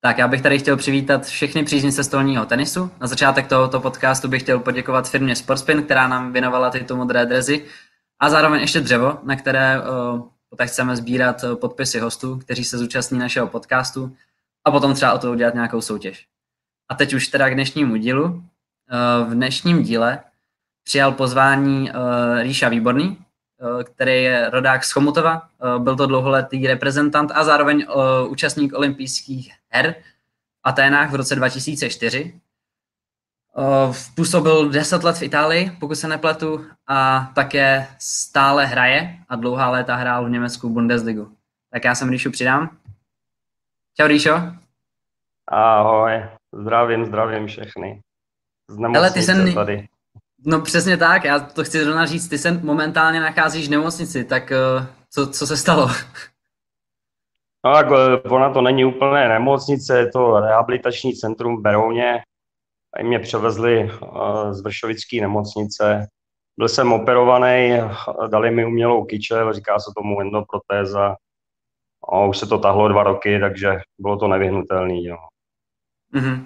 Tak já bych tady chtěl přivítat všechny příznivce stolního tenisu. Na začátek tohoto podcastu bych chtěl poděkovat firmě Sportspin, která nám věnovala tyto modré dresy a zároveň ještě dřevo, na které tak chceme sbírat podpisy hostů, kteří se zúčastní našeho podcastu a potom třeba o to udělat nějakou soutěž. A teď už teda k dnešnímu dílu. V dnešním díle přijal pozvání Říša Výborný, který je rodák z Chomutova, byl to dlouholetý reprezentant a zároveň účastník olympijských her v Aténách v roce 2004. Působil 10 let v Itálii, pokud se nepletu, a také stále hraje a dlouhá léta hrál v německou Bundesligu. Tak já sem Ríšu přidám. Čau Ríšo. Ahoj, zdravím všechny. Ale ty jsem... tady. No přesně tak, já to chci zrovna říct, ty se momentálně nacházíš v nemocnici, tak co se stalo? No tak ona to není úplně nemocnice, je to rehabilitační centrum v Berouně. A mě převezli z vršovické nemocnice. Byl jsem operovaný, dali mi umělou kyčel, říká se tomu endoprotéza. Už se to tahlo 2 roky, takže bylo to nevyhnutelný. Jo. Mm-hmm.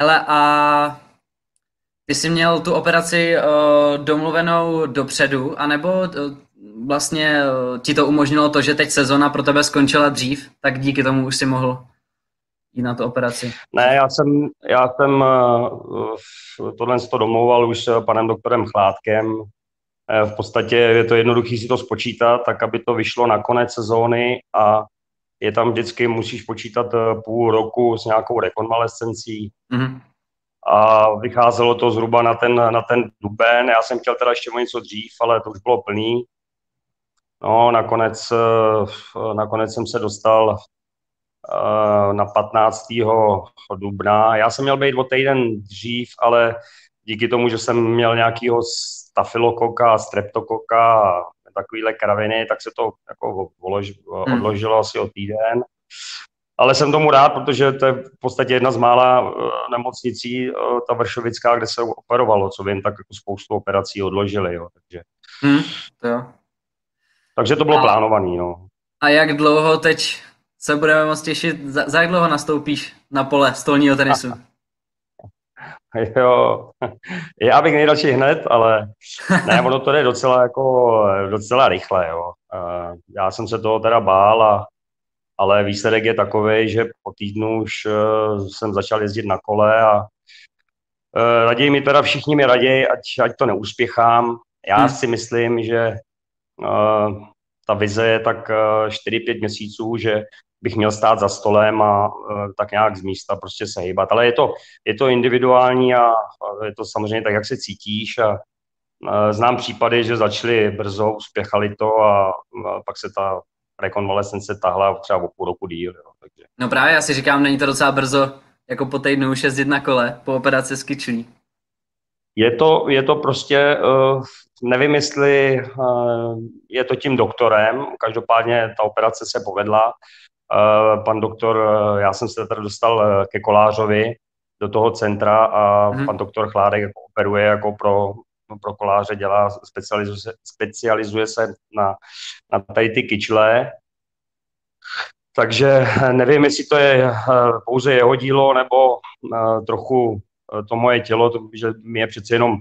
Hele, a ty jsi měl tu operaci domluvenou dopředu, anebo vlastně ti to umožnilo to, že teď sezona pro tebe skončila dřív, tak díky tomu už si mohl jít na tu operaci? Ne, já jsem tohle to domlouval už s panem doktorem Chládkem. V podstatě je to jednoduchý si to spočítat, tak aby to vyšlo na konec sezóny a je tam vždycky, musíš počítat půl roku s nějakou rekonvalescencí. Mm-hmm. A vycházelo to zhruba na ten duben. Já jsem chtěl teda ještě o něco dřív, ale to už bylo plný. No, nakonec jsem se dostal na 15. dubna. Já jsem měl být o týden dřív, ale díky tomu, že jsem měl nějakého stafilokoka, streptokoka a takovýhle kraviny, tak se to jako odložilo asi o týden. Ale jsem tomu rád, protože to je v podstatě jedna z mála nemocnicí, ta vršovická, kde se operovalo, co vím, tak jako spoustu operací odložili, jo. Takže to bylo plánovaný, no. A jak dlouho teď se budeme moc těšit, za jak dlouho nastoupíš na pole stolního tenisu? Jo, já bych nejradši hned, ale ne, ono to jde docela rychle, jo. Já jsem se toho teda bál ale výsledek je takový, že po týdnu už jsem začal jezdit na kole a všichni mi raději, ať to neuspěchám. Já si myslím, že ta vize je tak 4-5 měsíců, že bych měl stát za stolem a tak nějak z místa prostě se hýbat. Ale je to individuální a je to samozřejmě tak, jak se cítíš. A znám případy, že začali brzo, uspěchali to a pak se ta rekonvalescence tahla třeba o půl roku díl. Jo, takže. No právě, já si říkám, není to docela brzo, jako po týdnu už jezdit na kole, po operaci s kyčlí. Je to prostě, nevím, jestli je to tím doktorem, každopádně ta operace se povedla. Pan doktor, já jsem se tady dostal ke kolářovi do toho centra a pan doktor Chládek jako operuje jako pro koláře, dělá, specializuje se na tady ty kyčle. Takže nevím, jestli to je pouze jeho dílo, nebo trochu to moje tělo, že mě přece jenom,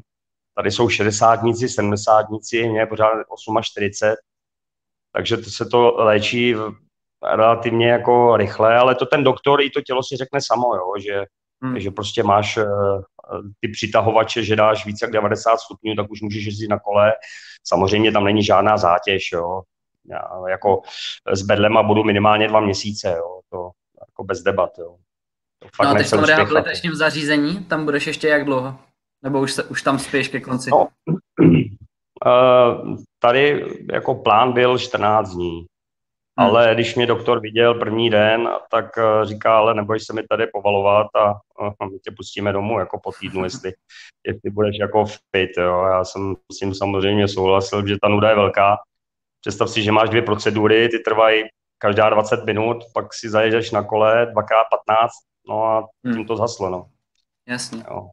tady jsou 60-tníci, 70-tníci, mě je pořád 48, takže to se to léčí relativně jako rychle, ale to ten doktor i to tělo si řekne samo, jo, že prostě máš ty přitahovače, že dáš více jak 90 stupňů, tak už můžeš jezdit na kole. Samozřejmě tam není žádná zátěž, jo. Já jako s bedlema budu minimálně 2 měsíce, jo. To jako bez debat, jo. No a teď v tom rehabilitačním zařízení, tam budeš ještě jak dlouho? Nebo už tam spěš ke konci? No, tady jako plán byl 14 dní. Ale když mě doktor viděl první den, tak říká, ale neboj se mi tady povalovat a my tě pustíme domů jako po týdnu, jestli budeš jako fit, jo. Já jsem s tím samozřejmě souhlasil, že ta nuda je velká. Představ si, že máš 2 procedury, ty trvají každá 20 minut, pak si zajedeš na kole 2x15, no a tím to zhaslo, no. Jasně. Jo,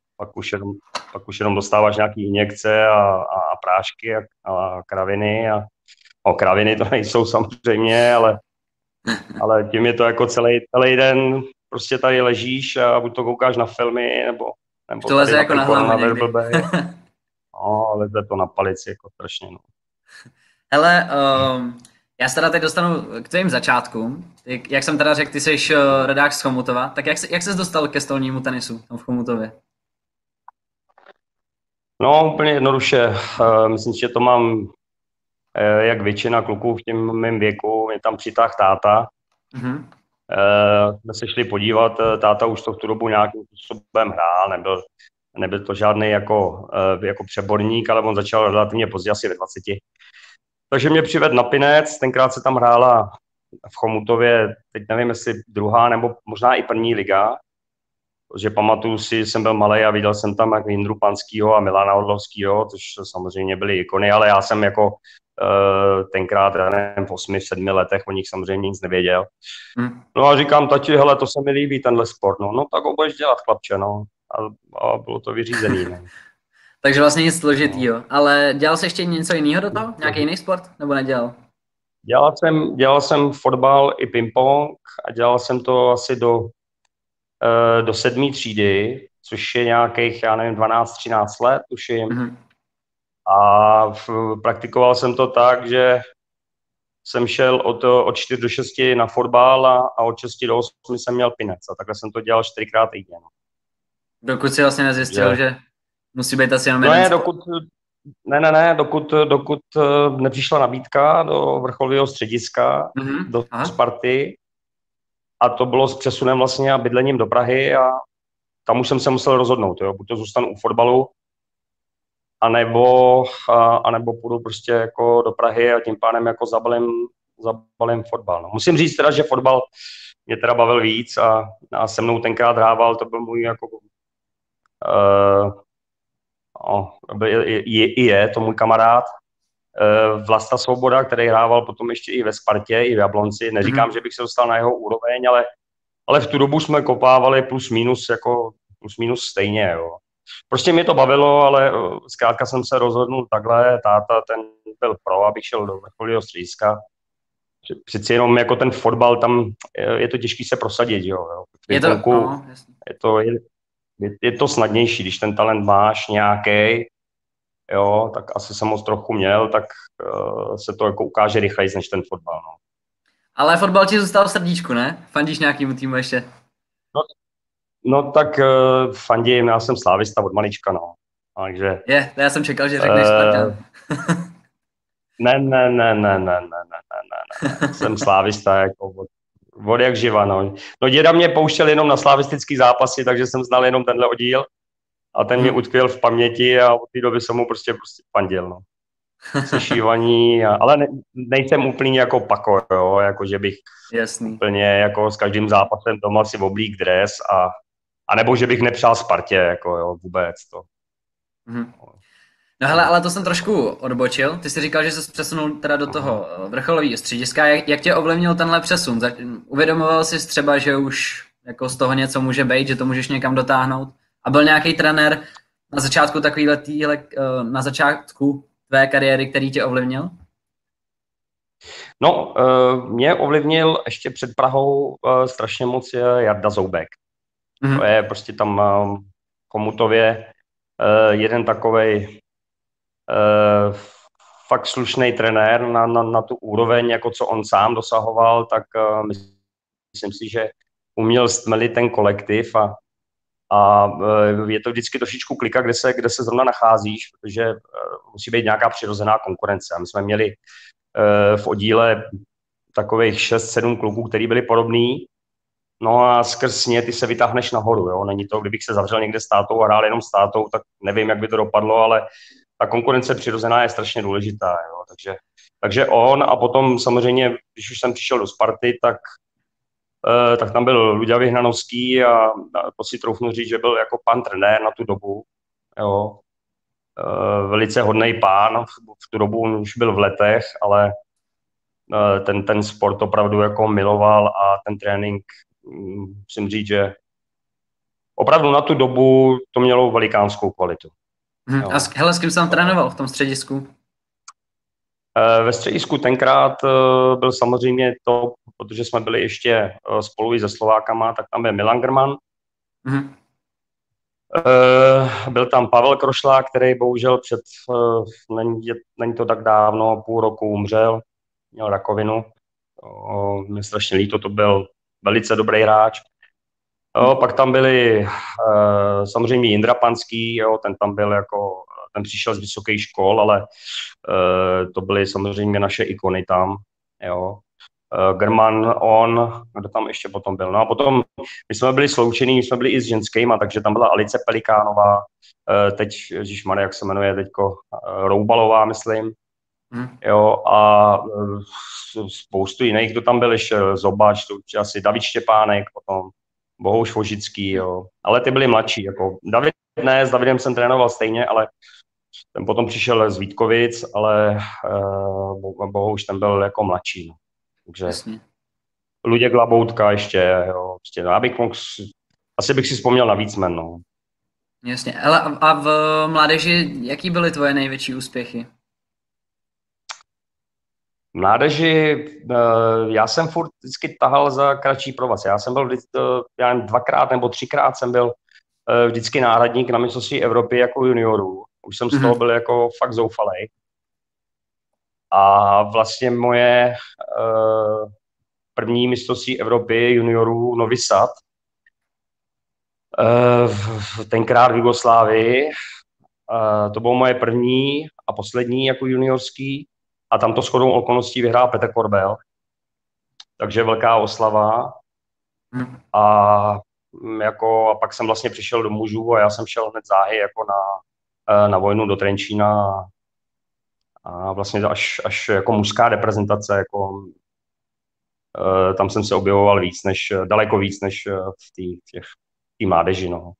pak už jenom dostáváš nějaký injekce a prášky a kraviny a... kraviny to nejsou samozřejmě, ale tím je to jako celý den prostě tady ležíš a buď to koukáš na filmy, nebo to leze jako na hlavu. No, leze to na palici jako strašně. No. Hele, já se teda teď dostanu k tvým začátkům. Jak jsem teda řekl, ty jsi rodák z Chomutova, tak jak ses dostal ke stolnímu tenisu v Chomutově? No, úplně jednoduše. Myslím, že to mám jak většina kluků v těm mém věku, mě tam přitáhl táta. Mm-hmm. Jsme se šli podívat, táta už to v tu dobu nějakým způsobem hrál, nebyl to žádný jako přeborník, ale on začal relativně pozdě, asi ve 20. Takže mě přivedl na Pinec, tenkrát se tam hrála v Chomutově, teď nevím, jestli druhá nebo možná i první liga, protože pamatuju si, jsem byl malej a viděl jsem tam jak Jindru Panskýho a Milana Odlovskýho, což samozřejmě byly ikony, ale já jsem jako tenkrát, já nevím, v 8, 7 letech o nich samozřejmě nic nevěděl. No a říkám, tati, hele, to se mi líbí, tenhle sport, no tak ho budeš dělat, chlapče, no. A bylo to vyřízený, ne? Takže vlastně nic složitýho, no. Ale dělal jsi ještě něco jiného do toho? Nějaký jiný sport? Nebo nedělal? Dělal jsem fotbal i ping-pong a dělal jsem to asi do 7. třídy, což je nějakých, já nevím, 12-13 let, tuším. Mm-hmm. A praktikoval jsem to tak, že jsem šel od 4 do 6 na fotbal a od 6 do 8 jsem měl pinec. A takhle jsem to dělal 4x týdně. Dokud si vlastně nezjistil, že musí být asi jenom jeden sport. Dokud nepřišla nabídka do vrcholového střediska, mm-hmm. do Sparty. A to bylo s přesunem vlastně a bydlením do Prahy a tam už jsem se musel rozhodnout, jo. Buď to zůstanu u fotbalu, anebo půjdu prostě jako do Prahy a tím pádem jako zabalím fotbal. No. Musím říct teda, že fotbal mě teda bavil víc a se mnou tenkrát hrával, to byl můj jako to můj kamarád Vlasta Svoboda, který hrával potom ještě i ve Spartě, i v Jablonci. Neříkám, že bych se dostal na jeho úroveň, ale v tu dobu jsme kopávali plus minus stejně, jo. Prostě mě to bavilo, ale zkrátka jsem se rozhodnul takhle, táta ten byl pro, abych šel do vrcholového střediska. Přeci jenom jako ten fotbal, tam je to těžký se prosadit, jo. Je to snadnější, když ten talent máš nějaký. Jo, tak asi jsem moc trochu měl, tak se to jako ukáže rychleji než ten fotbal, no. Ale fotbal ti zůstal v srdíčku, ne? Fandíš nějakému týmu ještě? No tak fandím, já jsem slávista od malička, no. Takže... já jsem čekal, že řekneš Sparta. Ne. Jsem slávista jako od jak živa, no. No děda mě pouštěl jenom na slavistický zápasy, takže jsem znal jenom tenhle oddíl. A ten mě utkvěl v paměti a od té doby jsem mu prostě fandil, no. Sešívaní, ale nejsem úplně jako Pako, jo, jako že bych úplně jako s každým zápasem doma si oblík dres a nebo že bych nepřál Spartě, jako jo, vůbec to. No hele, ale to jsem trošku odbočil, ty jsi říkal, že jsi přesunul teda do toho vrcholového střediska, jak tě ovlivnil tenhle přesun? Uvědomoval jsi třeba, že už jako z toho něco může být, že to můžeš někam dotáhnout? A byl nějaký trenér na začátku na začátku tvé kariéry, který tě ovlivnil? No, mě ovlivnil ještě před Prahou strašně moc Jarda Zoubek. Mm-hmm. To je prostě tam v Chomutově jeden takovej fakt slušný trenér na tu úroveň, jako co on sám dosahoval, tak myslím si, že uměl stmelit ten kolektiv a je to vždycky trošičku klika, kde se zrovna nacházíš, protože musí být nějaká přirozená konkurence. A my jsme měli v oddíle takových 6-7 kluků, který byli podobný, no a skrz ně ty se vytáhneš nahoru, jo. Není to, kdybych se zavřel někde s tátou a hrál jenom s tátou, tak nevím, jak by to dopadlo, ale ta konkurence přirozená je strašně důležitá, jo. Takže on a potom samozřejmě, když už jsem přišel do Sparty, tak tam byl Ludva Vyhnanovský a to si troufnu říct, že byl jako pan trenér na tu dobu, jo. Velice hodnej pán, v tu dobu on už byl v letech, ale ten sport opravdu jako miloval a ten trénink, musím říct, že opravdu na tu dobu to mělo velikánskou kvalitu. A hele, s kým jsem trénoval v tom středisku? Ve středisku tenkrát byl samozřejmě to, protože jsme byli ještě spolu i se Slovákama, tak tam byl Milangerman. Mm. Byl tam Pavel Krošlák, který bohužel před, není to tak dávno, půl roku umřel, měl rakovinu. Mě strašně líto, to byl velice dobrý hráč. Pak tam byli samozřejmě Jindra Panský, ten tam byl jako, ten přišel z vysokých škol, ale to byly samozřejmě naše ikony tam, jo. German, on, kdo tam ještě potom byl. No a potom my jsme byli sloučený, my jsme byli i s ženskýma, takže tam byla Alice Pelikánová, teď, ježišmarja, jak se jmenuje teďko, Roubalová, myslím, jo, a spoustu jiných, kdo tam byl ještě, Zobač, to asi David Štěpánek, potom Bohouš Vožický, jo, ale ty byli mladší, jako David ne, s Davidem jsem trénoval stejně, ale ten potom přišel z Vítkovic, ale Bohouš ten byl jako mladší, no. Takže Luděk Laboutka ještě, jo, prostě, no, abych mohl, asi bych si vzpomněl na víc jmen, no. Jasně, ale a v mládeži, jaký byly tvoje největší úspěchy? V mládeži, já jsem furt vždycky tahal za kratší provaz, já jsem byl dvakrát nebo třikrát jsem byl vždycky náhradník na mistrovství Evropy jako juniorů, už jsem z toho byl jako fakt zoufalej. A vlastně moje první mistrovství Evropy juniorů Novi Sad, tenkrát v Jugoslávii, to bylo moje první a poslední jako juniorský a tam to shodou okolností vyhrál Petr Korbel, takže velká oslava a, jako, a pak jsem vlastně přišel do mužů a já jsem šel hned záhy jako na vojnu do Trenčína. A vlastně až jako mužská reprezentace, jako, tam jsem se objevoval daleko víc než v té mládeži. No.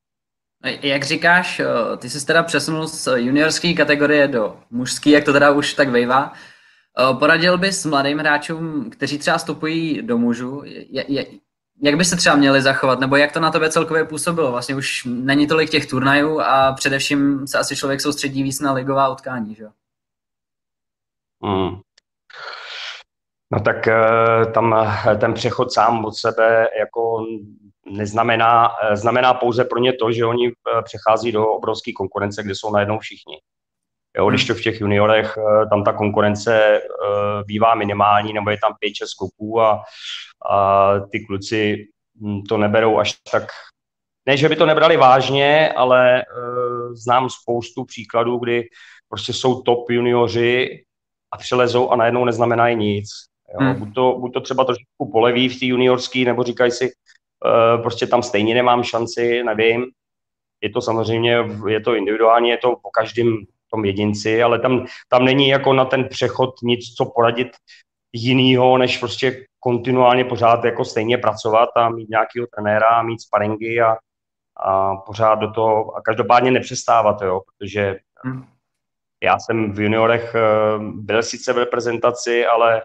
Jak říkáš, ty jsi teda přesunul z juniorské kategorie do mužské, jak to teda už tak bývá. Poradil bys mladým hráčům, kteří třeba vstupují do mužů, jak by se třeba měli zachovat, nebo jak to na tebe celkově působilo? Vlastně už není tolik těch turnajů a především se asi člověk soustředí víc na ligová utkání, že? No tak tam ten přechod sám od sebe jako znamená pouze pro ně to, že oni přechází do obrovské konkurence, kde jsou najednou všichni. Jo, když to v těch juniorech, tam ta konkurence bývá minimální, nebo je tam 5-6 kluků a ty kluci to neberou až tak, ne, že by to nebrali vážně, ale znám spoustu příkladů, kdy prostě jsou top junioři, a přelezou a najednou neznamenají nic. Jo. Buď to třeba trošku poleví v té juniorský, nebo říkají si, prostě tam stejně nemám šanci, nevím. Je to samozřejmě, je to individuálně, je to po každém tom jedinci, ale tam není jako na ten přechod nic, co poradit jinýho, než prostě kontinuálně pořád jako stejně pracovat a mít nějakého trenéra, mít sparingy a pořád do toho, a každopádně nepřestávat, jo, protože... Já jsem v juniorech byl sice v reprezentaci, ale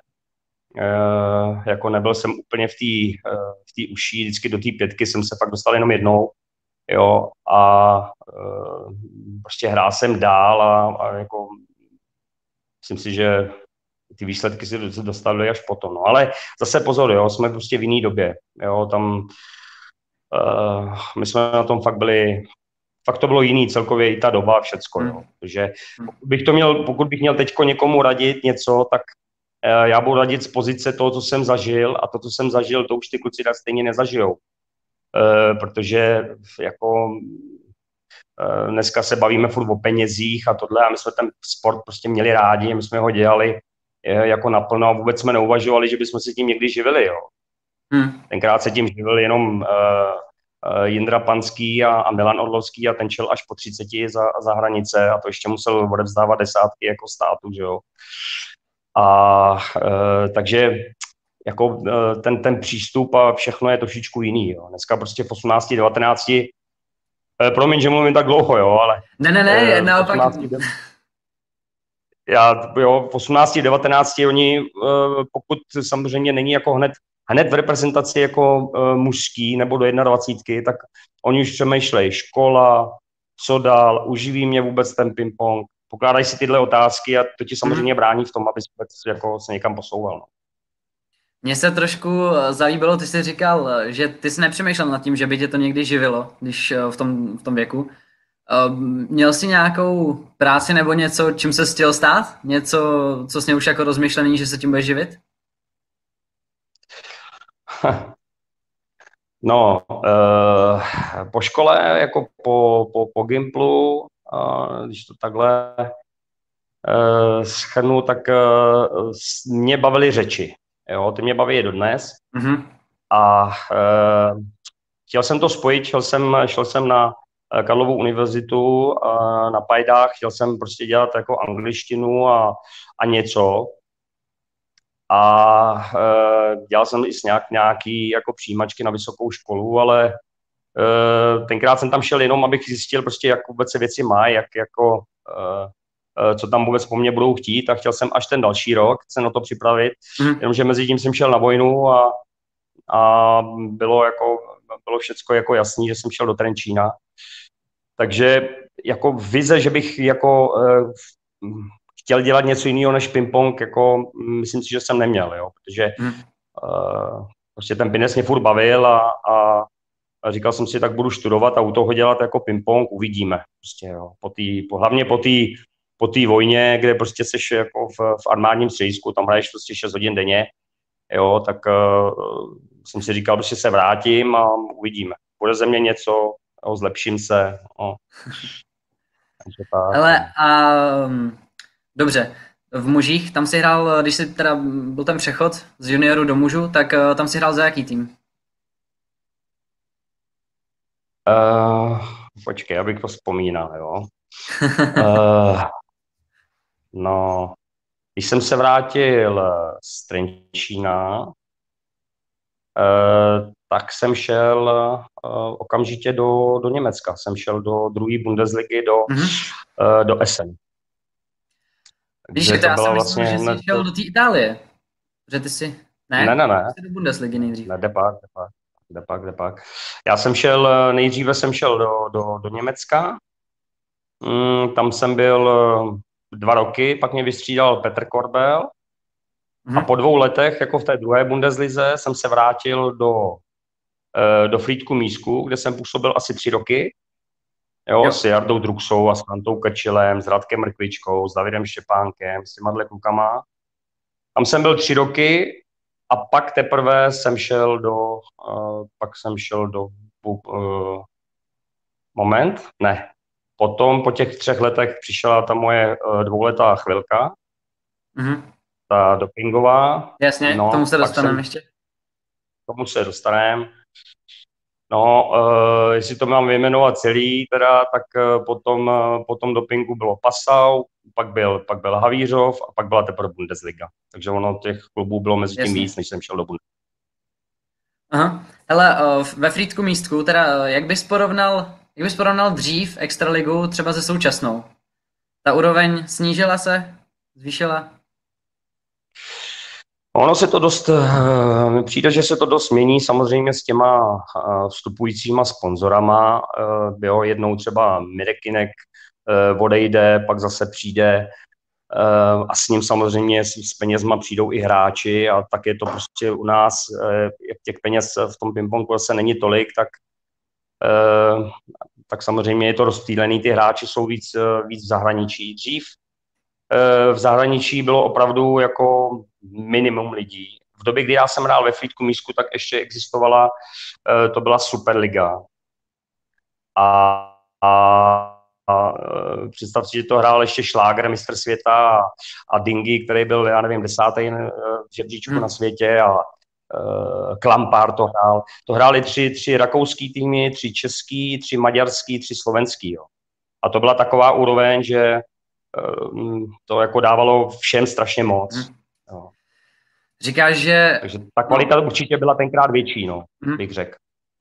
jako nebyl jsem úplně v té uší, vždycky do té 5 jsem se fakt dostal jenom jednou, jo, a prostě hrál jsem dál a jako myslím si, že ty výsledky se dostaly až potom, no, ale zase pozor, jo, jsme prostě v jiný době, jo, tam my jsme na tom fakt byli. Pak to bylo jiný, celkově i ta doba a všecko, jo. Takže pokud bych měl teďko někomu radit něco, tak já budu radit z pozice toho, co jsem zažil a to, co jsem zažil, to už ty kluci tak stejně nezažijou, protože jako dneska se bavíme furt o penězích a tohle a my jsme ten sport prostě měli rádi, my jsme ho dělali jako naplno a vůbec jsme neuvažovali, že bychom se tím někdy živili, jo. Tenkrát se tím živil jenom Jindra Panský a Milan Odlovský a ten šel až po 30 za hranice a to ještě musel odevzdávat desátky jako státu, že jo. A takže jako ten přístup a všechno je trošičku jiný, jo. Dneska prostě v 18, 19, promiň, že mluvím tak dlouho, jo, ale... Ne, naopak... 18, v 18, 19 oni, pokud samozřejmě není jako hned v reprezentaci jako mužský nebo do 21, tak oni už přemýšlejí škola, co dál, uživí mě vůbec ten ping-pong, pokládají si tyhle otázky a to ti samozřejmě brání v tom, aby jako se někam posouval. No. Mně se trošku zalíbilo, ty jsi říkal, že ty jsi nepřemýšlel nad tím, že by tě to někdy živilo, když v tom věku. Měl jsi nějakou práci nebo něco, čím se chtěl stát? Něco, co jsi už jako rozmyšlený, že se tím budeš živit? No, po škole, jako po gymplu, když to takhle shrnu, tak mě bavily řeči. Jo, ty mě baví je dodnes. Mm-hmm. A chtěl jsem to spojit, šel jsem na Karlovu univerzitu na Pajdách, chtěl jsem prostě dělat jako angličtinu a něco. A dělal jsem i nějaký jako přijímačky na vysokou školu, ale tenkrát jsem tam šel jenom, abych zjistil prostě, jak vůbec se věci mají, jak jako co tam vůbec po mně budou chtít, a chtěl jsem až ten další rok se na to připravit, jenomže mezi tím jsem šel na vojnu a bylo všecko jako jasný, že jsem šel do Trenčína. Takže jako vize, že bych jako chtěl dělat něco jiného než ping-pong, jako myslím si, že jsem neměl, jo, protože prostě ten peněz mě furt bavil a říkal jsem si, tak budu studovat a u toho dělat jako ping-pong, uvidíme. Prostě, jo, hlavně po té vojně, kde prostě seš jako v armádním středisku, tam hraješ prostě 6 hodin denně, jo, tak jsem si říkal, prostě se vrátím a uvidíme. Bude ze mě něco, jo, zlepším se. No. Ale dobře, v mužích, tam si hrál, když si teda byl ten přechod z junioru do mužů, tak tam si hrál za jaký tým? Počkej, abych to vzpomínal, jo. No, když jsem se vrátil z Trenčína, tak jsem šel okamžitě do Německa. Jsem šel do druhé Bundesligy, do Essen. Víš, já jsem vlastně myslel, že jsi šel do té Itálie. Že ty jsi... Ne. Jsi do Bundesligy nejdřív. Ne, jde pak. Já jsem šel, nejdříve jsem šel do Německa. Tam jsem byl 2 roky, pak mě vystřídal Petr Korbel. A po 2 letech, jako v té druhé Bundeslize, jsem se vrátil do Frýdku-Místku, kde jsem působil asi 3 roky. Jo. S Jardou Druxou a s Antou Krčilem, s Radkem Mrkvičkou, s Davidem Štěpánkem, s těma klukama. Tam jsem byl 3 roky a pak teprve jsem šel Potom po těch 3 letech přišla ta moje 2letá chvilka, ta dopingová. Jasně, no, tomu se dostaneme ještě. Tomu se dostaneme. No, jestli to mám vyjmenovat celý, teda, tak potom dopingu bylo Passau, pak byl Havířov a pak byla teprve Bundesliga. Takže ono těch klubů bylo mezi tím víc, než jsem šel do Bundesliga. Aha, hele, ve Frýdku-Místku, teda jak bys porovnal dřív extraligu třeba se současnou? Ta úroveň snížila se? Zvýšila? Ono se to dost, přijde, že se to dost mění samozřejmě s těma vstupujícíma sponzorama. Jo, jednou třeba Mirekinek odejde, pak zase přijde a s ním samozřejmě s penězma přijdou i hráči a tak je to prostě u nás, jak těch peněz v tom pingpongu zase není tolik, tak samozřejmě je to rozptýlený, ty hráči jsou víc v zahraničí. Dřív v zahraničí bylo opravdu jako minimum lidí. V době, kdy já jsem hrál ve Frýdku-Místku, tak ještě existovala, to byla Superliga. A představ si, že to hrál ještě Šláger, mistr světa a Dingy, který byl, já nevím, 10. v žebříčku na světě a Klampár to hrál. To hráli 3 rakouský týmy, 3 český, 3 maďarský, 3 slovenský. Jo. A to byla taková úroveň, že to jako dávalo všem strašně moc. Jo. Říkáš, že... Takže ta kvalita určitě byla tenkrát větší, no, bych řekl.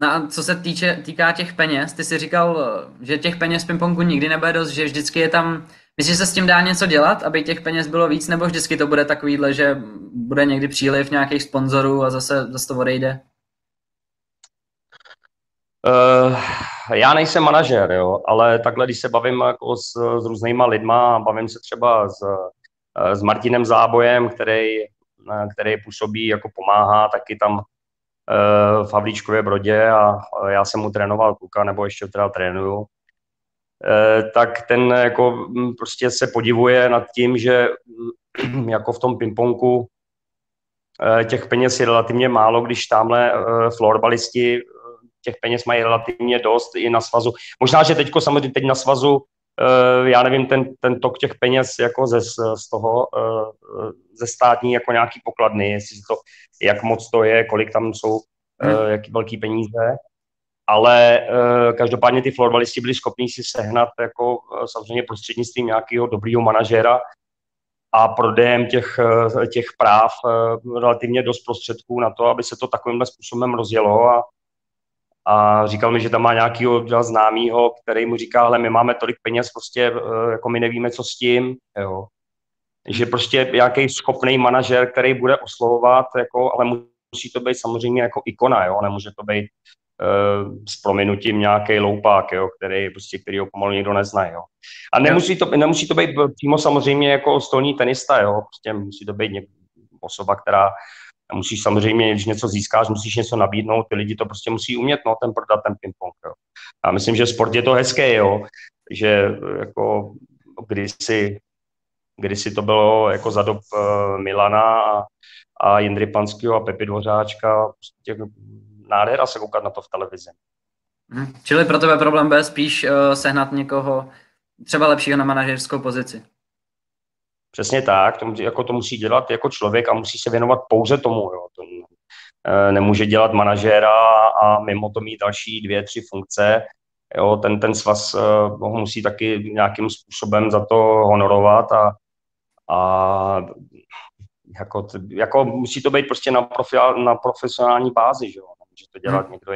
No a co se týká těch peněz, ty jsi říkal, že těch peněz v pingpongu nikdy nebude dost, že vždycky je tam... Myslíš, že se s tím dá něco dělat, aby těch peněz bylo víc, nebo vždycky to bude takovýhle, že bude někdy příliv nějakých sponzorů a zase to odejde? já nejsem manažer, jo, ale takhle, když se bavím jako s různýma lidma, bavím se třeba s Martinem Zábojem, který působí, jako pomáhá taky tam v Havlíčkově Brodě a já jsem mu trénoval kluka, nebo ještě teda trénuju, tak ten jako prostě se podivuje nad tím, že jako v tom pingpongu těch peněz je relativně málo, když tamhle florbalisti těch peněz mají relativně dost i na svazu. Možná, že teďko samozřejmě teď na svazu, já nevím, ten tok těch peněz jako z toho, ze státní jako nějaký pokladny, jestli to, jak moc to je, kolik tam jsou, jaký velký peníze. Ale každopádně ty florbalisti byli schopní si sehnat jako samozřejmě prostřednictvím nějakého dobrýho manažera a prodejem těch práv relativně dost prostředků na to, aby se to takovýmhle způsobem rozjelo a říkal mi, že tam má nějakého známýho, který mu říká, hele, my máme tolik peněz, prostě jako my nevíme, co s tím, jo. Že prostě nějaký schopný manažer, který bude oslovovat, jako, ale musí to být samozřejmě jako ikona, jo, nemůže to být s prominutím nějaký loupák, jo, který ho pomalu nikdo nezná, jo. A nemusí to být přímo samozřejmě jako stolní tenista, jo, prostě musí to být osoba, která musíš samozřejmě, když něco získáš, musíš něco nabídnout, ty lidi to prostě musí umět, no, ten prodat ten ping-pong, jo. A myslím, že sport je to hezké, jo, že jako kdysi to bylo jako za dob Milana a Jindry Panského a Pepy Dvořáčka, prostě nádhera se koukat na to v televizi. Čili pro tebe problém byl spíš sehnat někoho třeba lepšího na manažerskou pozici. Přesně tak, to musí dělat jako člověk a musí se věnovat pouze tomu, jo. To nemůže dělat manažéra a mimo to mít další 2-3 funkce, jo. Ten svaz ho musí taky nějakým způsobem za to honorovat a jako musí to být prostě na profesionální bázi, že jo. Nemůže to dělat někdo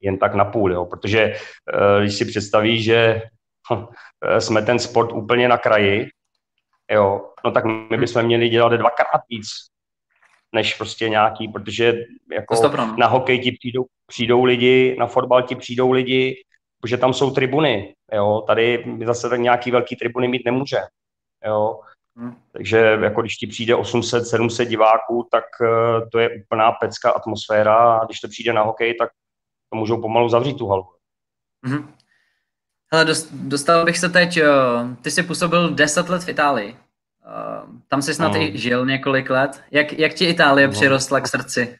jen tak na půl, jo, protože když si představí, že jsme ten sport úplně na kraji, jo, no tak my bychom měli dělat 2x víc, než prostě nějaký, protože jako na hokej ti přijdou lidi, na fotbal ti přijdou lidi, protože tam jsou tribuny, jo, tady zase tak nějaký velký tribuny mít nemůže, jo, takže jako když ti přijde 800-700 diváků, tak to je úplná pecká atmosféra a když to přijde na hokej, tak to můžou pomalu zavřít tu halu. Mm. Hele, dostal bych se teď, ty jsi působil 10 let v Itálii, tam jsi snad i žil několik let. Jak ti Itálie přirostla k srdci?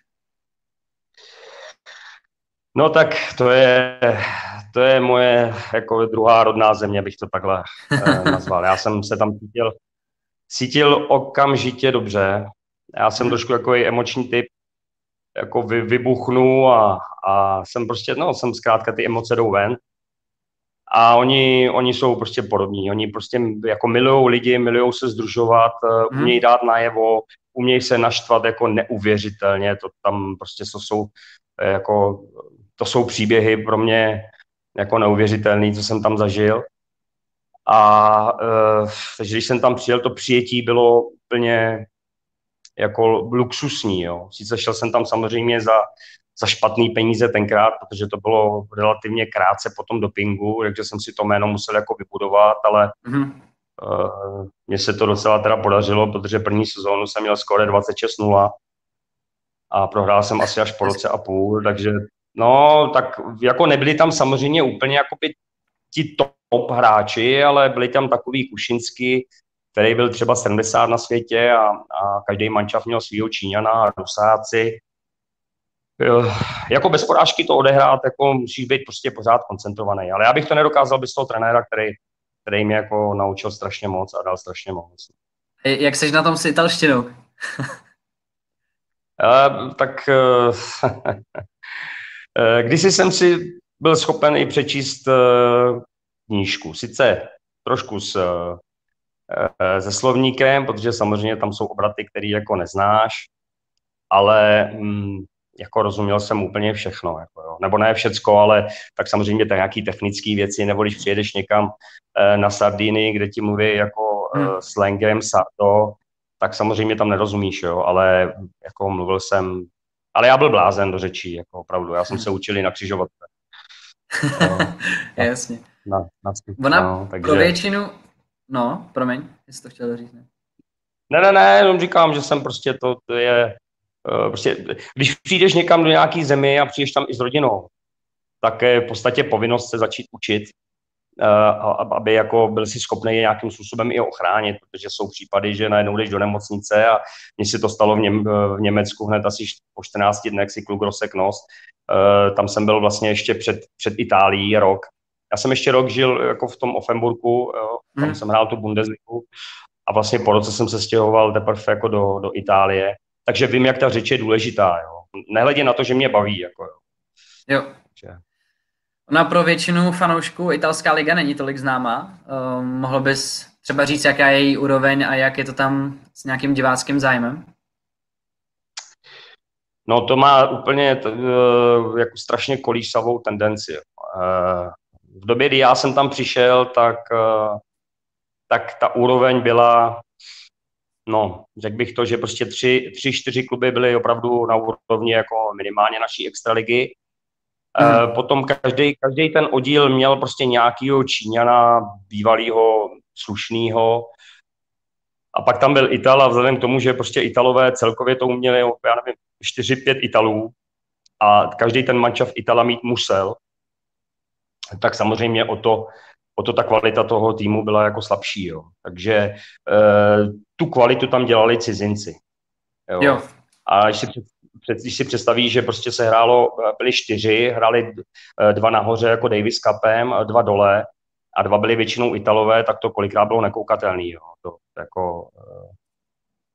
No tak to je moje jako druhá rodná země, bych to takhle nazval. Já jsem se tam cítil okamžitě dobře. Já jsem trošku jako emoční typ, jako vybuchnu a jsem prostě, zkrátka ty emoce jdou ven. A oni jsou prostě podobní, oni prostě jako milujou lidi, milujou se združovat, umějí dát najevo, umějí se naštvat jako neuvěřitelně, to tam prostě to jsou příběhy pro mě jako neuvěřitelný, co jsem tam zažil. A takže když jsem tam přijel, to přijetí bylo úplně jako luxusní, jo. Sice šel jsem tam samozřejmě za špatný peníze tenkrát, protože to bylo relativně krátce po tom dopingu, takže jsem si to jméno musel jako vybudovat, ale mně se to docela teda podařilo, protože první sezónu jsem měl skóre 26-0 a prohrál jsem asi až po roce a půl, takže tak jako nebyli tam samozřejmě úplně jakoby ti top hráči, ale byli tam takový Kušinsky, který byl třeba 70 na světě a každý mančaft měl svýho Číňana a Rusáci. Jako bez porážky to odehrát, jako musíš být prostě pořád koncentrovaný, ale já bych to nedokázal bez toho trenéra, který mě jako naučil strašně moc a dal strašně moc. Jak seš na tom s italštinou? Když jsem si byl schopen i přečíst knížku, sice trošku se slovníkem, protože samozřejmě tam jsou obraty, které jako neznáš, ale jako rozuměl jsem úplně všechno, jako jo. Nebo ne všecko, ale tak samozřejmě tak nějaký technické věci, nebo když přijedeš někam na Sardinii, kde ti mluví jako slangem sardo, tak samozřejmě tam nerozumíš, jo, ale jako mluvil jsem, ale já byl blázen do řečí, jako opravdu, já jsem se učil i na křižovatce. Jasně. Ona pro většinu... No, promiň, jestli to chtěl říct. Ne, jenom říkám, že jsem prostě to je... Prostě, když přijdeš někam do nějaké země a přijdeš tam i s rodinou, tak je v podstatě povinnost se začít učit, aby jako byl si schopný je nějakým způsobem i ochránit, protože jsou případy, že najednou jdeš do nemocnice a mně se to stalo v Německu hned asi po 14 dnech si kluk rozsek nos. Tam jsem byl vlastně ještě před Itálií rok. Já jsem ještě rok žil jako v tom Offenburgu, tam jsem hrál tu Bundesligu a vlastně po roce jsem se stěhoval teprve jako do Itálie. Takže vím, jak ta řeč je důležitá, jo. Nehledě na to, že mě baví, jako jo. Ona pro většinu fanoušků italská liga není tolik známá. Mohl bys třeba říct, jaká je její úroveň a jak je to tam s nějakým diváckým zájmem? No to má úplně jako strašně kolísavou tendenci. V době, kdy já jsem tam přišel, tak ta úroveň byla... No, řekl bych to, že prostě 3-4 kluby byly opravdu na úrovni jako minimálně naší extraligy. Potom každý ten oddíl měl prostě nějakýho Číňana, bývalýho, slušnýho. A pak tam byl Ital a vzhledem k tomu, že prostě Italové celkově to uměli, já nevím, 4-5 Italů a každý ten mančav Itala mít musel, tak samozřejmě o to ta kvalita toho týmu byla jako slabší, jo. Takže tu kvalitu tam dělali cizinci, jo. A když si představí, že prostě se hrálo, byli 4, hráli 2 nahoře jako Davis Cupem, 2 dole a 2 byli většinou Italové, tak to kolikrát bylo nekoukatelný, jo.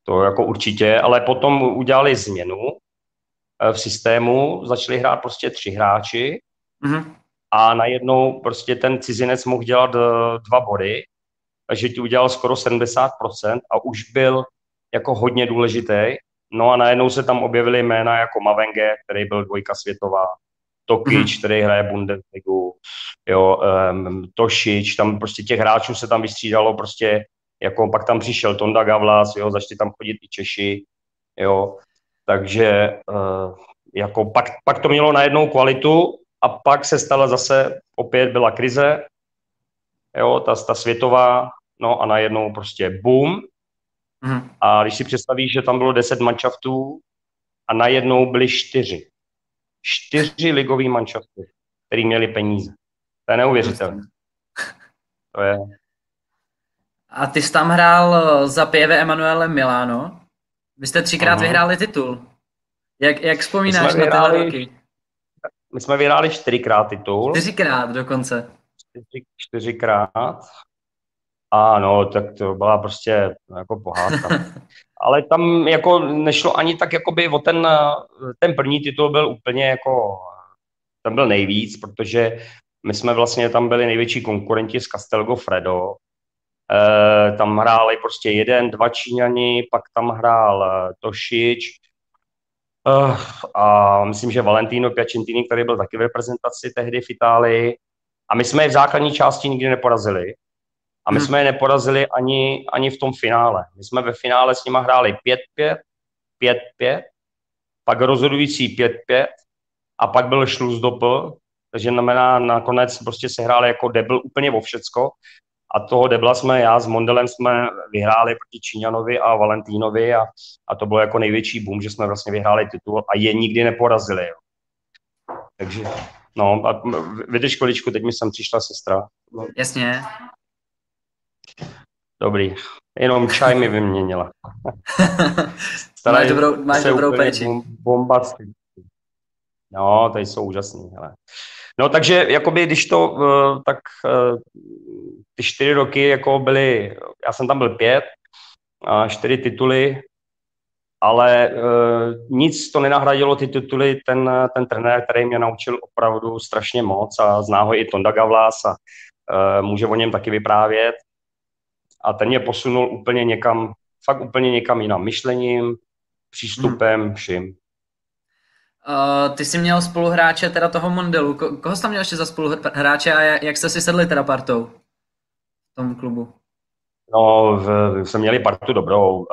To jako určitě, ale potom udělali změnu v systému, začali hrát prostě 3 hráči, a najednou prostě ten cizinec mohl dělat 2 body, takže ti udělal skoro 70% a už byl jako hodně důležitý. No a najednou se tam objevily jména jako Mavenge, který byl 2 světová, Tokič, který hraje Bundesligu, jo, Tošič, tam prostě těch hráčů se tam vystřídalo prostě, jako pak tam přišel Tonda Gavlas, jo, začali tam chodit i Češi, jo, takže jako pak to mělo najednou kvalitu. A pak se stala zase, opět byla krize, jo, ta světová, no a najednou prostě boom. A když si představíš, že tam bylo 10 manšaftů a najednou byly 4. 4 ligový manšafty, který měli peníze. To je neuvěřitelné. To je... A ty jsi tam hrál za Pieve Emanuele Milano. Vy jste 3krát vyhráli titul. Jak vzpomínáš na tyhle roky? My jsme vyhráli 4krát titul. 4krát dokonce. 4krát. Ano, tak to byla prostě jako pohádka. Ale tam jako nešlo ani tak jakoby o ten první titul byl úplně jako, ten byl nejvíc, protože my jsme vlastně tam byli největší konkurenti z Castelgofredo. Tam hráli prostě 1-2 Číňani, pak tam hrál Tošič, a myslím, že Valentino Piacentini, který byl taky v reprezentaci tehdy v Itálii. A my jsme je v základní části nikdy neporazili. A my jsme je neporazili ani v tom finále. My jsme ve finále s nima hráli 5-5, 5-5, pak rozhodující 5-5 a pak byl šluzdopl, takže znamená nakonec prostě se hráli jako debl úplně o všecko. A toho debla jsme, já s Mondelem jsme vyhráli proti Číňanovi a Valentínovi a to bylo jako největší boom, že jsme vlastně vyhráli titul a je nikdy neporazili. Jo. Takže, no, a vydrž chviličku, teď mi sem přišla sestra. No. Jasně. Dobrý, jenom čaj mi vyměnila. máš dobrou péči. Bombastický. No, tady jsou úžasný, hele. No, takže, jakoby, když to, tak ty 4 roky jako byly, já jsem tam byl 5, 4 tituly, ale nic to nenahradilo ty tituly, ten trenér, který mě naučil opravdu strašně moc a zná ho i Tonda Gavlas a může o něm taky vyprávět. A ten mě posunul úplně někam, fakt úplně někam jinam myšlením, přístupem, všim. Ty jsi měl spoluhráče teda toho Mondelu. Koho jsi tam měl ještě za spoluhráče a jak jste si sedli teda partou v tom klubu? No, jsme měli partu dobrou.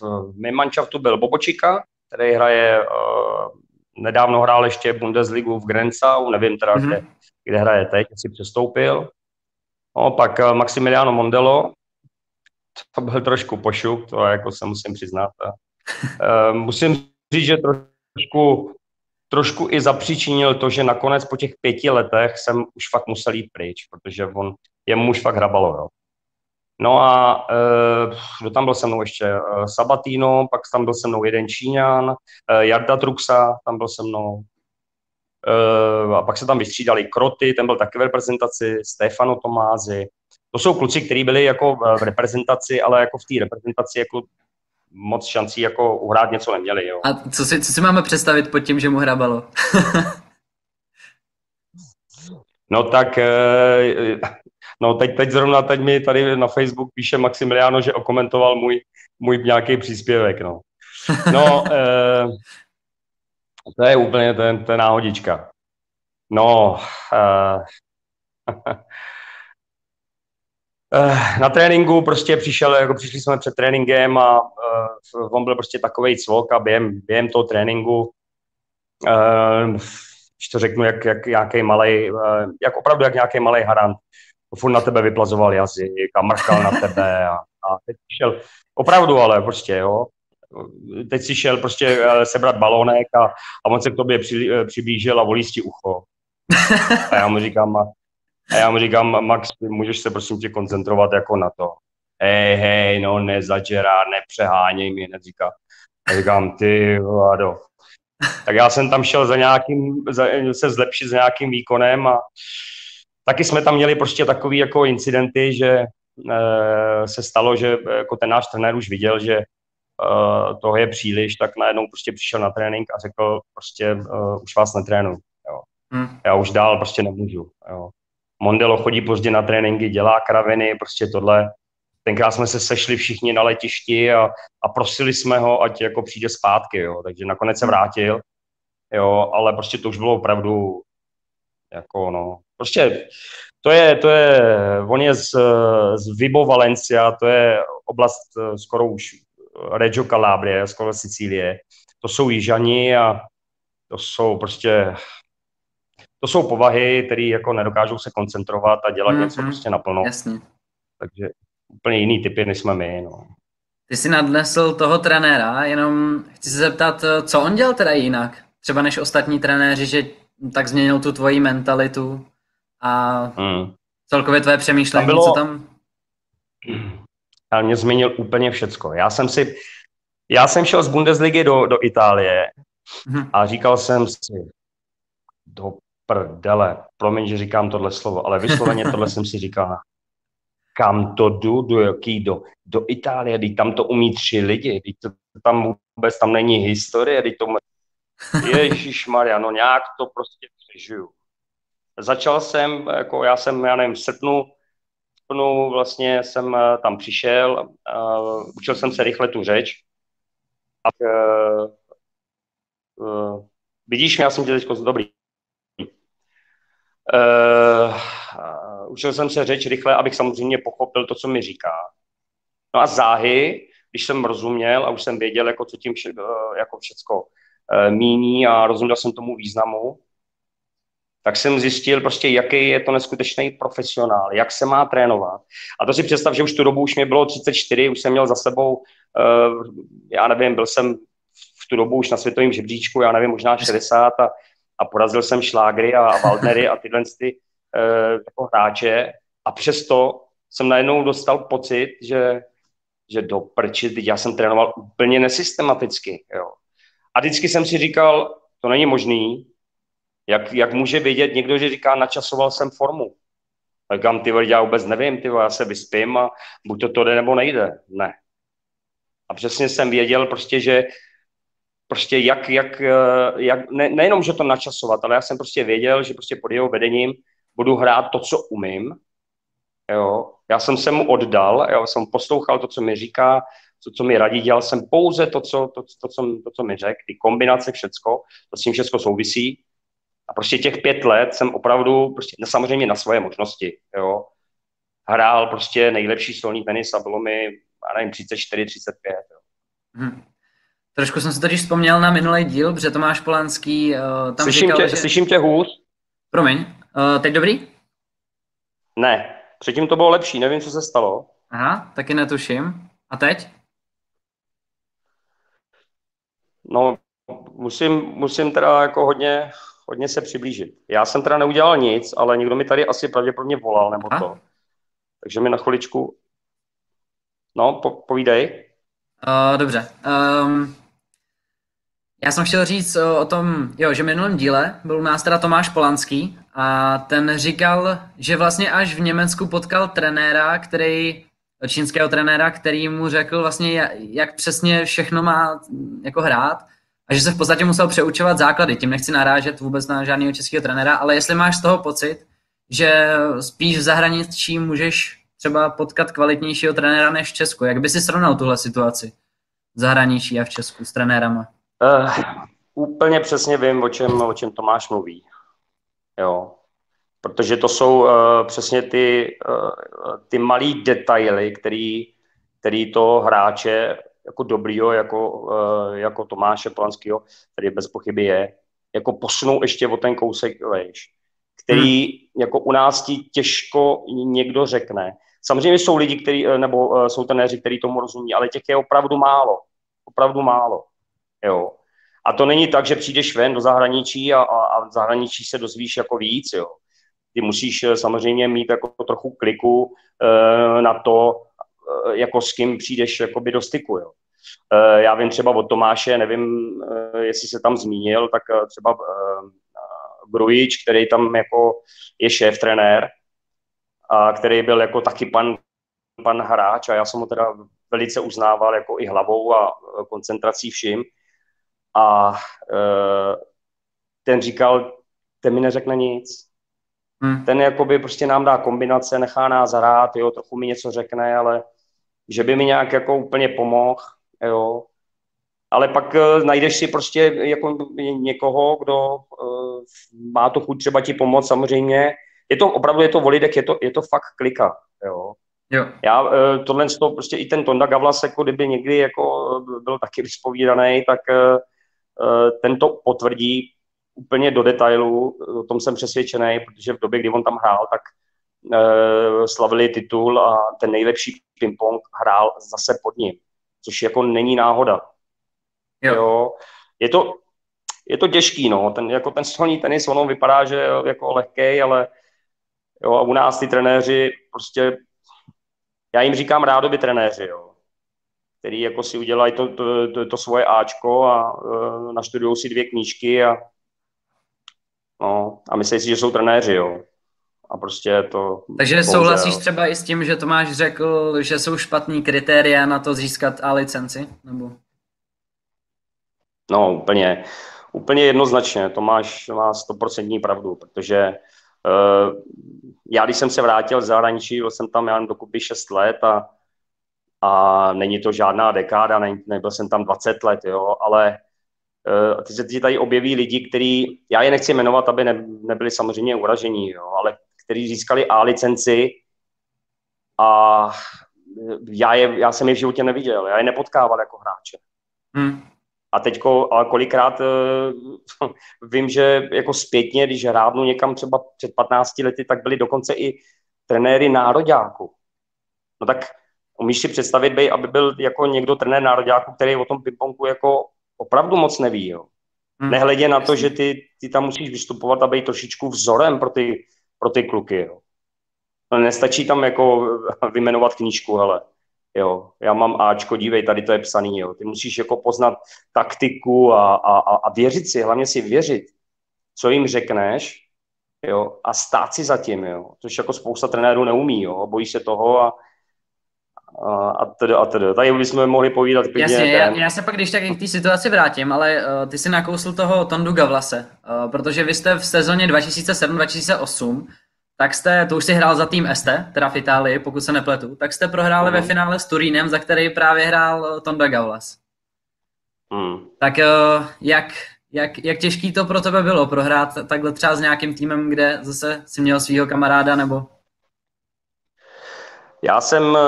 V mém manšaftu byl Bobočíka, který hraje nedávno hrál ještě Bundesligu v Grenzau, nevím teda, kde hraje teď, si přestoupil. No, pak Maximiliano Mondelo, to byl trošku pošup, to jako se musím přiznat. Musím říct, že trošku i zapříčinil to, že nakonec po těch 5 letech jsem už fakt musel jít pryč, protože on, jemu už fakt hrabalo. Jo. No a tam byl se mnou ještě Sabatino, pak tam byl se mnou jeden Číňan, Jarda Truxa, tam byl se mnou. A pak se tam vystřídali Kroty, ten byl taky v reprezentaci, Stefano Tomázi. To jsou kluci, kteří byli jako v reprezentaci, ale jako v té reprezentaci jako moc šancí jako uhrát něco neměli. Jo. A co si máme představit pod tím, že mu hrabalo? No tak... No teď mi tady na Facebook píše Maximiliano, že okomentoval můj nějaký příspěvek, no. No, to je úplně ten náhodička. No, na tréninku prostě přišli jsme před tréninkem a on byl prostě takovej cvok a během toho tréninku když to řeknu, jak nějaký malej harant. Furt na tebe vyplazoval jazyk a mrkal na tebe a teď šel, opravdu ale prostě, jo, teď si šel prostě sebrat balónek a on se k tobě přiblížil a volí si ucho. A já mu říkám, Max, můžeš se prosím tě koncentrovat jako na to. Hej, no nezačerá, nepřeháněj mi, říká. Říkám, ty vládo. Tak já jsem tam šel se zlepšit s nějakým výkonem a taky jsme tam měli prostě takový jako incidenty, že se stalo, že jako ten náš trenér už viděl, že toho je příliš, tak najednou prostě přišel na trénink a řekl prostě už vás netrénuju, jo. Já už dál prostě nemůžu, jo. Mondelo chodí pozdě na tréninky, dělá kraviny, prostě tohle. Tenkrát jsme se sešli všichni na letišti a prosili jsme ho, ať jako přijde zpátky, jo. Takže nakonec se vrátil, jo, ale prostě to už bylo opravdu jako no. Prostě on je z Vibo Valencia, to je oblast skoro už Reggio Calabria, skoro Sicílie. To jsou Jižani a to jsou povahy, které jako nedokážou se koncentrovat a dělat něco prostě naplno. Jasně. Takže úplně jiný typy, než jsme my, no. Ty jsi nadnesl toho trenéra, jenom chci se zeptat, co on dělal teda jinak? Třeba než ostatní trenéři, že tak změnil tu tvoji mentalitu a celkově tvoje přemýšlení, co tam? Ale mě změnil úplně všecko. Já jsem šel z Bundesligy do Itálie a říkal jsem si, do prdele, promiň, že říkám tohle slovo, ale vysloveně tohle jsem si říkal, kam to jdu, do Itálie, teď tam to umí 3 lidi, teď to tam vůbec, tam není historie, teď to... Ježišmarja, no nějak to prostě přežiju. Začal jsem, jako v srpnu vlastně jsem tam přišel, učil jsem se rychle tu řeč. A, vidíš, já jsem tě teďko dobrý. Učil jsem se řeč rychle, abych samozřejmě pochopil to, co mi říká. No a záhy, když jsem rozuměl a už jsem věděl, jako co tím jako všecko míní a rozuměl jsem tomu významu, tak jsem zjistil prostě, jaký je to neskutečný profesionál, jak se má trénovat. A to si představ, že už tu dobu už mě bylo 34, už jsem měl za sebou, já nevím, byl jsem v tu dobu už na světovém žebříčku, já nevím, možná 60 a porazil jsem Šlágry a Waldnery a tyhle jako hráče a přesto jsem najednou dostal pocit, že do prči, já jsem trénoval úplně nesystematicky, jo. A vždycky jsem si říkal, to není možný, jak může vědět někdo, že říká, načasoval jsem formu. Tak říkám, já vůbec nevím, já se vyspím a buď to jde, nebo nejde. Ne. A přesně jsem věděl prostě, že prostě nejenom, že to načasovat, ale já jsem prostě věděl, že prostě pod jeho vedením budu hrát to, co umím. Jo. Já jsem se mu oddal, já jsem poslouchal to, co mi říká, co mi radí, dělal jsem pouze to, co mi řekl, ty kombinace, všecko, to s tím všecko souvisí. A prostě těch 5 let jsem opravdu, prostě, samozřejmě na svoje možnosti, jo, hrál prostě nejlepší stolní tenis a bylo mi, já nevím, 34, 35, jo. Trošku jsem se totiž vzpomněl na minulý díl, protože Tomáš Polanský tam říkal, že... Slyším tě hůř. Promiň, teď dobrý? Ne, předtím to bylo lepší, nevím, co se stalo. Aha, taky netuším. A teď? No, musím teda jako hodně se přiblížit. Já jsem teda neudělal nic, ale někdo mi tady asi pravděpodobně volal nebo to. Takže mi na chviličku... No, povídej. Dobře. Já jsem chtěl říct o tom, že v minulém díle byl u nás teda Tomáš Polanský a ten říkal, že vlastně až v Německu potkal trenéra, čínského trenéra, který mu řekl vlastně, jak přesně všechno má jako hrát a že se v podstatě musel přeučovat základy. Tím nechci narážet vůbec na žádného českého trenéra, ale jestli máš z toho pocit, že spíš v zahraničí můžeš třeba potkat kvalitnějšího trenéra než v Česku. Jak by si srovnal tuhle situaci v zahraničí a v Česku s trenérama? Úplně přesně vím, o čem Tomáš mluví. Jo. Protože to jsou přesně ty malý detaily, který to hráče jako dobrýho, jako Tomáše Polanského, který bez pochyby je, jako posunou ještě o ten kousek vejš, který jako u nás ti těžko někdo řekne. Samozřejmě jsou lidi, jsou trenéři, kteří tomu rozumí, ale těch je opravdu málo. Opravdu málo. Jo. A to není tak, že přijdeš ven do zahraničí a v zahraničí se dozvíš jako víc. Jo. Ty musíš samozřejmě mít jako trochu kliku na to, jako s kým přijdeš jakoby do styku. Jo. Já vím třeba od Tomáše, nevím, jestli se tam zmínil, tak třeba Grujič, který tam jako je šéf trenér, a který byl jako taky pan hráč a já jsem ho teda velice uznával jako i hlavou a koncentrací všim. A ten říkal, ten mi neřekne nic. Ten jakoby prostě nám dá kombinace, nechá nás hrát, jo, trochu mi něco řekne, ale že by mi nějak jako úplně pomohl, jo. Ale pak najdeš si prostě jako někoho, kdo má to chuť třeba ti pomoct, samozřejmě. Je to Volidek, je to fakt klika, jo. Jo. Já tohle z toho prostě i ten Tonda Gavlas, jako kdyby někdy jako byl taky vyspovídaný, tak ten to potvrdí úplně do detailu, o tom jsem přesvědčený, protože v době, kdy on tam hrál, tak slavili titul a ten nejlepší ping-pong hrál zase pod ním, což jako není náhoda. Jo. Jo. Je to těžký, no. Ten stolní tenis, ono vypadá, že je jako lehkej, ale jo, a u nás ty trenéři prostě, já jim říkám rádoby trenéři, jo, který jako si udělají to svoje áčko a naštudujou si 2 knížky a myslí si, že jsou trenéři, jo. A prostě to... Takže souhlasíš třeba i s tím, že Tomáš řekl, že jsou špatný kritéria na to získat A licenci? Nebo... No, úplně jednoznačně. Tomáš má 100% pravdu, protože já, když jsem se vrátil z zahraničí, byl jsem tam dokupy 6 let a není to žádná dekáda, nebyl jsem tam 20 let, jo, ale teď tady objeví lidi, kteří, já je nechci jmenovat, aby nebyli samozřejmě uražení, jo, ale kteří získali A licenci a já jsem je v životě neviděl, já je nepotkával jako hráče. A teď kolikrát vím, že jako zpětně, když hrábnu někam třeba před 15 lety, tak byli dokonce i trenéry nároďáku. No tak umíš si představit, aby byl jako někdo trenér nároďáku, který o tom pingpongu jako opravdu moc neví. Jo. Nehledě na to, že ty tam musíš vystupovat a být trošičku vzorem pro ty kluky. Jo. No nestačí tam jako vyjmenovat knížku, hele. Jo, já mám Ačko, dívej, tady to je psaný, jo. Ty musíš jako poznat taktiku a věřit si, hlavně si věřit, co jim řekneš, jo, a stát si za tím, jo. Což jako spousta trenérů neumí, jo, bojí se toho a teda. Tady bychom mohli povídat pěkně. Jasně, já se pak když tak k té situaci vrátím, ale ty si nakousl toho Tondu Gavlase, protože vy jste v sezóně 2007-2008 tak jste, to už si hrál za tým Este, teda v Itálii, pokud se nepletu, tak jste prohráli ve finále s Turínem, za který právě hrál Tonda Gavlas. Tak jak těžký to pro tebe bylo prohrát takhle třeba s nějakým týmem, kde zase si měl svýho kamaráda, nebo? Já jsem,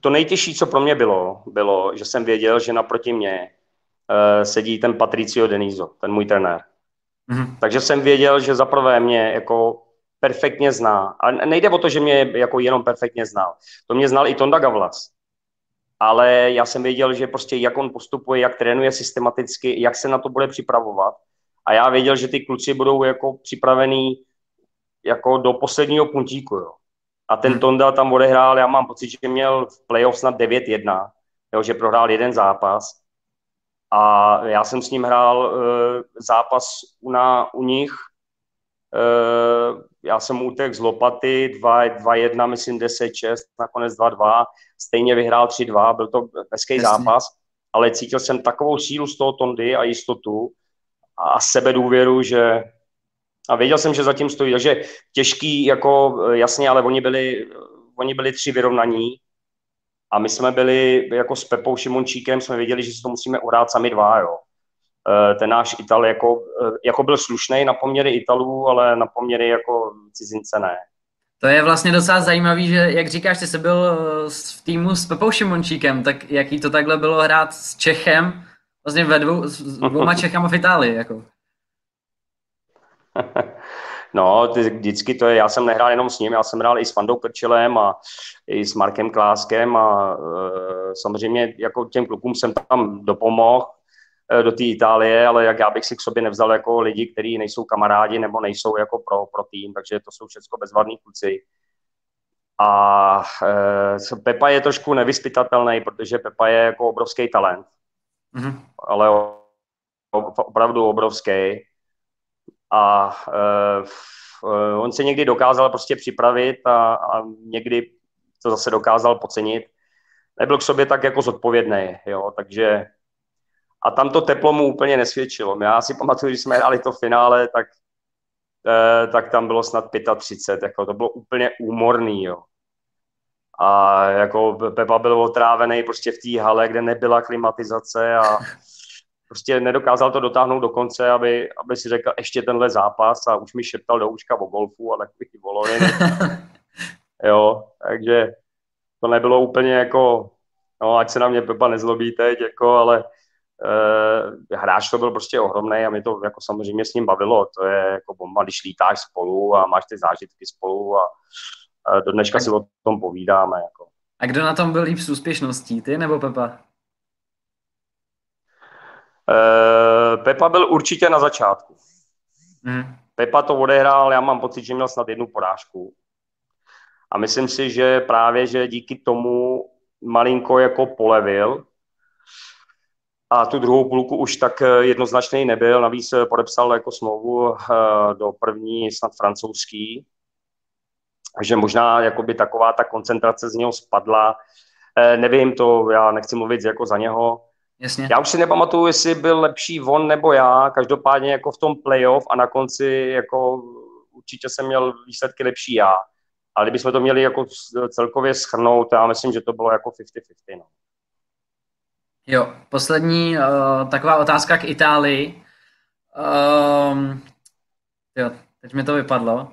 to nejtěžší, co pro mě bylo, že jsem věděl, že naproti mě sedí ten Patricio Deniso, ten můj trenér. Mm-hmm. Takže jsem věděl, že za prvé mě jako perfektně zná. A nejde o to, že mě jako jenom perfektně znal. To mě znal i Tonda Gavlas. Ale já jsem věděl, že prostě jak on postupuje, jak trénuje systematicky, jak se na to bude připravovat. A já věděl, že ty kluci budou jako připravený jako do posledního puntíku, jo. A ten Tonda tam odehrál, já mám pocit, že měl v playoff snad 9-1, jo, že prohrál jeden zápas. A já jsem s ním hrál zápas u nich. Já jsem utek z lopaty 2-1, myslím 10-6, nakonec 2-2. Stejně vyhrál 3-2, byl to hezký zápas. Ale cítil jsem takovou sílu z toho Tondy a jistotu a sebedůvěru, že... A věděl jsem, že zatím stojí, takže těžký, jako jasně, ale oni byli tři vyrovnaní a my jsme byli jako s Pepou Šimončíkem, jsme věděli, že si to musíme uhrát sami dva, jo. Ten náš Ital jako byl slušnej na poměry Italů, ale na poměry jako cizince ne. To je vlastně docela zajímavý, že jak říkáš, ty jsi byl v týmu s Pepou Šimončíkem, tak jaký to takhle bylo hrát s Čechem, vlastně s dvouma Čechama v Itálii, jako. No, vždycky to je, já jsem nehrál jenom s ním, já jsem hrál i s Vandou Krčilem a i s Markem Kláskem a samozřejmě jako těm klukům jsem tam dopomohl do té Itálie, ale jak já bych si k sobě nevzal jako lidi, kteří nejsou kamarádi nebo nejsou jako pro tým, takže to jsou všechno bezvadní kluci. A Pepa je trošku nevyspytatelný, protože Pepa je jako obrovský talent, ale opravdu obrovský. A on se někdy dokázal prostě připravit a někdy to zase dokázal podcenit. Nebyl k sobě tak jako zodpovědný, jo, takže... A tam to teplo mu úplně nesvědčilo. Já si pamatuju, když jsme hráli to finále, tak tam bylo snad 35, jako to bylo úplně úmorný, jo. A jako Pepa byl otrávený prostě v té hale, kde nebyla klimatizace a... Prostě nedokázal to dotáhnout do konce, aby si řekl ještě tenhle zápas a už mi šeptal do účka o golfu a takový voloviny. Jo, takže to nebylo úplně jako, no ať se na mě Pepa nezlobí teď, jako, ale hráč to byl prostě ohromnej a mě to jako samozřejmě s ním bavilo. To je jako bomba, když lítáš spolu a máš ty zážitky spolu a do dneška si o tom povídáme. Jako. A kdo na tom byl líp s úspěšností, ty nebo Pepa? Pepa byl určitě na začátku. Pepa to odehrál, já mám pocit, že měl snad jednu porážku. A myslím si, že právě, že díky tomu malinko jako polevil a tu druhou půlku už tak jednoznačný nebyl, navíc podepsal jako smlouvu do první snad francouzský, že možná jakoby taková ta koncentrace z něho spadla. Nevím to, já nechci mluvit jako za něho. Jasně. Já už si nepamatuju, jestli byl lepší on nebo já, každopádně jako v tom playoff a na konci jako určitě jsem měl výsledky lepší já. Ale kdybychom to měli jako celkově shrnout, já myslím, že to bylo jako 50-50. No. Jo, poslední taková otázka k Itálii. Jo, teď mi to vypadlo.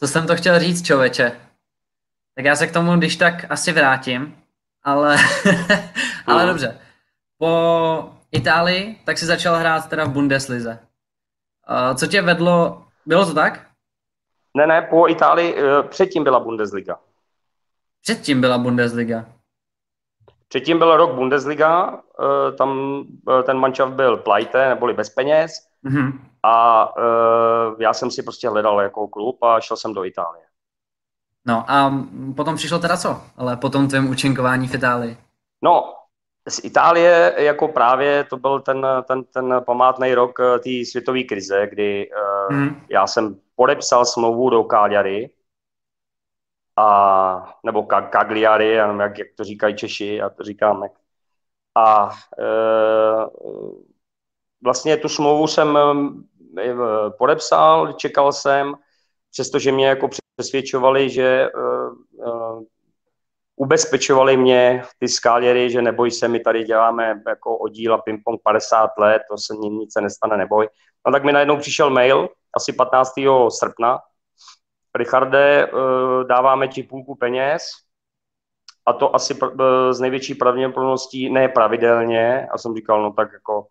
Co jsem to chtěl říct, člověče? Tak já se k tomu, když tak, asi vrátím. Ale dobře. Po Itálii tak si začal hrát teda v Bundeslize. Co tě vedlo? Bylo to tak? Ne, po Itálii předtím byla Bundesliga. Předtím byla Bundesliga. Předtím byl rok Bundesliga, tam ten mančaft byl pleite, neboli bez peněz. Mm-hmm. A já jsem si prostě hledal jako klub a šel jsem do Itálie. No a potom přišlo teda co? Ale potom tvém účinkování v Itálii. No, z Itálie jako právě to byl ten památný rok té světové krize, kdy já jsem podepsal smlouvu do Cagliari, a nebo Cagliari, já nevím, jak to říkají Češi, já to říkám. A vlastně tu smlouvu jsem podepsal, čekal jsem, přestože mě jako přesvědčovali, že ubezpečovali mě ty Cagliari, že neboj se, my tady děláme jako oddíl a ping-pong 50 let, to se nic se nestane, neboj. No tak mi najednou přišel mail, asi 15. srpna. Richarde, dáváme ti půlku peněz a to asi z největší pravděpodobností ne pravidelně, a jsem říkal, no tak jako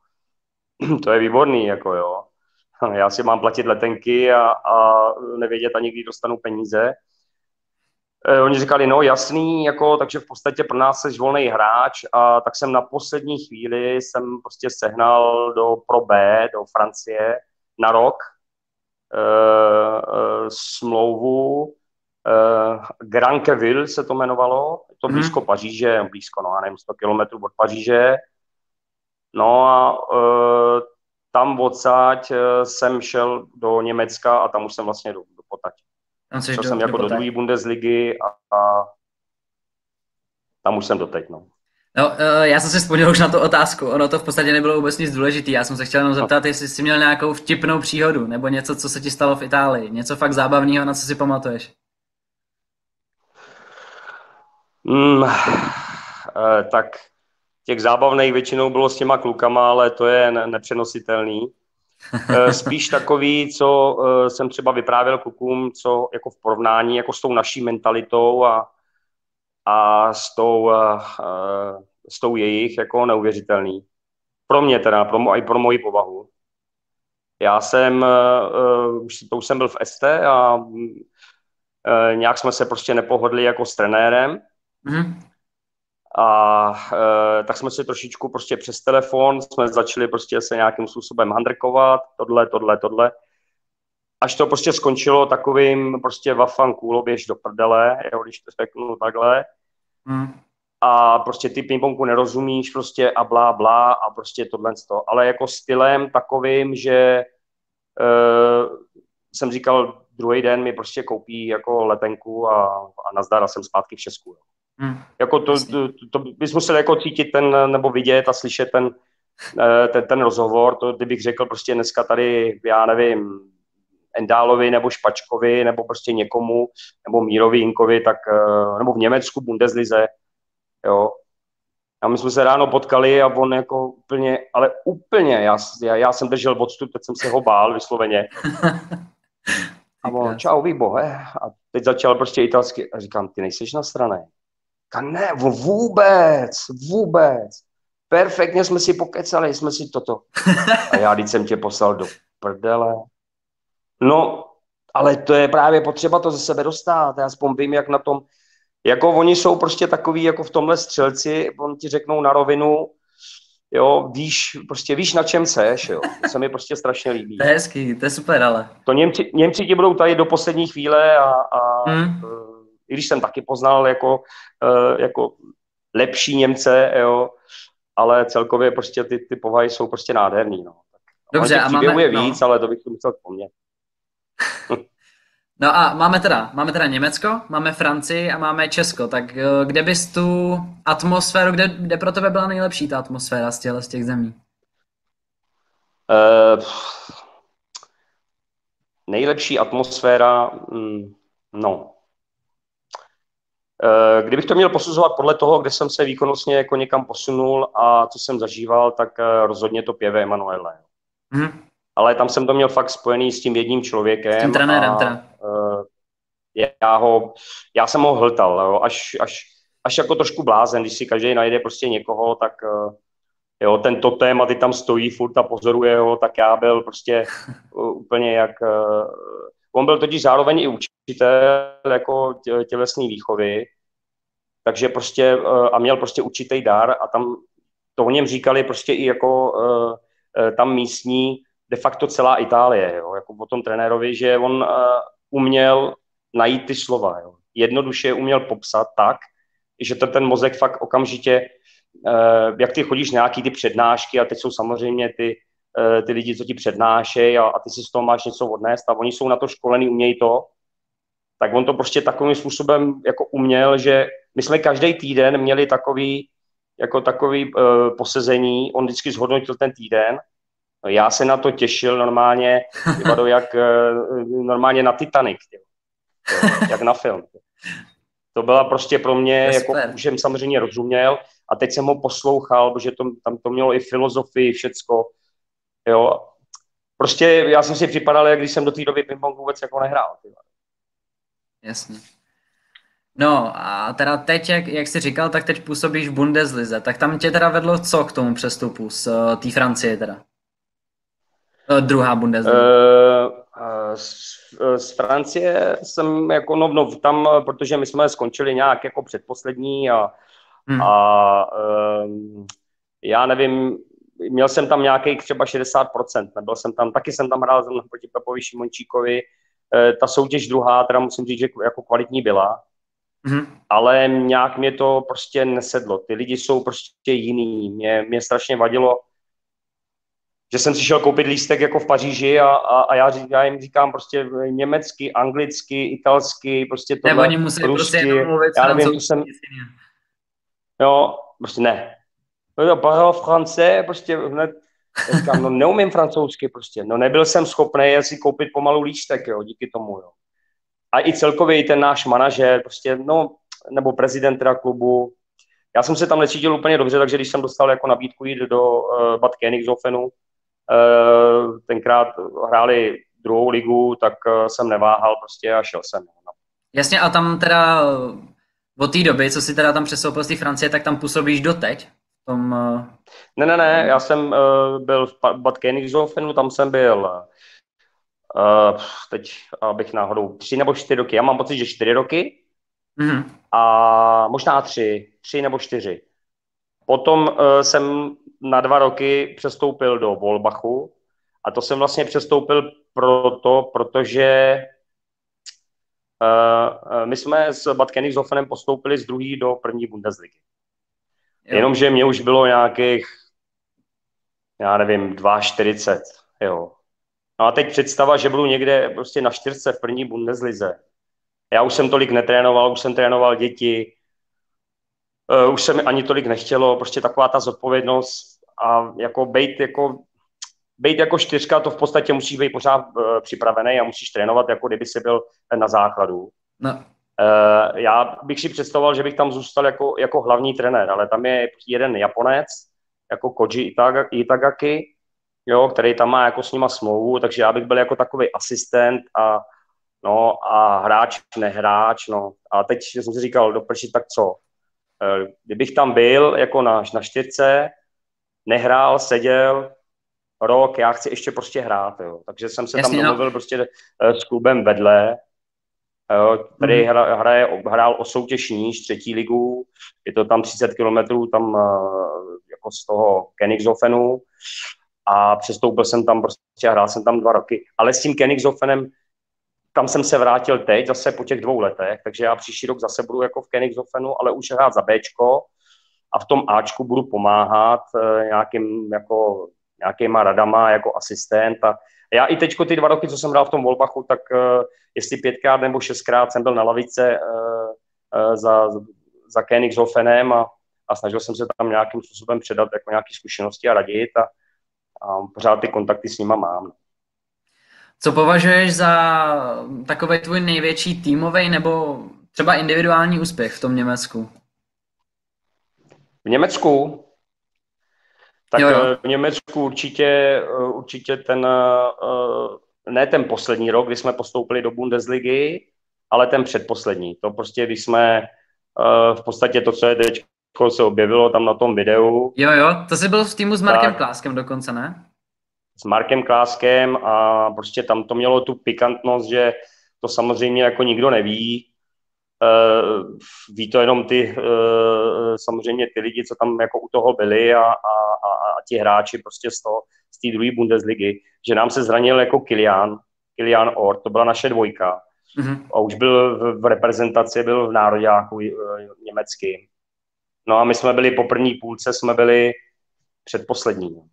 to je výborný, jako jo. Já si mám platit letenky a nevědět ani, kdy dostanu peníze. Oni říkali, no jasný, jako, takže v podstatě pro nás jsi volný hráč, a tak jsem na poslední chvíli jsem prostě sehnal pro B, do Francie, na rok smlouvu Grand-Queville se to jmenovalo, to blízko Paříže, blízko, no já nevím, 100 kilometrů od Paříže. No a tam odsáď jsem šel do Německa a tam už jsem vlastně do Potati. Šel jsem jako do druhé Bundesligy a tam už jsem doteď, no. No, já jsem si vzpomněl už na tu otázku, ono to v podstatě nebylo vůbec nic důležitý, já jsem se chtěl jenom zeptat, jestli jsi měl nějakou vtipnou příhodu, nebo něco, co se ti stalo v Itálii, něco fakt zábavného, na co si pamatuješ? Tak těch zábavných většinou bylo s těma klukama, ale to je nepřenositelný. Spíš takový, co jsem třeba vyprávěl klukům, co jako v porovnání jako s tou naší mentalitou a s tou jejich, jako neuvěřitelný. Pro mě teda, i pro moji povahu. Já jsem, už jsem byl v ST a nějak jsme se prostě nepohodli jako s trenérem. A tak jsme si trošičku prostě přes telefon, jsme začali prostě se nějakým způsobem handrkovat, tohle. Až to prostě skončilo takovým prostě vafan kůloběž do prdele, jo, když to řeknu takhle. A prostě ty pingpongu nerozumíš prostě a blá, blá a prostě tohle z toho. Ale jako stylem takovým, že jsem říkal, druhý den mi prostě koupí jako letenku a nazdar, a jsem zpátky v Česku. Jo. Jako to bys musel jako cítit ten, nebo vidět a slyšet ten rozhovor, to kdybych řekl prostě dneska tady, já nevím, Endálovi nebo Špačkovi, nebo prostě někomu, nebo Mírovi Jinkovi, tak, nebo v Německu Bundeslize, jo. A my jsme se ráno potkali a on jako úplně, ale úplně, já jsem držel odstup, teď jsem se ho bál vysloveně. A on, čau výbo, he. A teď začal prostě italsky a říkám, ty nejseš nasranej. A ne, vůbec. Perfektně jsme si pokecali, jsme si toto. A já vždyť jsem tě poslal do prdele. No, ale to je právě potřeba to ze sebe dostat. Já aspoň vím, jak na tom, jako oni jsou prostě takový, jako v tomhle střelci, oni ti řeknou na rovinu, jo, víš, na čem seš, jo. To se mi prostě strašně líbí. To je hezký, to je super, ale. To Němci ti budou tady do poslední chvíle i když jsem taky poznal jako lepší Němce, jo, ale celkově prostě ty povahy jsou prostě nádherný, no. Dobře, a máme víc, ale to bych si musel vzpomnět. No a máme teda Německo, máme Francii a máme Česko, tak kde bys tu atmosféru, kde pro tebe byla nejlepší ta atmosféra z těch zemí? Nejlepší atmosféra, no. Kdybych to měl posuzovat podle toho, kde jsem se výkonnostně jako někam posunul a co jsem zažíval, tak rozhodně to Pieve Emanuele. Ale tam jsem to měl fakt spojený s tím jedním člověkem. S tím trenérem teda. Já jsem ho hltal, jo, až jako trošku blázen, když si každý najde prostě někoho, tak jo, ten totem a ty tam stojí furt a pozoruje ho, tak já byl prostě úplně jak... On byl totiž zároveň i učitel jako tělesné výchovy, takže prostě a měl prostě určitý dar a tam to o něm říkali prostě i jako tam místní de facto celá Itálie, jo, jako o tom trenérovi, že on uměl najít ty slova, jo. Jednoduše uměl popsat tak, že to ten mozek fakt okamžitě, jak ty chodíš na nějaký ty přednášky a teď jsou samozřejmě ty lidi, co ti přednášejí a ty si z toho máš něco odnést a oni jsou na to školení, umějí to, tak on to prostě takovým způsobem jako uměl, že my jsme každý týden měli takový posezení, on vždycky zhodnotil ten týden, já se na to těšil normálně, Vado, jak normálně na Titanic, jak na film. To byla prostě pro mě, jako už jsem samozřejmě rozuměl a teď jsem ho poslouchal, protože tam to mělo i filozofii, všecko. Jo, prostě já jsem si připadal, jak když jsem do té doby ping-pong vůbec jako nehrál. Jasně. No a teda teď, jak jsi říkal, tak teď působíš v Bundeslize, tak tam tě teda vedlo co k tomu přestupu z té Francie teda? Druhá Bundesliga. Z Francie jsem jako tam, protože my jsme skončili nějak jako předposlední a já nevím, měl jsem tam nějakých třeba 60%, nebyl jsem tam, taky jsem tam hrál proti Pepovi Šimončíkovi, ta soutěž druhá, teda musím říct, že jako kvalitní byla, ale nějak mě to prostě nesedlo, ty lidi jsou prostě jiný, mě strašně vadilo, že jsem si šel koupit lístek jako v Paříži a já jim říkám prostě německy, anglicky, italsky, prostě to. Ne, oni museli prostě jenom mluvit francouzsky. Jo, prostě ne. Parle français, prostě hned, říkám, no neumím francouzsky prostě, no nebyl jsem schopný si koupit pomalu lístek, jo, díky tomu, jo. A i celkově i ten náš manažer, prostě, no, nebo prezident teda klubu, já jsem se tam necítil úplně dobře, takže když jsem dostal jako nabídku jít do Bad Königshofen, tenkrát hráli druhou ligu, tak jsem neváhal prostě a šel jsem. Jasně, a tam teda od té doby, co si teda tam přesoupil z té Francie, tak tam působíš doteď? Ne, já jsem byl v Bad Königshofen, tam jsem byl teď, abych náhodou 3 nebo 4 roky, já mám pocit, že 4 roky, a možná 3 nebo 4. Potom jsem na 2 roky přestoupil do Wolbachu a to jsem vlastně přestoupil protože my jsme s Bad Königshofen postoupili z druhé do první Bundesligy. Jo. Jenomže mě už bylo nějakých, já nevím, 2,40, jo. No a teď představa, že budu někde prostě na 4 v první Bundeslize. Já už jsem tolik netrénoval, už jsem trénoval děti, už se mi ani tolik nechtělo, prostě taková ta zodpovědnost a jako bejt jako 4, to v podstatě musíš být pořád připravený a musíš trénovat, jako kdyby jsi byl na základu. No. Já bych si představoval, že bych tam zůstal jako hlavní trenér, ale tam je jeden Japonec, jako Koji Itagaki, jo, který tam má jako s nima smlouvu, takže já bych byl jako takový asistent a hráč, nehráč, no. A teď jsem si říkal, do prši, tak co? Kdybych tam byl jako na 4, nehrál, seděl rok, já chci ještě prostě hrát, jo. Takže jsem se tam domluvil prostě s klubem vedle, který hrál o soutěž níž, 3. ligu, je to tam 30 kilometrů, tam jako z toho Königshofen, a přestoupil jsem tam prostě a hrál jsem tam 2 roky. Ale s tím Königshofen tam jsem se vrátil teď, zase po těch 2 letech, takže já příští rok zase budu jako v Königshofen, ale už hrát za Bčko a v tom Ačku budu pomáhat nějakýma radama jako asistent. A já i teďko ty 2 roky, co jsem hrál v tom Wolbachu, tak jestli 5krát nebo 6krát jsem byl na lavice za Königshofen a snažil jsem se tam nějakým způsobem předat jako nějaké zkušenosti a radit a pořád ty kontakty s nima mám. Co považuješ za takový tvůj největší týmový nebo třeba individuální úspěch v tom Německu? V Německu? Tak jo. V Německu určitě ten poslední rok, kdy jsme postoupili do Bundesligy, ale ten předposlední. To prostě, když jsme v podstatě to, co je teď, se objevilo tam na tom videu. Jo, to jsi byl v týmu s Markem Kláskem dokonce, ne? S Markem Kláskem a prostě tam to mělo tu pikantnost, že to samozřejmě jako nikdo neví. Ví to jenom samozřejmě ty lidi, co tam jako u toho byli a ti hráči prostě z té druhé Bundesligy, že nám se zranil jako Kilian Ort, to byla naše 2. A už byl v reprezentaci, byl v nároďáku německým. No a my jsme byli po první půlce, jsme byli předposlední.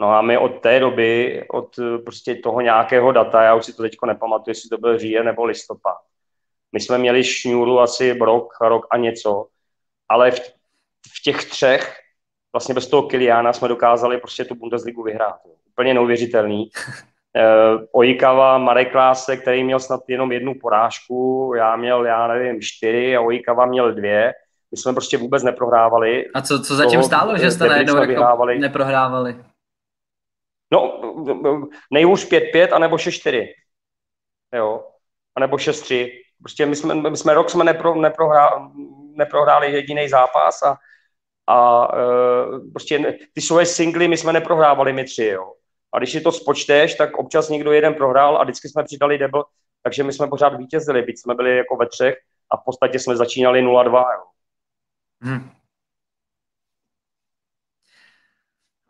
No a my od té doby, od prostě toho nějakého data, já už si to teďko nepamatuju, jestli to byl říjen nebo listopad. My jsme měli šňůru asi rok a něco, ale v těch 3, vlastně bez toho Kiliana, jsme dokázali prostě tu Bundesligu vyhrát. Úplně neuvěřitelný. Oikawa, Marek Klásek, který měl snad jenom 1 porážku, já měl, nevím, 4 a Oikawa měl 2. My jsme prostě vůbec neprohrávali. A co zatím stálo, že jste najednou jako neprohrávali? No, nejhůř 5-5, anebo 6-4, jo, anebo 6-3, Prostě my jsme rok jsme neprohráli jediný zápas a prostě ty svoje singly my jsme neprohrávali my tři, jo. A když si to spočteš, tak občas někdo jeden prohrál a vždycky jsme přidali debl, takže my jsme pořád vítězili, byť jsme byli jako ve třech a v podstatě jsme začínali 0-2, jo. Hmm.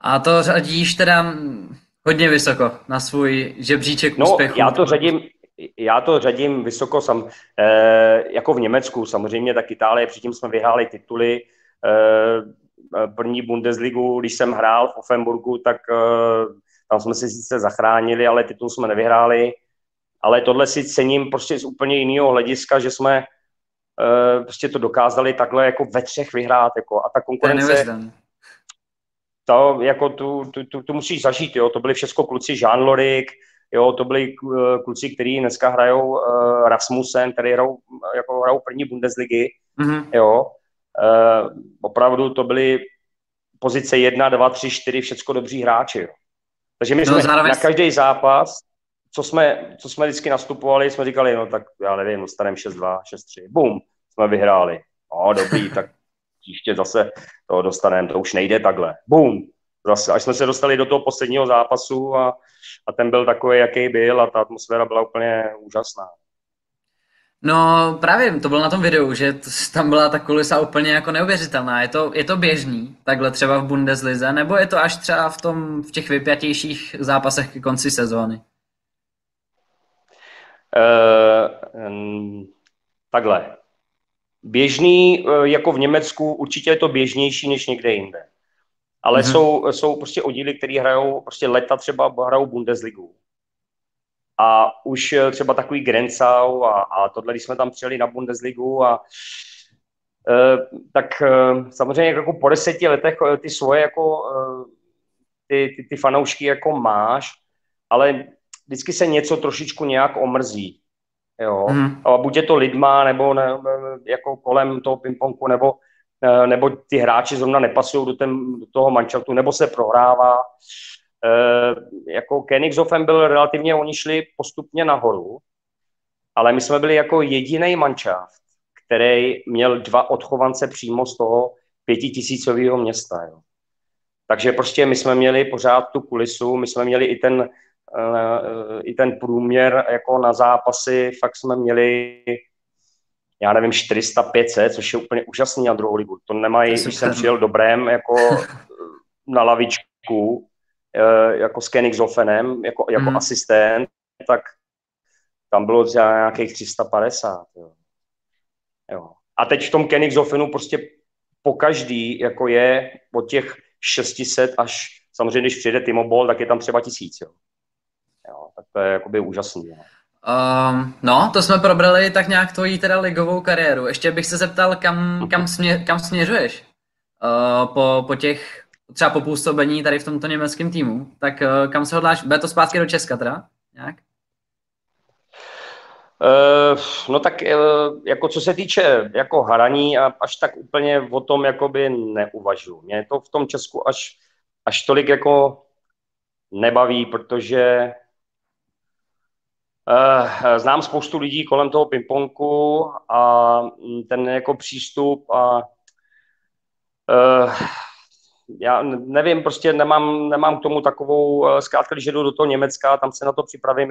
A to řadíš teda hodně vysoko na svůj žebříček úspěchu. No, já to řadím vysoko jako v Německu, samozřejmě tak Itálie, předtím jsme vyhráli tituly, první Bundesligu, když jsem hrál v Offenburgu, tak tam jsme si sice zachránili, ale titul jsme nevyhráli, ale tohle si cením prostě z úplně jiného hlediska, že jsme prostě to dokázali takhle jako ve třech vyhrát, jako a ta konkurence... To, jako tu musíš zažít, jo, to byli všechno kluci Jean Lorik, jo, to byli kluci, kteří dneska hrajou Rasmussen, který hrajou první Bundesligy, mm-hmm. Jo, opravdu to byly pozice 1, 2, 3, 4, všechno dobří hráči, jo. Takže my jsme na každý zápas, co jsme vždycky nastupovali, jsme říkali, no tak já nevím, dostaneme 6-2, 6-3, bum, jsme vyhráli, no dobrý, tak příště zase to dostaneme, to už nejde takhle. Bum! Zase, až jsme se dostali do toho posledního zápasu a ten byl takový, jaký byl a ta atmosféra byla úplně úžasná. No právě, to bylo na tom videu, že tam byla ta kulisa úplně jako neuvěřitelná. Je to běžný, takhle třeba v Bundeslize, nebo je to až třeba v těch vypjatějších zápasech ke konci sezóny? Takhle. Běžný, jako v Německu, určitě je to běžnější než někde jinde. Ale jsou prostě oddíly, které hrajou prostě leta třeba hrajou Bundesligu. A už třeba takový Grenzau a tohle, když jsme tam přijeli na Bundesligu tak samozřejmě jako po 10 letech ty svoje jako ty fanoušky jako máš, ale vždycky se něco trošičku nějak omrzí. Jo, a buď je to lidma, nebo ne, jako kolem toho pingpongu, nebo ty hráči zrovna nepasují do toho manšaftu, nebo se prohrává. Jako Königshofen byl relativně, oni šli postupně nahoru, ale my jsme byli jako jediný manšaft, který měl 2 odchovance přímo z toho 5000 města. Jo. Takže prostě my jsme měli pořád tu kulisu, my jsme měli i ten průměr jako na zápasy, fakt jsme měli, já nevím, 400-500, což je úplně úžasný na druhou ligu. To nemají, když jsem přijel do Brém, jako na lavičku, jako s Königshoffenem, jako asistent, tak tam bylo třeba nějakých 350. Jo. Jo. A teď v tom Königshoffenu prostě po každý, jako je od těch 600 až, samozřejmě když přijde Timo Boll, tak je tam třeba 1000, jo. Jo, tak to je jakoby úžasný. No, to jsme probrali tak nějak tvojí teda ligovou kariéru. Ještě bych se zeptal, kam směřuješ po těch, třeba po působení tady v tomto německém týmu. Tak kam se hodláš? Bude to zpátky do Česka teda? Nějak? No tak jako co se týče jako hraní, až tak úplně o tom jakoby neuvažuji. Mě to v tom Česku až tolik jako nebaví, protože znám spoustu lidí kolem toho pingpongu a ten jako přístup a já nevím, prostě nemám k tomu takovou, zkrátka, když jdu do toho Německa, tam se na to připravím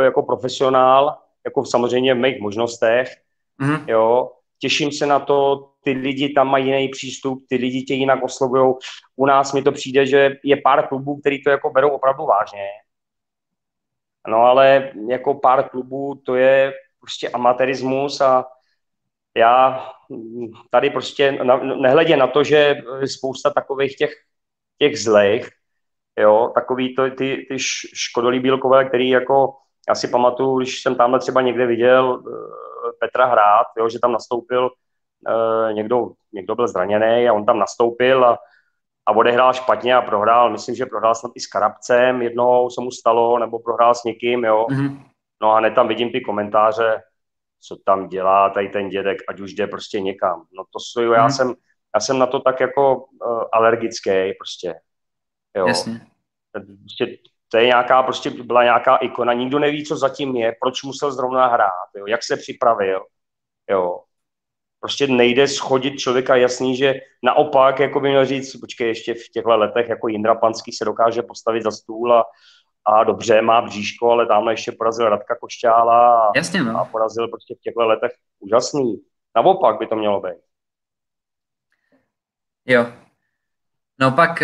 jako profesionál, jako samozřejmě v mých možnostech, jo. Těším se na to, ty lidi tam mají jiný přístup, ty lidi tě jinak oslovujou. U nás mi to přijde, že je pár klubů, který to jako berou opravdu vážně. No ale jako pár klubů, to je prostě amatérismus a já tady prostě, nehledě na to, že spousta takových těch zlejch, jo, takový ty škodolíbílkové, který jako, já si pamatuju, když jsem tamhle třeba někde viděl Petra hrát, jo, že tam nastoupil někdo byl zraněný a on tam nastoupil a odehrál špatně a prohrál, myslím, že prohrál snad i s Karabcem jednou, se mu stalo, nebo prohrál s někým, jo. Mm-hmm. No a hned tam vidím ty komentáře, co tam dělá tady ten dědek, ať už jde prostě někam. No to jsou, já jsem na to tak jako alergický prostě, jo. Jasně. Prostě To je nějaká, prostě byla nějaká ikona, nikdo neví, co zatím je, proč musel zrovna hrát, jo, jak se připravil, jo. Prostě nejde shodit člověka, jasný, že naopak, jako by měl říct, počkej, ještě v těchto letech, jako Jindra Panský se dokáže postavit za stůl a dobře, má bříško, ale tamhle ještě porazil Radka Košťála a, jasně, no, a porazil prostě v těchto letech úžasný. Naopak by to mělo být. Jo. No pak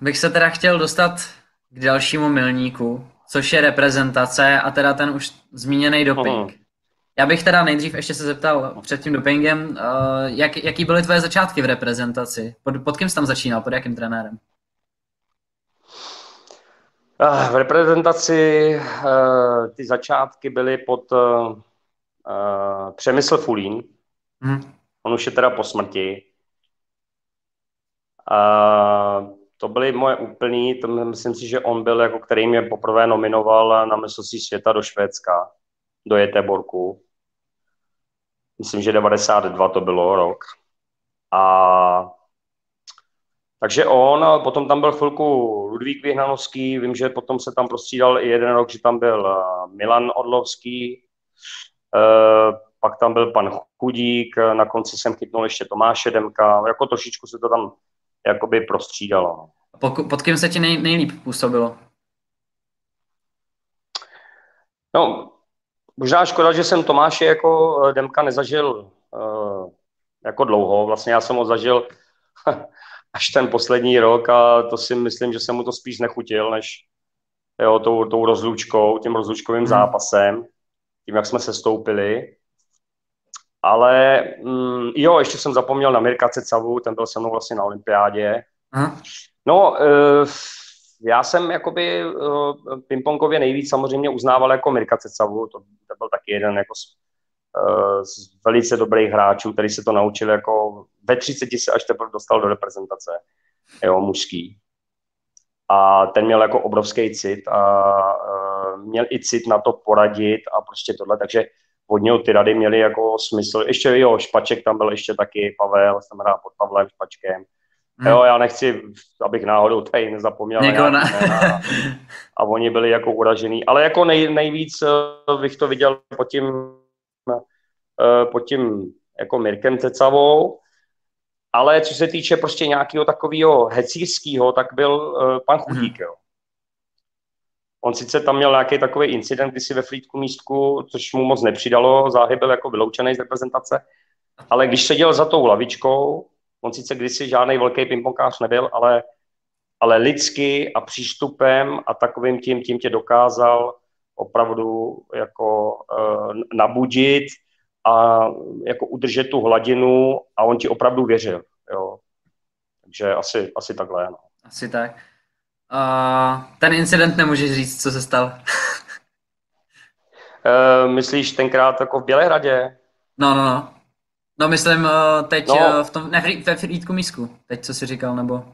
bych se teda chtěl dostat k dalšímu milníku, což je reprezentace a teda ten už zmíněný doping. Já bych teda nejdřív ještě se zeptal před tím dopingem, jaký byly tvoje začátky v reprezentaci? Pod kým jsi tam začínal? Pod jakým trenérem? V reprezentaci ty začátky byly pod Přemysl Fulín. On už je teda po smrti. To byly moje úplný, to myslím si, že on byl, jako který mě poprvé nominoval na mistrovství světa do Švédska, do Göteborgu. Myslím, že 92 to bylo rok. A takže on, potom tam byl chvilku Ludvík Vyhnanovský, vím, že potom se tam prostřídal i jeden rok, že tam byl Milan Odlovský, pak tam byl pan Chudík, na konci jsem chytnul ještě Tomáše Demka, jako trošičku se to tam jakoby prostřídalo. Pod kým se ti nejlíp působilo? No, možná škoda, že jsem Tomáše jako Demka nezažil jako dlouho, vlastně já jsem ho zažil až ten poslední rok a to si myslím, že jsem mu to spíš nechutil, než jo, tou rozlučkou, tím rozlučkovým zápasem, tím, jak jsme se stoupili. Ale jo, ještě jsem zapomněl na Mirka Cecavu, ten byl se mnou vlastně na olympiádě. No, já jsem jakoby pingpongově nejvíc samozřejmě uznával jako Mirka Cecavu, to byl taky jeden jako z velice dobrých hráčů, který se to naučil jako ve 30 se až teprve dostal do reprezentace, jo, mužský. A ten měl jako obrovský cit a měl i cit na to poradit a prostě tohle, takže od něho ty rady měly jako smysl. Ještě jo, Špaček tam byl ještě taky, Pavel, jsem hrál pod Pavlem Špačkem. Jo, já nechci, abych náhodou tady nezapomněl. A oni byli jako uražený. Ale jako nejvíc bych to viděl pod tím jako Mirkem Tecavou, ale co se týče prostě nějakého takového hecířského, tak byl pan Chudík, jo. On sice tam měl nějaký takový incident, kdy si ve Frýdku-Místku, což mu moc nepřidalo, záhy byl jako vyloučený z reprezentace, ale když seděl za tou lavičkou, on sice kdysi žádný velký pingponkář nebyl, ale lidsky a přístupem a takovým tím tě dokázal opravdu jako nabudit a jako udržet tu hladinu a on ti opravdu věřil, jo. Takže asi takhle, no. Asi tak. Ten incident nemůžeš říct, co se stal. Myslíš tenkrát jako v Bělehradě? No. No myslím teď no. V tom, ne ve Frýdku-Místku, teď co jsi říkal, nebo?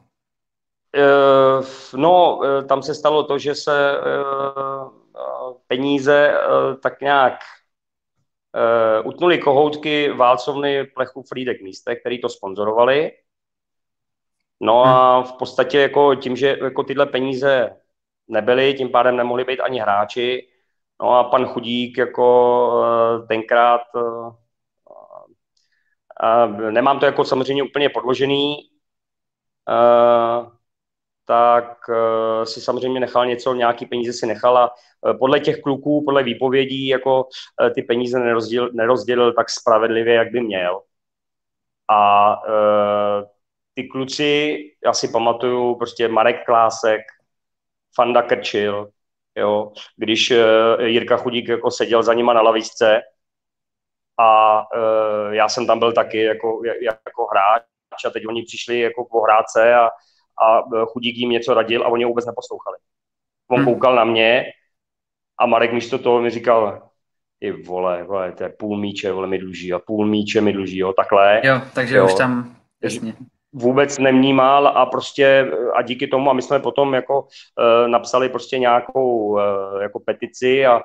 No, tam se stalo to, že se peníze tak nějak utnuli kohoutky válcovny plechu Frýdek-Místek, který to sponzorovali. No a v podstatě jako tím, že jako tyhle peníze nebyly, tím pádem nemohli být ani hráči. No a pan Chudík jako tenkrát, nemám to jako samozřejmě úplně podložený, tak si samozřejmě nechal něco, nějaký peníze si nechal a podle těch kluků, podle výpovědí, jako ty peníze nerozdělil tak spravedlivě, jak by měl. A ty kluci, já si pamatuju, prostě Marek Klásek, Fanda Krčil, jo, když Jirka Chudík jako seděl za nima na lavičce a já jsem tam byl taky jako hráč a teď oni přišli jako po hráčce a Chudík jim něco radil a oni ho vůbec neposlouchali. On koukal na mě a Marek místo toho mi říkal, ty vole, to je půl míče, vole, mi dluží a půl míče mi dluží, jo, takhle. Jo, takže jo. Už tam, jasně. Vůbec nevnímal a prostě a díky tomu, a my jsme potom jako napsali prostě nějakou jako petici a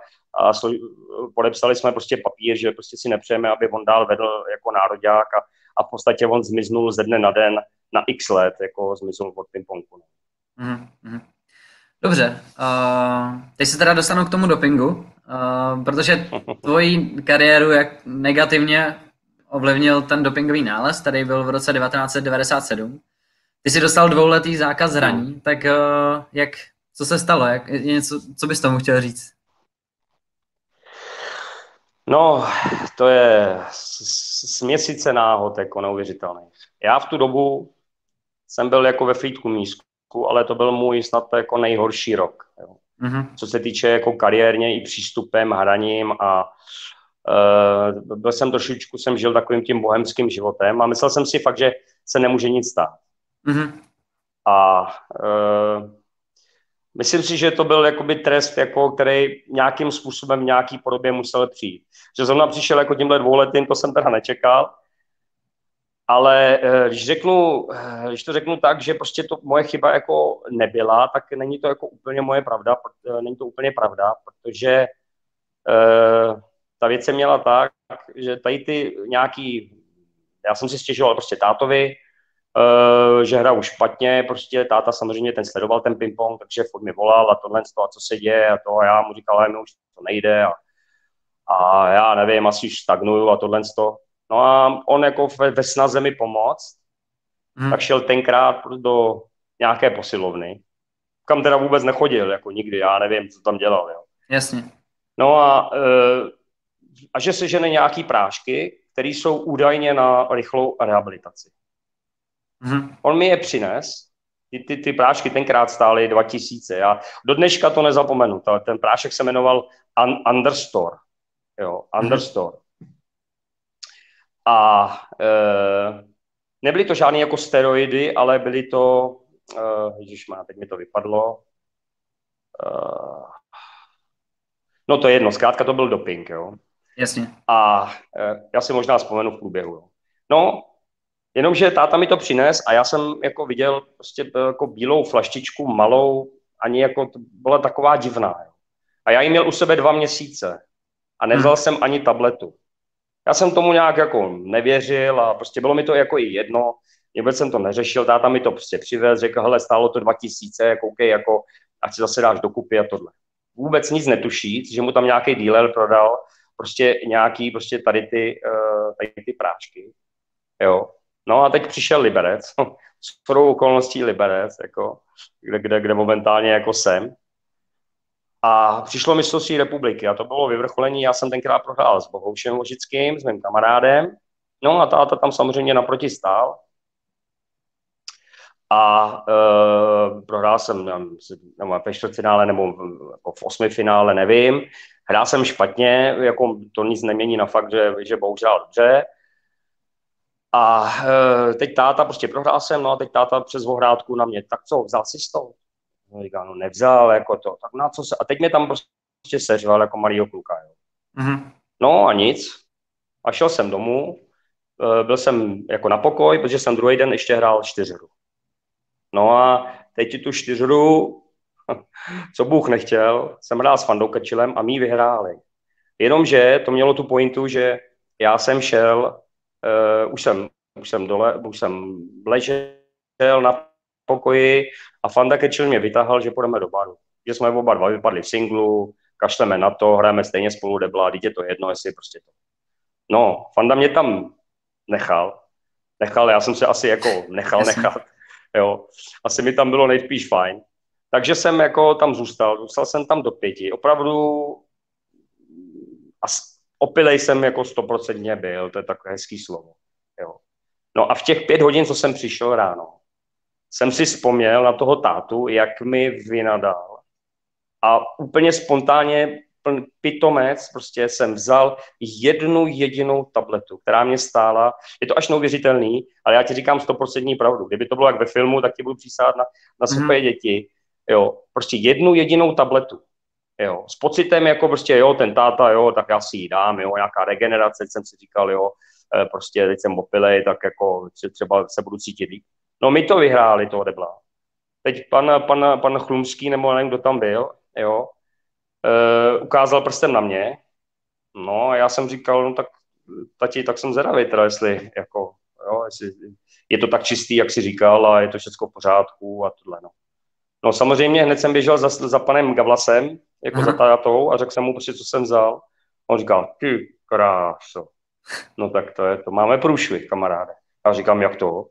podepsali jsme prostě papír, že prostě si nepřejeme, aby on dál vedl jako nároďák a v podstatě on zmiznul ze dne na den na x let, jako zmiznul od pingpongu. Dobře, teď se teda dostanu k tomu dopingu, protože tvoji kariéru jak negativně ovlivnil ten dopingový nález, který byl v roce 1997. Ty jsi dostal dvouletý zákaz hraní, tak co se stalo? Co bys tomu chtěl říct? No, to je směsice náhod, jako neuvěřitelných. Já v tu dobu jsem byl jako ve Frýdku-Místku, ale to byl můj snad jako nejhorší rok. Jo. Co se týče jako kariérně i přístupem, hraním a byl jsem trošičku, jsem žil takovým tím bohemským životem a myslel jsem si fakt, že se nemůže nic stát. A myslím si, že to byl jakoby trest, jako, který nějakým způsobem, v nějaký podobě musel přijít. Že zrovna přišel jako tímhle dvouletým, to jsem teda nečekal, ale když to řeknu tak, že prostě to moje chyba jako nebyla, tak není to jako úplně moje pravda, není to úplně pravda, protože ta věc se měla tak, že tady ty nějaký, já jsem si stěžoval prostě tátovi, že hraju špatně, prostě táta samozřejmě ten sledoval ten ping-pong, takže furt mi volal a tohle a co se děje a to a já mu říkal, ale mi už to nejde a já nevím, asi už stagnuju a tohle to. No a on jako ve snaze mi pomoct, tak šel tenkrát do nějaké posilovny, kam teda vůbec nechodil, jako nikdy, já nevím, co tam dělal. Jo. Jasně. No a že se žene nějaký prášky, které jsou údajně na rychlou rehabilitaci. On mi je přines, ty prášky tenkrát stály 2000, já do dneška to nezapomenu, ten prášek se jmenoval Understore, jo, Understore. A nebyly to žádné jako steroidy, ale byly to, ježišmá, teď mi to vypadlo, no to je jedno, zkrátka to byl doping, jo. Jasně. A já si možná vzpomenu v průběhu, jo. No, jenomže táta mi to přines a já jsem jako viděl prostě jako bílou flaštičku, malou, ani jako to byla taková divná. Jo. A já ji měl u sebe 2 měsíce a nevzal jsem ani tabletu. Já jsem tomu nějak jako nevěřil a prostě bylo mi to jako i jedno, vůbec jsem to neřešil, táta mi to prostě přivez, řekl, hele, stálo to 2000, koukej, jako, ať si zase dáš dokupy a tohle. Vůbec nic netušíc, že mu tam nějaký dealer prodal prostě nějaký prostě tady ty prášky, jo. No a teď přišel Liberec, shodou okolností Liberec, jako, kde momentálně jako jsem. A přišlo mistrovství republiky a to bylo vyvrcholení, já jsem tenkrát prohrál s Bohoušem Vožickým, s mým kamarádem. No a táta tam samozřejmě naproti stál. A prohrál jsem nebo ve čtvrtfinále nebo jako v 8. finále, nevím. Hrál jsem špatně, jako to nic nemění na fakt, že Bohouš hrál dobře. A teď táta, prostě prohrál jsem, no a teď táta přes vohrádku na mě, tak co, vzal si stol? No říká, no nevzal, jako to, tak na co se, a teď mě tam prostě seřval jako malýho kluka, jo. No a nic, a šel jsem domů, byl jsem jako na pokoj, protože jsem druhý den ještě hrál 4hru. No a teď tu 4hru, co Bůh nechtěl, jsem hrál s Fandou Kačilem a my vyhráli. Jenomže to mělo tu pointu, že já jsem šel, už jsem ležel na pokoji a Fanda Kečil mě vytáhl, že půjdeme do baru. Že jsme oba dva vypadli v singlu, kašleme na to, hrajeme stejně spolu debla, dítě to jedno, jestli prostě to. No, Fanda mě tam nechal, já jsem se asi jako nechat, jo. Asi mi tam bylo nejspíš fajn. Takže jsem jako tam zůstal jsem tam do 5. Opravdu asi opilej jsem jako 100% byl, to je takové hezký slovo, jo. No a v těch 5 hodin, co jsem přišel ráno, jsem si vzpomněl na toho tátu, jak mi vynadal. A úplně spontánně, pitomec, prostě jsem vzal 1 jedinou tabletu, která mě stála. Je to až neuvěřitelný, ale já ti říkám 100% pravdu. Kdyby to bylo jak ve filmu, tak ti budu přísát na svoje děti. Jo, prostě 1 jedinou tabletu. Jo, s pocitem jako prostě, jo, ten táta, jo, tak já si ji dám, jo, nějaká regenerace, jsem si říkal, jo, prostě teď jsem opilej, tak jako třeba se budu cítit líp. No my to vyhráli, toho debla. Teď pan Chlumský, nebo nevím, kdo tam byl, jo, ukázal prstem na mě, no a já jsem říkal, no tak tati, tak jsem zvědavý, teda jestli, jako, jo, jestli je to tak čistý, jak si říkal, a je to všechno v pořádku a tohle, no. No samozřejmě hned jsem běžel za panem Gavlasem, jako za tátou, a řekl jsem mu prostě, co jsem vzal. On říkal, ty kráso, no tak to je to, máme průšvih, kamaráde. Já říkám, jak to?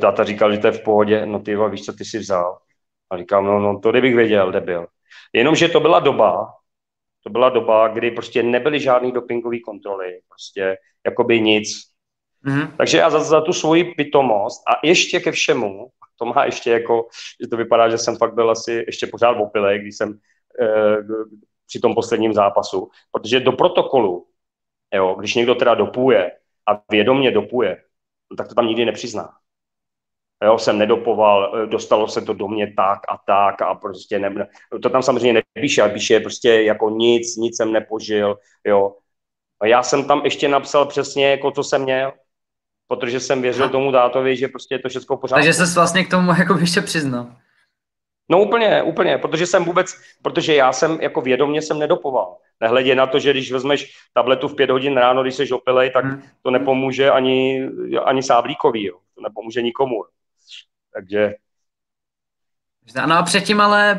Táta říkal, že to je v pohodě, no ty víš, co ty si vzal. A říkám, no to kdybych věděl, debil. Jenomže to byla doba, kdy prostě nebyly žádný dopingové kontroly, prostě jakoby nic. Mm-hmm. Takže já za tu svoji pitomost a ještě ke všemu, to má ještě jako, že to vypadá, že jsem fakt byl asi ještě pořád v opilej, když jsem při tom posledním zápasu, protože do protokolu, jo, když někdo teda dopuje a vědomě dopuje, no, tak to tam nikdy nepřizná. Jo, jsem nedopoval, dostalo se to do mě tak a prostě ne, to tam samozřejmě nepíše, ale píše prostě jako nic jsem nepožil, jo. A já jsem tam ještě napsal přesně jako co jsem měl, protože jsem věřil tomu tátovi, že prostě je to všechno pořád. Takže ses vlastně k tomu jako ještě přiznal. No úplně, protože já jsem jako vědomě jsem nedopoval. Nehledě na to, že když vezmeš tabletu v 5 hodin ráno, když seš opilej, tak to nepomůže ani Sáblíkový, jo. To nepomůže nikomu. Takže... No a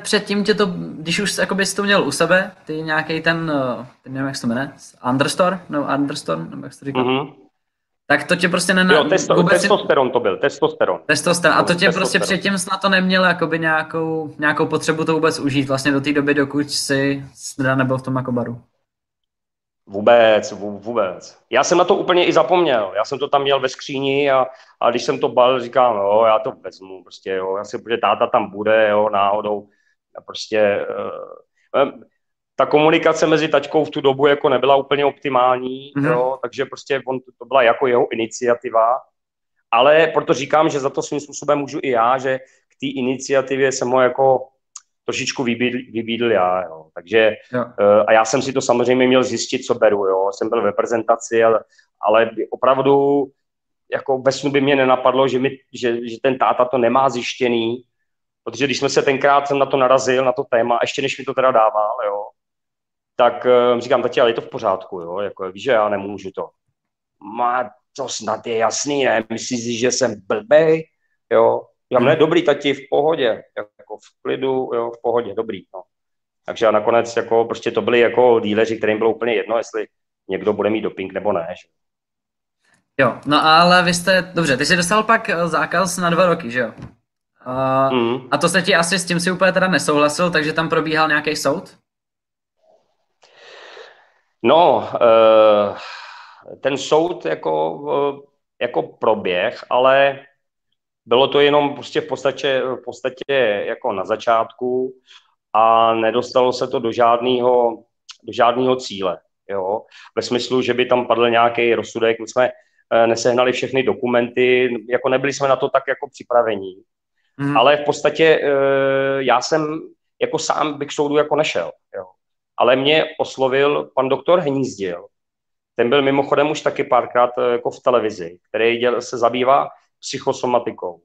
předtím tě to, když už jakoby jsi to měl u sebe, ty nějaký ten, nevím jak se to jmenuje, Understorm, nebo jak jsi to říkal, tak to tě prostě testosteron to byl. Testosteron, a to tě prostě předtím snad to neměl jakoby nějakou potřebu to vůbec užít vlastně do té doby, dokud jsi nebyl v tom jako baru. Vůbec. Já jsem na to úplně i zapomněl. Já jsem to tam měl ve skříni a když jsem to bal, říkám, jo, já to vezmu, prostě, jo, protože táta tam bude, jo, náhodou. A prostě ta komunikace mezi taťkou v tu dobu jako nebyla úplně optimální, jo, takže prostě to byla jako jeho iniciativa. Ale proto říkám, že za to svým způsobem můžu i já, že k té iniciativě jsem ho jako trošičku vybídl já, jo. Takže, jo. A já jsem si to samozřejmě měl zjistit, co beru, jo. Jsem byl v reprezentaci, ale opravdu jako ve snu by mě nenapadlo, že ten táta to nemá zjištěný, protože když jsme se tenkrát na to narazil, na to téma, ještě než mi to teda dával, jo, tak říkám, tati, ale je to v pořádku, jo, jako víš, že já nemůžu to. Má, to snad je jasný, ne, myslíš si, že jsem blbej, jo. Já mne dobrý, tati, v pohodě, jako v klidu, jo, v pohodě, dobrý, no. Takže a nakonec jako prostě to byli jako díleři, kterým bylo úplně jedno, jestli někdo bude mít doping nebo ne. Jo, no ale vy jste, dobře, ty jsi dostal pak zákaz na 2 roky, že jo? A to se ti asi s tím si úplně teda nesouhlasil, takže tam probíhal nějaký soud? No, ten soud jako proběh, ale... Bylo to jenom prostě v podstatě jako na začátku a nedostalo se to do žádného cíle, jo. Ve smyslu, že by tam padl nějaký rozsudek, my jsme nesehnali všechny dokumenty, jako nebyli jsme na to tak jako připravení. Ale v podstatě já jsem jako sám bych k soudu jako nešel, jo. Ale mě oslovil pan doktor Hnízdil. Ten byl mimochodem už taky párkrát jako v televizi, který se zabývá psychosomatikou.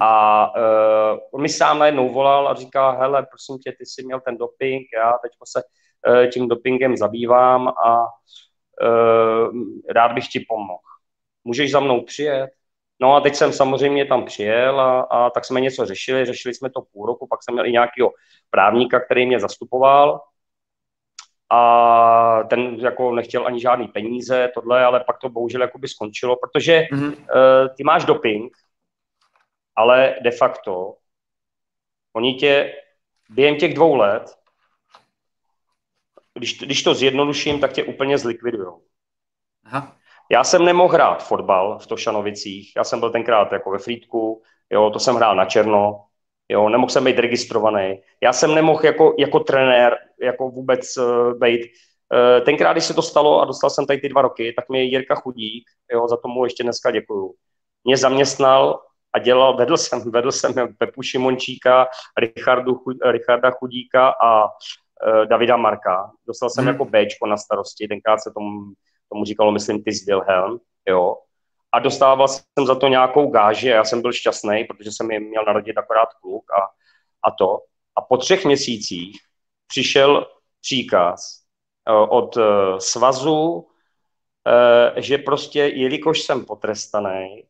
A on mi sám najednou volal a říká, hele, prosím tě, ty jsi měl ten doping, já teď se tím dopingem zabývám a rád bych ti pomohl. Můžeš za mnou přijet? No a teď jsem samozřejmě tam přijel a tak jsme něco řešili jsme to 0,5 roku, pak jsem měl i nějakého právníka, který mě zastupoval a ten jako nechtěl ani žádný peníze, tohle, ale pak to bohužel jakoby skončilo, protože ty máš doping, ale de facto oni tě během těch 2 let, když to zjednoduším, tak tě úplně zlikvidujou. Aha. Já jsem nemohl hrát fotbal v Tošanovicích, já jsem byl tenkrát jako ve Frýdku, jo, to jsem hrál na černo, jo, nemohl jsem být registrovaný. Já jsem nemohl jako trenér jako vůbec být. Tenkrát, když se to stalo a dostal jsem tady ty 2 roky, tak mě Jirka Chudík, jo, za tomu ještě dneska děkuju, mě zaměstnal a dělal, vedl jsem Pepu Šimončíka, Richarda Chudíka a Davida Marka. Dostal jsem jako Bčko na starosti, tenkrát se tomu říkalo, myslím, Tis Wilhelm, jo. A dostával jsem za to nějakou gáži a já jsem byl šťastný, protože jsem jim měl narodit akorát kluk a to. A po 3 měsících přišel příkaz od svazu, že prostě, jelikož jsem potrestaný,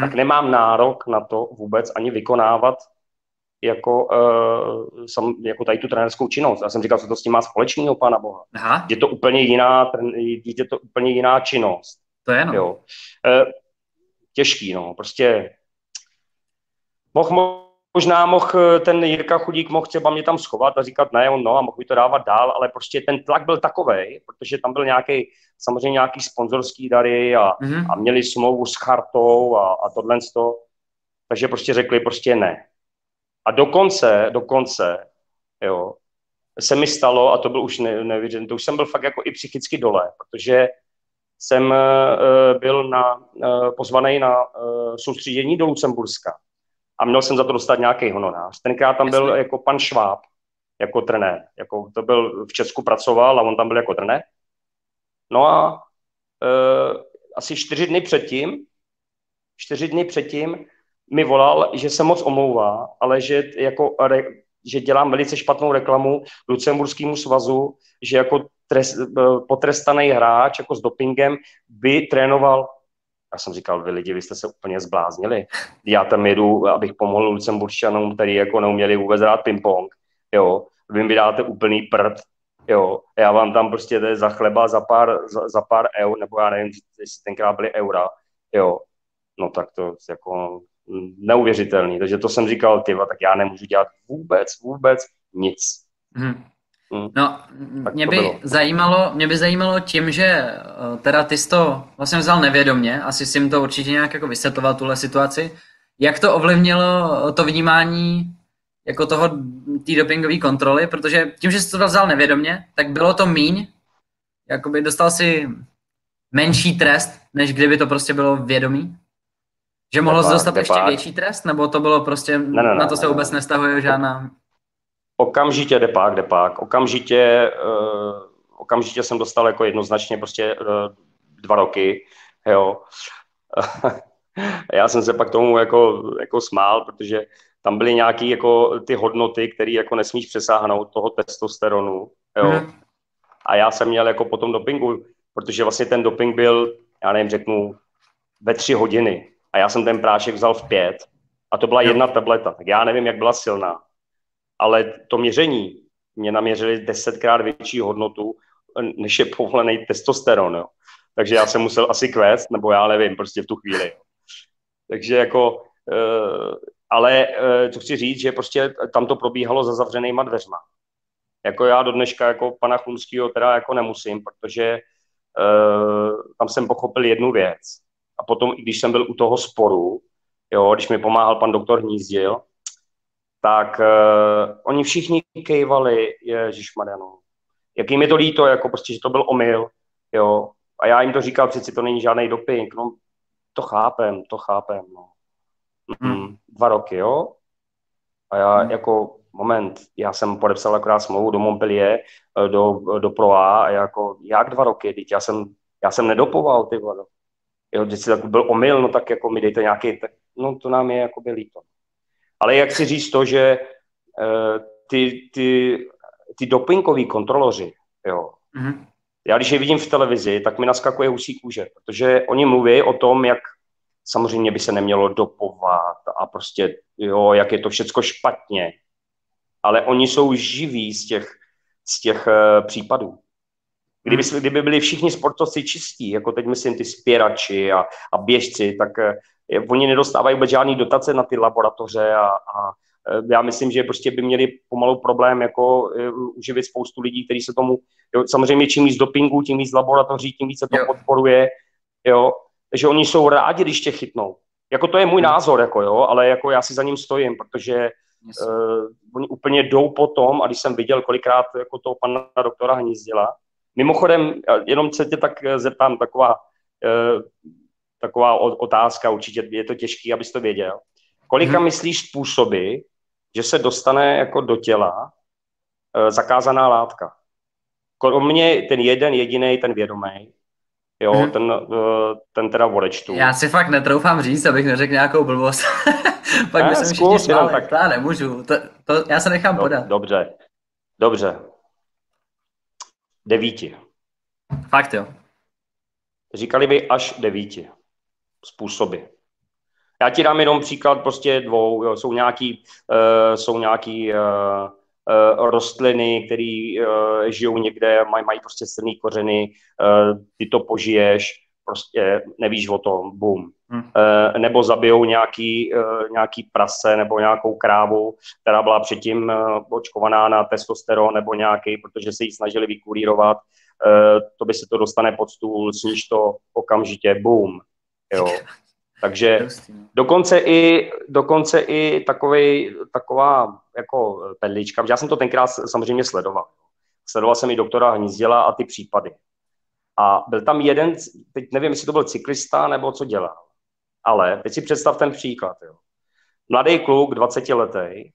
tak nemám nárok na to vůbec ani vykonávat jako tady tu trenérskou činnost. Já jsem říkal, co to s tím má společného, Pána Boha. Aha. Je to úplně jiná činnost. To je, no. Jo. Těžký, no. Prostě možná ten Jirka Chudík mohl třeba mě tam schovat a říkat ne, on no a mohl by to dávat dál, ale prostě ten tlak byl takovej, protože tam byl samozřejmě nějaký sponzorský dary a měli smlouvu s Chartou a tohle z toho. Takže prostě řekli prostě ne. A dokonce, jo, se mi stalo, a to byl už nevěřitelné, to už jsem byl fakt jako i psychicky dole, protože jsem byl pozvaný na soustředění do Lucemburska a měl jsem za to dostat nějaký honorář. Tenkrát tam byl jako pan Šváb, jako trenér, jako to byl, v Česku pracoval a on tam byl jako trenér. No a asi 4 dny předtím mi volal, že se moc omlouvá, ale že dělám velice špatnou reklamu Lucemburskému svazu, že jako potrestaný hráč jako s dopingem by trénoval. Já jsem říkal, vy lidi, vy jste se úplně zbláznili. Já tam jedu, abych pomohl Lucemburčanům, který jako neuměli vůbec hrát ping-pong. Jo, vy mi dáte úplný prd. Jo, já vám tam prostě za chleba, za pár eur, nebo já nevím, jestli tenkrát byly eura. Jo, no tak to jako neuvěřitelný, takže to jsem říkal, tak já nemůžu dělat vůbec nic. No, mě by zajímalo tím, že teda ty jsi to vlastně vzal nevědomě, asi jsi jim to určitě nějak jako vysvětloval tuhle situaci, jak to ovlivnilo to vnímání jako toho té dopingové kontroly, protože tím, že jsi to vzal nevědomě, tak bylo to míň, jakoby dostal si menší trest, než kdyby to prostě bylo vědomí. Že mohlo dostat ještě větší trest? Nebo to bylo prostě, ne, na to se vůbec nestahuje žádná... Okamžitě. Okamžitě jsem dostal jako jednoznačně prostě 2 roky, jo. Já jsem se pak tomu jako smál, protože tam byly nějaké jako ty hodnoty, které jako nesmíš přesáhnout toho testosteronu, jo. A já jsem měl jako po tom dopingu, protože vlastně ten doping byl, já nevím, řeknu, ve 3 hodiny. A já jsem ten prášek vzal v 5 a to byla 1 tableta. Tak já nevím, jak byla silná, ale to měření, mě naměřili 10krát větší hodnotu, než je povolený testosteron, jo. Takže já jsem musel asi kvést, nebo já nevím, prostě v tu chvíli. Takže jako, ale co chci říct, že prostě tam to probíhalo za zavřenýma dveřma. Jako já do dneška jako pana Chlumskýho teda jako nemusím, protože tam jsem pochopil jednu věc. A potom, i když jsem byl u toho sporu, jo, když mi pomáhal pan doktor Hnízdil, tak oni všichni kejvali, ježišmarjano, jak jim je to líto, jako prostě, že to byl omyl, jo. A já jim to říkal, přeci to není žádný doping, no, to chápem, no. 2 roky, jo. A já jako, moment, já jsem podepsal akorát smlouvu do Montpellier, do Pro A, a jako, jak 2 roky, teď já jsem nedopoval, ty vado. Jo, když si tak byl omyl, no tak jako mi dejte nějaký, no to nám je jakoby líto. Ale jak si říct to, že ty dopingoví kontroloři, jo, já když je vidím v televizi, tak mi naskakuje husí kůže, protože oni mluví o tom, jak samozřejmě by se nemělo dopovat a prostě, jo, jak je to všecko špatně, ale oni jsou živí z těch případů. Kdyby byli všichni sportovci čistí, jako teď myslím ty spěrači a běžci, tak oni nedostávají vůbec žádný dotace na ty laboratoře a já myslím, že prostě by měli pomalu problém jako uživit spoustu lidí, kteří se tomu, jo, samozřejmě čím víc dopingu, tím víc laboratoří, tím víc se to podporuje, jo, že oni jsou rádi, když tě chytnou. Jako to je můj názor, jako jo, ale jako já si za ním stojím, protože oni úplně jdou po tom a když jsem viděl kolikrát jako toho pana doktora Hnízdila. Mimochodem, jenom se tě tak zeptám, taková otázka, určitě je to těžký, abys to věděl. Kolika myslíš způsoby, že se dostane jako do těla zakázaná látka? Kromě ten jeden jediný, ten vědomý, jo, ten teda odečtu. Já si fakt netroufám říct, abych neřekl nějakou blbost. Pak by se všichni smáli, tak... já nemůžu, to já se nechám podat. Dobře. 9. Fakt jo. Říkali by až 9 způsoby. Já ti dám jenom příklad prostě dvou. Jo. Jsou nějaký rostliny, které žijou někde, mají prostě silný kořeny, ty to požiješ, prostě nevíš o tom, bum. Nebo zabijou nějaký prase nebo nějakou krávu, která byla předtím očkovaná na testosteron nebo nějaký, protože se jí snažili vykurírovat, to by se to dostane pod stůl, sníž to okamžitě, bum. Jo. Takže dokonce i taková jako pedlička, já jsem to tenkrát samozřejmě sledoval. Sledoval jsem i doktora Hnízděla a ty případy. A byl tam jeden, teď nevím, jestli to byl cyklista nebo co dělal, ale teď si představ ten příklad. Jo. Mladý kluk, 20letý,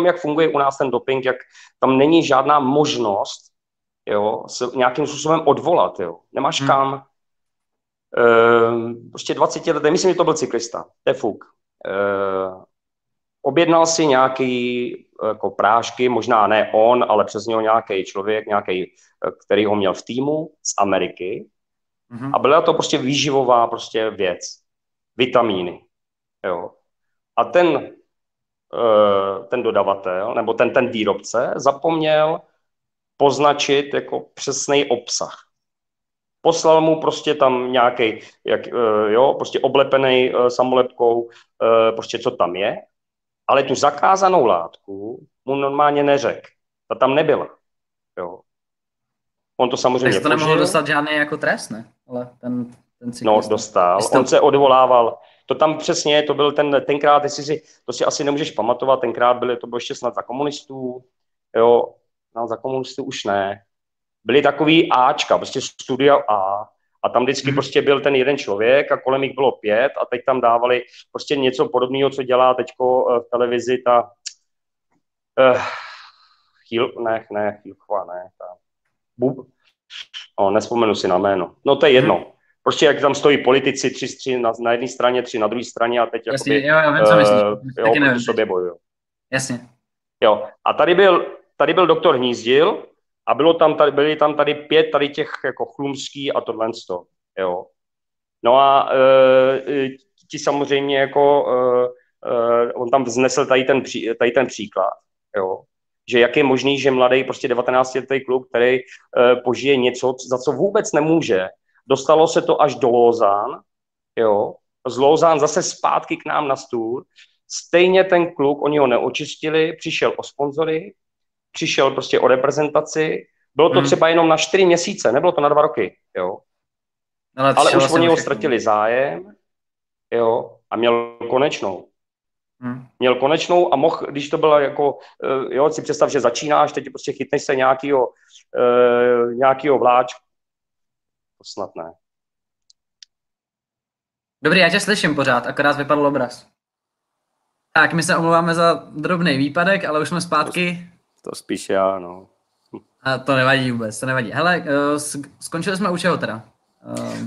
jak funguje u nás ten doping, jak tam není žádná možnost, jo, se nějakým způsobem odvolat, jo. Nemáš kam. Prostě 20letý, myslím, že to byl cyklista, to je fuk. Objednal si nějaký jako prášky, možná ne on, ale přes něho nějaký člověk, nějaký, který ho měl v týmu z Ameriky. A byla to prostě výživová prostě věc. Vitamíny. Jo. A ten dodavatel, nebo ten výrobce zapomněl označit jako přesný obsah. Poslal mu prostě tam nějaký, prostě oblepený samolepkou, prostě co tam je, ale tu zakázanou látku mu normálně neřekl. Ta tam nebyla. Jo. On to samozřejmě požil. Takže to nemohl dostat žádný jako trest, ne? Ale ten cyklista. No, dostal. On se odvolával. To tam přesně, to byl tenkrát, to si asi nemůžeš pamatovat, tenkrát to bylo ještě snad za komunistů, jo, za komunistů už ne. Byly takový Ačka, prostě studia A, a tam vždycky prostě byl ten jeden člověk a kolem jich bylo 5 a teď tam dávali prostě něco podobného, co dělá teďko v televizi ta nespomenu si na jméno. No to je jedno. Prostě jak tam stojí politici, 3 na jedné straně, 3 na druhé straně a teď jakoby, proti sobě bojují. Jasně. Jo. A tady byl doktor Hnízdil a byly tam 5 tady těch jako chlumský a tohle sto, jo. No a ti samozřejmě jako on tam vznesl tady ten příklad, jo. Že jak je možný, že mladý prostě 19letý kluk, který požije něco, za co vůbec nemůže. Dostalo se to až do Lausanne, jo. Z Lausanne zase zpátky k nám na stůl. Stejně ten kluk, oni ho neočistili, přišel o sponzory, přišel prostě o reprezentaci. Bylo to třeba jenom na 4 měsíce, nebylo to na 2 roky, jo. Ale už oni ho ztratili zájem, jo, a měl konečnou. Měl konečnou a mohl, když to bylo jako, jo, si představ, že začínáš, teď prostě chytneš se nějakýho vláčku. To snad ne. Dobrý, já tě slyším pořád, akorát vypadl obraz. Tak, my se omlouváme za drobný výpadek, ale už jsme zpátky. To spíš já, no. A to nevadí vůbec, to nevadí. Hele, skončili jsme u čeho teda?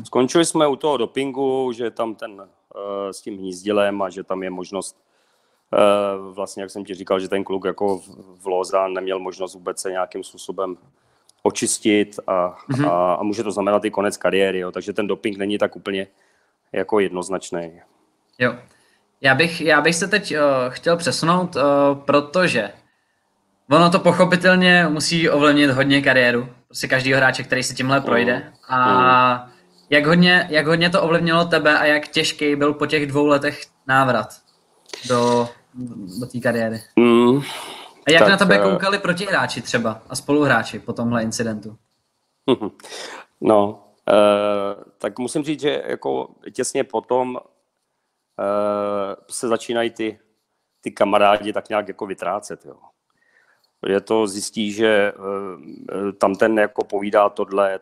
Skončili jsme u toho dopingu, že tam ten s tím Hnízdilem a že tam je možnost, vlastně jak jsem ti říkal, že ten kluk jako v Lausanne neměl možnost vůbec se nějakým způsobem očistit a může to znamenat i konec kariéry, jo. Takže ten doping není tak úplně jako jednoznačný. Jo, já bych se teď chtěl přesunout, protože ono to pochopitelně musí ovlivnit hodně kariéru, prostě každýho hráče, který se tímhle projde. A jak hodně to ovlivnilo tebe a jak těžký byl po těch 2 letech návrat do té kariéry? A jak tak, na tebe koukali protihráči třeba a spoluhráči po tomhle incidentu? No, tak musím říct, že jako těsně potom se začínají ty kamarádi tak nějak jako vytrácet, jo. Že to zjistí, že tam ten jako povídá tohle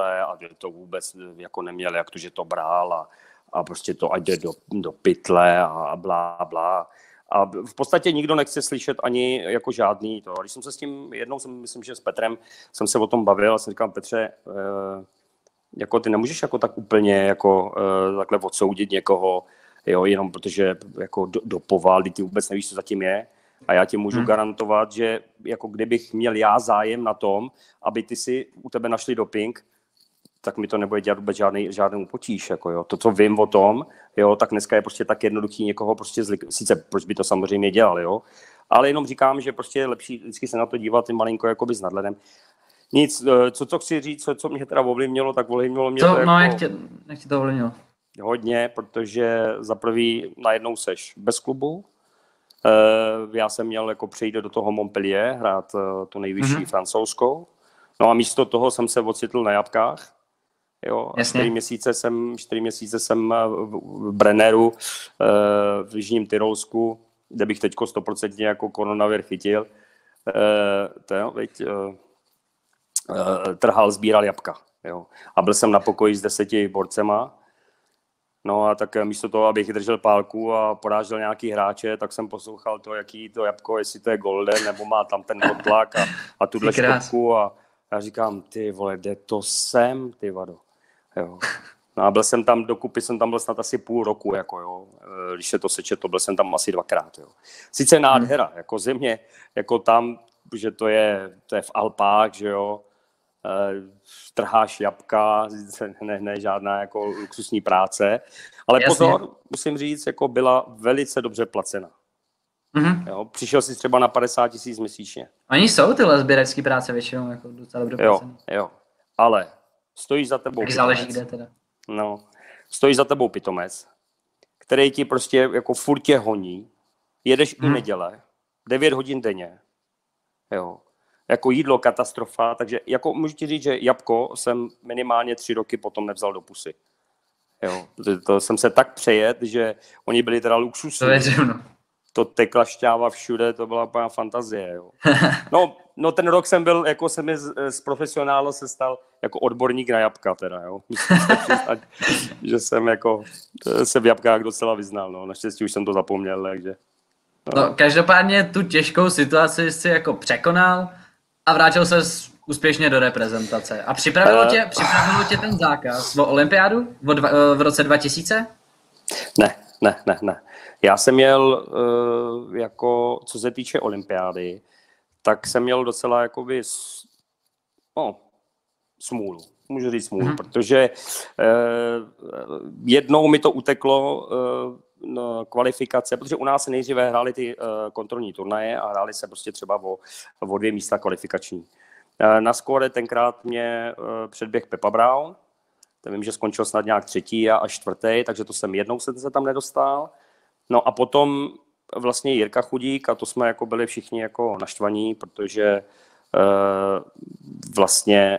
a že to vůbec jako neměl, jak to, že to brál a prostě to ať jde do pytle a blá. A v podstatě nikdo nechce slyšet ani jako žádný to. Když jsem se s tím jednou, myslím, že s Petrem, jsem se o tom bavil a jsem říkal, Petře, jako ty nemůžeš jako tak úplně jako takhle odsoudit někoho, jo, jenom protože jako dopoval, ty vůbec nevíš, co zatím je. A já ti můžu garantovat, že jako kdybych měl já zájem na tom, aby ty si u tebe našli doping, tak mi to nebude dělat vůbec žádnou potíž. Jako jo. To, co vím o tom, jo, tak dneska je prostě tak jednoduchý někoho prostě sice proč by to samozřejmě dělal, jo, ale jenom říkám, že prostě je lepší vždycky se na to dívat i malinko jakoby s nadhledem. Nic, co chci říct, co mě teda ovlivnilo, tak ovlivnilo mě to. No, jak tě to ovlivnilo? Hodně, protože za prvý najednou seš bez klubu. Já jsem měl jako přejít do toho Montpellier, hrát tu nejvyšší francouzskou. No a místo toho jsem se ocitl na jatkách. Jo, 4 měsíce jsem v Brenneru v Jižním Tyrolsku, kde bych teďko 100% jako koronavir chytil. Trhal, sbíral jabka. Jo. A byl jsem na pokoji s 10 borcema. No a tak místo toho, abych držel pálku a porážel nějaký hráče, tak jsem poslouchal to, jaký to jabko, jestli to je golden, nebo má tam ten odtlak a tuhle škopku. A já říkám, ty vole, kde to jsem, ty vado. Jo. No a byl jsem tam, dokupy jsem tam byl snad asi půl roku, jako jo. Když se to sečetlo, byl jsem tam asi 2krát, jo. Sice nádhera, jako země, jako tam, že to je v Alpách, že jo. Trháš jabka, ne žádná jako luxusní práce, ale jasně. Pozor, musím říct, jako byla velice dobře placena. Jo, přišel jsi třeba na 50 000 měsíčně. Oni jsou tyhle sběračské práce většinou jako docela dobře placené. Jo, ale stojí za tebou pitomec. Záleží kde teda. No, stojí za tebou pitomec, který ti prostě jako furt tě honí, jedeš i neděle, 9 hodin denně, jo. Jako jídlo katastrofa, takže jako můžu ti říct, že jabko jsem minimálně 3 roky potom nevzal do pusy. Jo, to jsem se tak přejet, že oni byli teda luxusní. To tekla šťáva všude, to byla úplná fantazie, jo. No, ten rok jsem byl, jako se mi z profesionála se stal jako odborník na jabka teda, jo. Že jsem jako se v jabkách docela vyznal, no. Naštěstí už jsem to zapomněl, takže. No, každopádně tu těžkou situaci jsi jako překonal a vrátil se úspěšně do reprezentace. A připravilo tě ten zákaz o olympiádu v roce 2000? Ne. Já jsem měl, jako, co se týče olympiády, tak jsem měl docela jakoby, smůlu. Můžu říct smůlu, protože jednou mi to uteklo kvalifikace, protože u nás nejdříve hráli ty kontrolní turnaje a hráli se prostě třeba o 2 místa kvalifikační. Na skóre tenkrát mě předběh Pepa Brown, ten vím, že skončil snad nějak 3. a 4., takže to jsem jednou se tam nedostal. No a potom vlastně Jirka Chudík a to jsme jako byli všichni jako naštvaní, protože vlastně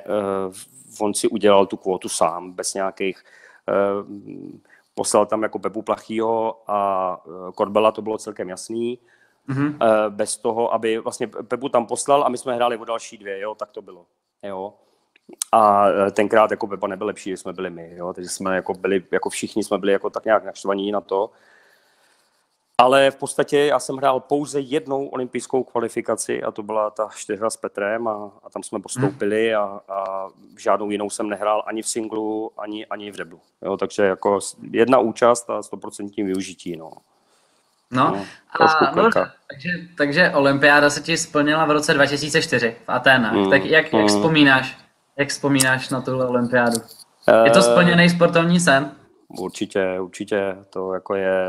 on si udělal tu kvótu sám, bez nějakých poslal tam jako Pepu Plachýho a Korbela, to bylo celkem jasný. Bez toho, aby vlastně Pepu tam poslal a my jsme hráli o další 2, jo, tak to bylo. Jo. A tenkrát jako Pepa nebyl lepší, jsme byli my, jo, takže jsme jako byli, jako všichni jsme byli jako tak nějak naštvaní na to. Ale v podstatě já jsem hrál pouze jednou olympijskou kvalifikaci a to byla ta 4 s Petrem a tam jsme postoupili a žádnou jinou jsem nehrál ani v singlu, ani v deblu. Jo, takže jako 1 účast a 100% využití. No a takže olympiáda se ti splnila v roce 2004 v Aténách. Tak jak vzpomínáš na tuhle olympiádu? Je to splněný sportovní sen? Určitě to jako je.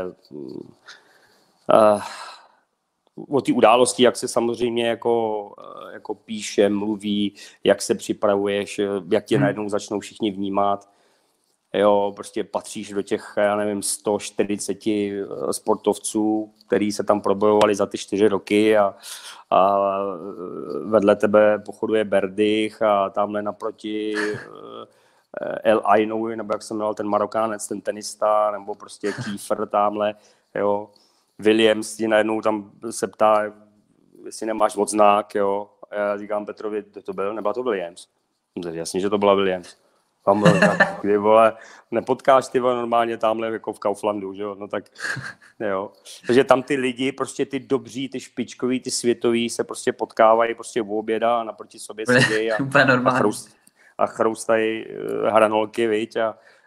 O té události, jak se samozřejmě jako píše, mluví, jak se připravuješ, jak tě najednou začnou všichni vnímat. Jo, prostě patříš do těch, já nevím, 140 sportovců, kteří se tam probojovali za ty 4 roky a vedle tebe pochoduje Berdych a tamhle naproti El Ainoui, nebo jak se jmenoval ten Marokánec, ten tenista, nebo prostě Kiefer tamhle, jo. Williams ti najednou tam se ptá, jestli nemáš odznak, jo. A já říkám Petrovi, kdo to byl? Nebyla to Williams. Jasně, že to byla Williams. Tam byl, kdy, vole, nepotkáš ty normálně tamhle jako v Kauflandu, že jo. No tak, jo. Takže tam ty lidi, prostě ty dobří, ty špičkoví, ty světoví se prostě potkávají prostě v oběda a naproti sobě sedějí a chroustají hranolky, viď.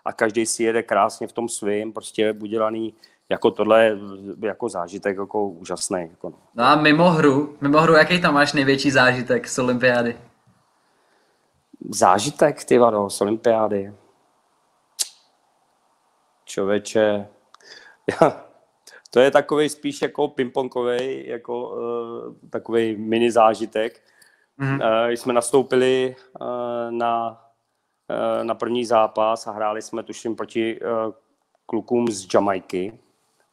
A každý si jede krásně v tom svým, prostě udělaný. Jako tohle jako zážitek jako úžasný. Jako. No a mimo hru, jaký tam máš největší zážitek z olympiády? Zážitek, ty vado, z olympiády. Člověče, to je takový spíš jako pingpongový, jako takový mini zážitek. Když jsme nastoupili na první zápas a hráli jsme, tuším, proti klukům z Jamajky,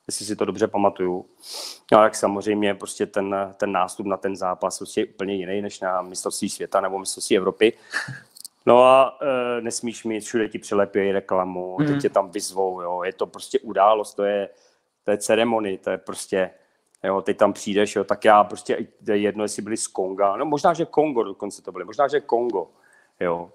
jestli si to dobře pamatuju. No, tak samozřejmě prostě ten nástup na ten zápas je úplně jiný než na mistrovství světa nebo mistrovství Evropy. No a nesmíš mít, všude ti přilepí reklamu, teď tě tam vyzvou, jo. Je to prostě událost, to je ceremonie, to je prostě, jo, teď tam přijdeš, jo, tak já prostě jedno, jestli byli z Konga, no možná, že Kongo dokonce to byli, možná, že Kongo, jo.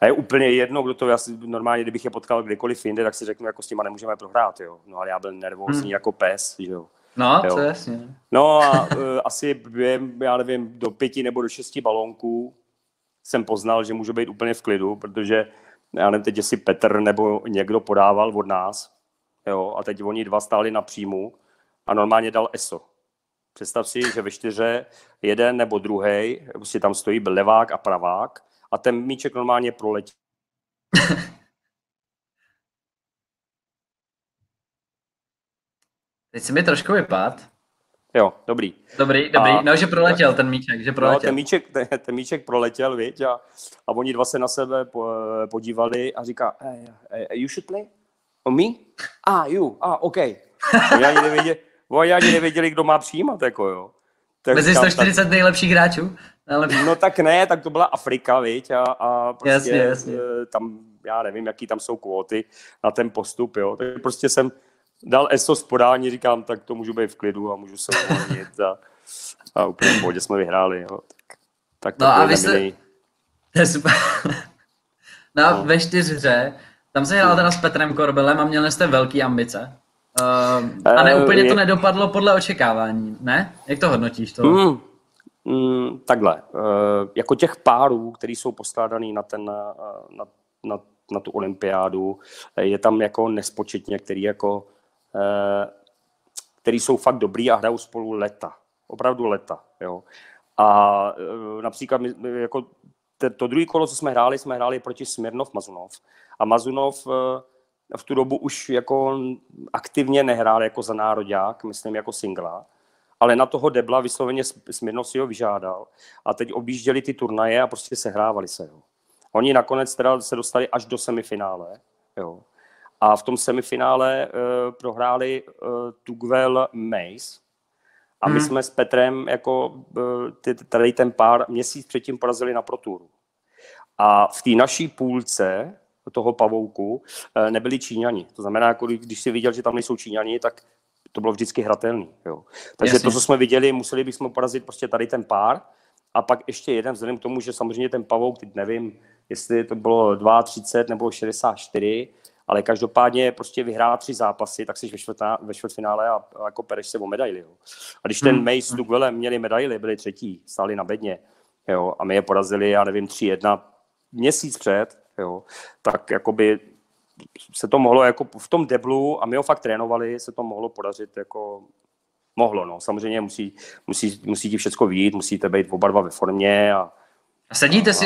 A je úplně jedno, kdo to, já si normálně, kdybych je potkal kdykoliv jinde, tak si řeknu, jako s těma nemůžeme prohrát, jo. No ale já byl nervózní jako pes, jo. No, jo. To je jasně. No a asi, já nevím, do 5 nebo do 6 balónků jsem poznal, že můžu být úplně v klidu, protože já nevím teď, jestli Petr nebo někdo podával od nás, jo, a teď oni dva stáli na příjmu a normálně dal ESO. Představ si, že ve 4 jeden nebo druhej, prostě tam stojí byl levák a pravák a ten míček normálně proletí. Teď se mi trošku vypad. Jo, dobrý. Dobrý. A, no, že proletěl ten míček, že proletěl. No, ten míček proletěl, viď, a oni dva se na sebe podívali a říká, you should play? On me? You, OK. Oni ani nevěděli, kdo má přijímat, jako jo. Mezi 140 nejlepších hráčů? No tak ne, tak to byla Afrika, viď, a prostě jasně. Tam, já nevím, jaký tam jsou kvóty na ten postup, jo. Tak prostě jsem dal ESO z podání, říkám, tak to můžu být v klidu a můžu se uvolnit a úplně v pohodě jsme vyhráli. Jo. Tak to no a vy jste... To je super. No. Ve 4 tam se hrál teda s Petrem Korbelem a měli jste velký ambice. A neúplně to nedopadlo podle očekávání, ne? Jak to hodnotíš? To? Takhle. Jako těch párů, který jsou poskládaný na tu olympiádu, je tam jako nespočetně, který jsou fakt dobrý a hrajou spolu leta. Opravdu leta, jo. A například jako to druhé kolo, co jsme hráli proti Smirnov-Mazunov. A Mazunov v tu dobu už jako aktivně nehrál jako za nároďák, myslím jako singla, ale na toho debla vysloveně Smirnov si ho vyžádal. A teď objížděli ty turnaje a prostě sehrávali se, jo. Oni nakonec teda se dostali až do semifinále, jo. A v tom semifinále prohráli Tugwell Mays. A my jsme s Petrem jako tady ten pár měsíc předtím porazili na ProTouru. A v té naší půlce toho pavouku nebyli Číňani. To znamená, jako když si viděl, že tam nejsou Číňani, tak to bylo vždycky hratelný, jo. Takže jasně. To, co jsme viděli, museli bychom porazit prostě tady ten pár. A pak ještě jeden vzhledem k tomu, že samozřejmě ten pavouk, teď nevím, jestli to bylo 32 nebo 64, ale každopádně prostě vyhrává 3 zápasy, tak jsi ve čtvrtfinále a jako pereš se o medaili. Jo. A když ten Mays s Dugwellem měli medaili, byli 3., stáli na bedně, jo, a my je porazili, já nevím, 3-1 měsíc před, jo, tak jakoby se to mohlo jako v tom deblu, a my ho fakt trénovali, se to mohlo podařit jako... Mohlo, no. Samozřejmě musí ti všecko vyjít, musíte být oba dva ve formě.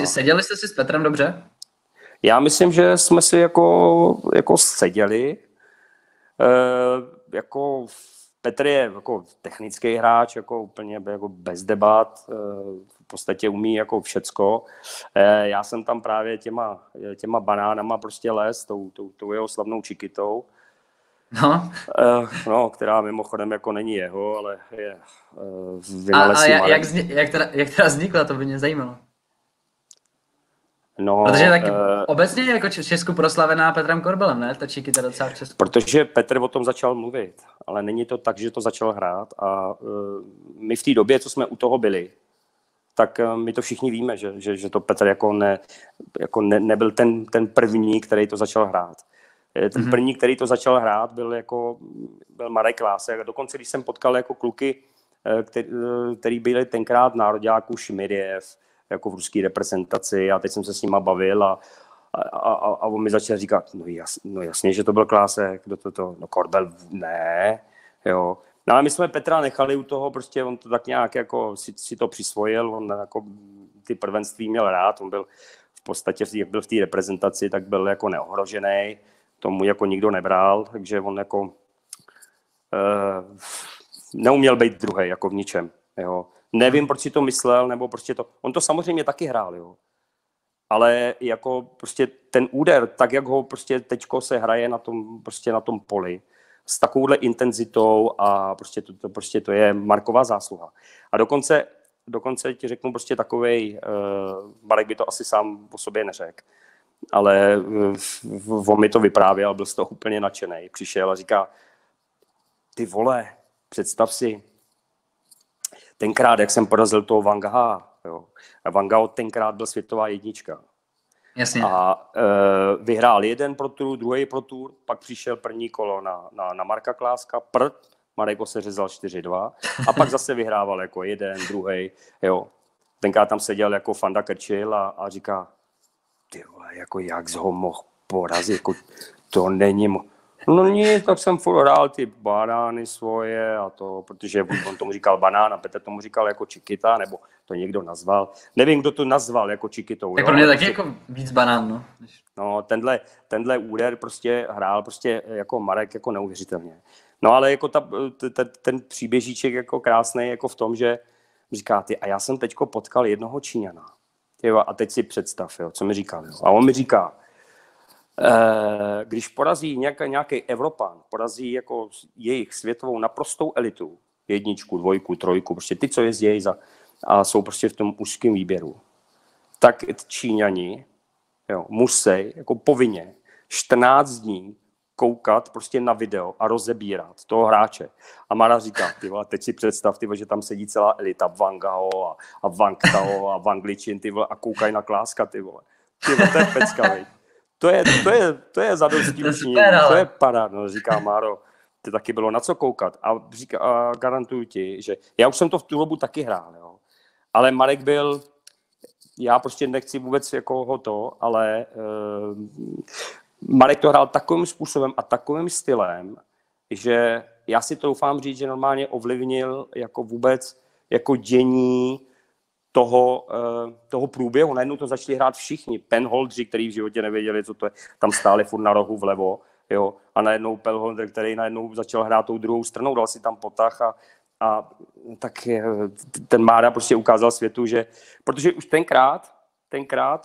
Seděli jste si s Petrem dobře? Já myslím, že jsme si jako seděli. Jako Petr je jako technický hráč, jako úplně jako bez debat, v podstatě umí jako všecko. Já jsem tam právě těma banánama prostě les, tou jeho slavnou čikitou. No, která mimochodem jako není jeho, ale je vynalezl Marek. Jak teda vznikla, to by mě zajímalo. No, protože tak obecně jako Česku proslavená Petrem Korbelem, ne? Ta čikita docela v Česku. Protože Petr o tom začal mluvit, ale není to tak, že to začal hrát a my v té době, co jsme u toho byli, tak my to všichni víme, že to Petr nebyl ten první, který to začal hrát. Ten první, který to začal hrát, byl Marek Klásek. A dokonce, když jsem potkal jako kluky, který byli tenkrát v nároďáku Šmirjev, jako v ruské reprezentaci, a teď jsem se s nima bavil a on mi začal říkat, no jasně, že to byl Klásek, no Korbel ne, jo. No ale my jsme Petra nechali u toho, prostě on to tak nějak jako si to přisvojil, on jako ty prvenství měl rád, on byl v podstatě, jak byl v té reprezentaci, tak byl jako neohrožený, tomu jako nikdo nebral, takže on jako neuměl být druhý jako v ničem. Jo. Nevím, proč si to myslel, nebo prostě to... On to samozřejmě taky hrál, jo. Ale jako prostě ten úder, tak jak ho prostě teďko se hraje na tom, prostě na tom poli, s takovouhle intenzitou a prostě to je Markova zásluha. A dokonce ti řeknu prostě takovej, Marek by to asi sám o sobě neřekl, ale on mi to vyprávěl, byl z toho úplně nadšenej. Přišel a říká, ty vole, představ si, tenkrát, jak jsem porazil toho Vangaha, jo. Vangao tenkrát byl světová jednička. Jasně. A vyhrál jeden pro tour, druhý pro tour, pak přišel první kolo na Marka Kláska, Marek ho seřezal 4-2 a pak zase vyhrával jako jeden, druhý. Jo. Tenkrát tam seděl jako Fanda Krčil a říká, ty vole, jako jak jsi ho mohl porazit, jako to není No nic, tak jsem furt hrál ty banány svoje a to, protože on tomu říkal banán a Petr tomu říkal jako Chiquita, nebo to někdo nazval. Nevím, kdo to nazval jako Chiquitou. Tak pro mě taky jako víc banán, no. No, tenhle úder prostě hrál prostě jako Marek jako neuvěřitelně. No ale jako ten příběžíček jako krásný jako v tom, že říká ty, a já jsem teďko potkal jednoho Číňana. A teď si představ, jo, co mi říkal. Jo. A on mi říká, když porazí nějaký Evropán, porazí jako jejich světovou naprostou elitu, jedničku, dvojku, trojku, prostě ty, co jezdí a jsou prostě v tom mužském výběru, tak Číňani musí jako povinně 14 dní koukat prostě na video a rozebírat toho hráče. A Mara říká, ty vole, teď si představ, ty vole, že tam sedí celá elita Vangao a Vangtao a Vangličin, ty vole, a koukají na Kláska, ty vole. Ty vole, to je pecka, vej. To je zadostí učinění, to je parádno, říká Máro, to taky bylo na co koukat a garantuju ti, že já už jsem to v tu dobu taky hrál, jo. Ale Marek byl, já prostě nechci vůbec jako ho to, ale Marek to hrál takovým způsobem a takovým stylem, že já si to doufám říct, že normálně ovlivnil jako vůbec jako dění toho průběhu. Najednou to začali hrát všichni. Penholdři, který v životě nevěděli, co to je, tam stáli furt na rohu vlevo. Jo. A najednou Penholdr, který najednou začal hrát tou druhou stranou, dal si tam potah a tak ten Mára prostě ukázal světu, že... Protože už tenkrát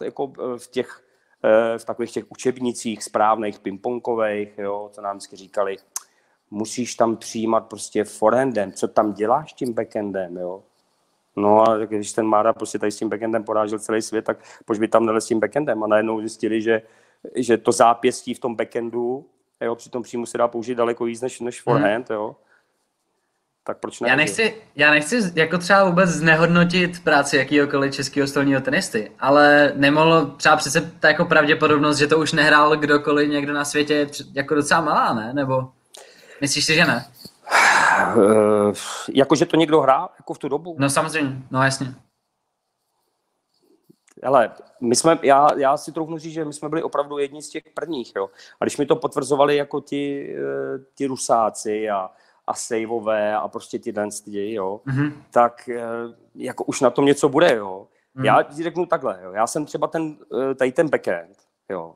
jako v takových těch učebnicích správných, pingponkových, jo, co nám vždycky říkali, musíš tam přijímat prostě forehandem, co tam děláš tím backhandem, jo. No a když ten Mára prostě tady s tím backendem porážil celý svět, tak proč by tam dali s tím backendem? A najednou zjistili, že to zápěstí v tom backendu, jo, při tom příjmu se dá použít daleko víc než forehand, jo. Tak proč ne? Já nechci jako třeba vůbec znehodnotit práci jakýhokoliv českého stolního tenisty, ale nemohlo třeba přece ta jako pravděpodobnost, že to už nehrál kdokoliv někdo na světě, jako docela malá, ne? Nebo myslíš si, že ne? Jakože to někdo hrál jako v tu dobu? No samozřejmě, no jasně. Hele, já si troufnu říct, že my jsme byli opravdu jedni z těch prvních, jo. A když mi to potvrzovali jako ti Rusáci a Sejvové a prostě ti Danství, jo, tak jako už na tom něco bude, jo. Já ti řeknu takhle, jo. Já jsem třeba ten backend, jo.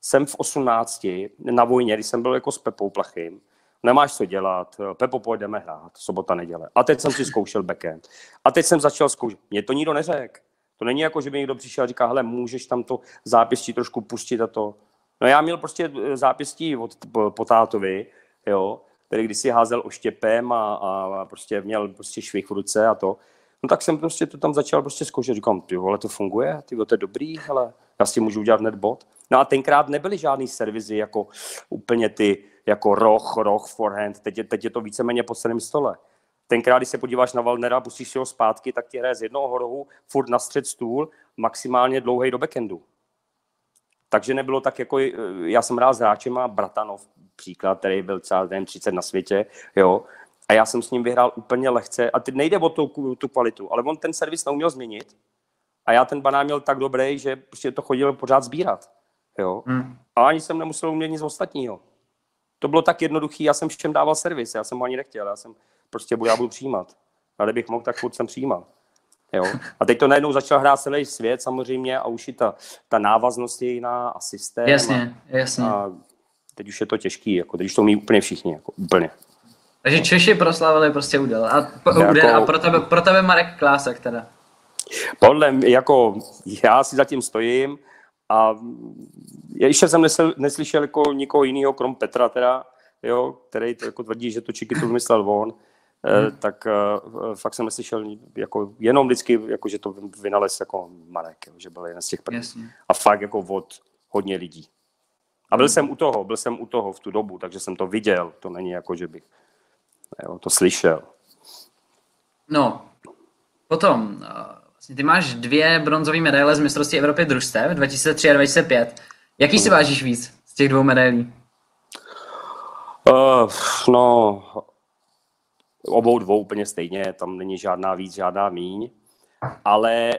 Jsem v 18 na vojně, když jsem byl jako s Pepou Plachým. Nemáš co dělat, Pepo, půjdeme hrát, sobota, neděle. A teď jsem si zkoušel backend. A teď jsem začal zkoušet. Mně to nikdo neřekl. To není jako, že by někdo přišel a říká, hele, můžeš tam to zápěstí trošku pustit a to. No já měl prostě zápěstí od Potátovi, jo, který když si házel oštěpem a prostě měl prostě švih v ruce a to. No tak jsem prostě to tam začal prostě zkoušet. Říkám, ty vole, to funguje, ty vole, to je dobrý, hele, já si můžu udělat hned bod. No a tenkrát nebyly žádný servisy jako úplně ty jako roh, forehand, teď je to víceméně po celém stole. Tenkrát, když se podíváš na Waldnera, pustíš si ho zpátky, tak ti hraje z jednoho rohu, furt na střed stůl, maximálně dlouhej do backendu. Takže nebylo tak jako, já jsem hrál s hráčem a Bratanov, příklad, který byl celý den 30 na světě, jo, a já jsem s ním vyhrál úplně lehce, a teď nejde o tu kvalitu, ale on ten servis neuměl změnit a já ten banán měl tak dobrý, že prostě to chodil pořád sbírat, jo. A ani jsem nemusel umět nic ostatního. To bylo tak jednoduchý, já jsem všem dával servis, já jsem ho ani nechtěl, já budu přijímat. Ale bych mohl, tak furt jsem přijímal. Jo. A teď to najednou začal hrát celý svět samozřejmě a už i ta návaznost je jiná a systém. Jasně, jasně. A teď už je to těžký, jako, teď už to umí úplně všichni, jako, úplně. Takže Češi proslavili prostě údel a pro tebe Marek Klásek teda. Podle mě, jako já si zatím stojím a ještě jsem neslyšel jako nikoho jiného, krom Petra teda, jo, který jako tvrdí, že to Čikitu vymyslel on. Tak fakt jsem neslyšel jako, jenom vždycky, jako, že to vynalez jako Marek, jo, že byl jeden z těch prvních. A fakt jako od hodně lidí. A byl jsem u toho v tu dobu, takže jsem to viděl, to není jako, že bych to slyšel. No, potom, vlastně ty máš 2 bronzové medaile z mistrovství Evropy družstev, 2003 a 2005. Jaký si vážíš víc z těch 2 medailí? No, obou 2 úplně stejně, tam není žádná víc, žádná míň, ale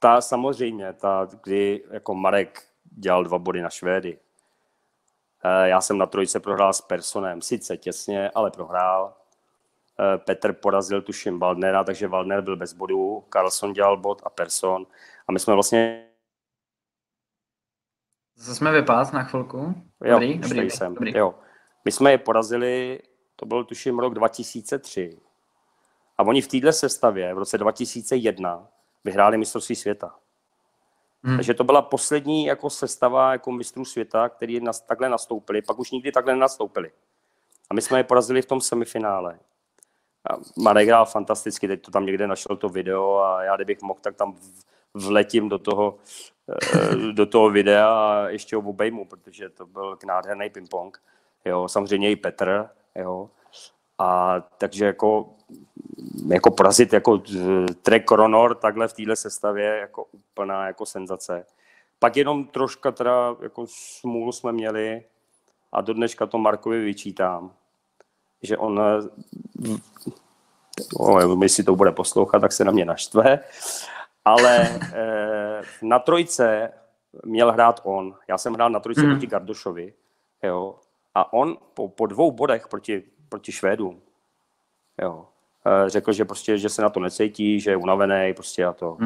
ta samozřejmě, kdy jako Marek dělal 2 body na Švédy. Já jsem na trojce prohrál s Personem, sice těsně, ale prohrál. Petr porazil tuším Waldnera, takže Waldner byl bez bodů, Carlson dělal bod a Person. A my jsme vlastně... Zase jsme vypadli na chvilku. Dobrý, jo, dobrý. Dobrý. Jo. My jsme je porazili, to byl tuším rok 2003. A oni v této sestavě v roce 2001 vyhráli mistrovství světa. Takže to byla poslední jako sestava jako mistrů světa, který takhle nastoupili, pak už nikdy takhle nenastoupili. A my jsme je porazili v tom semifinále. A Marek hrál fantasticky, teď to tam někde našel to video a já kdybych mohl, tak tam vletím do toho videa a ještě ho obejmu, protože to byl nádherný ping-pong. Jo, samozřejmě i Petr, jo. A takže jako porazit jako Trek Kronor takhle v téhle sestavě jako úplná jako senzace. Pak jenom troška teda jako smůlu jsme měli a do dneška to Markovi vyčítám, že on jestli to bude poslouchat, tak se na mě naštve, ale na trojce měl hrát on. Já jsem hrál na trojce proti Gardošovi, jo. A on po 2 bodech proti Švédům, jo. Řekl, že prostě, že se na to necítí, že je unavený, prostě a to.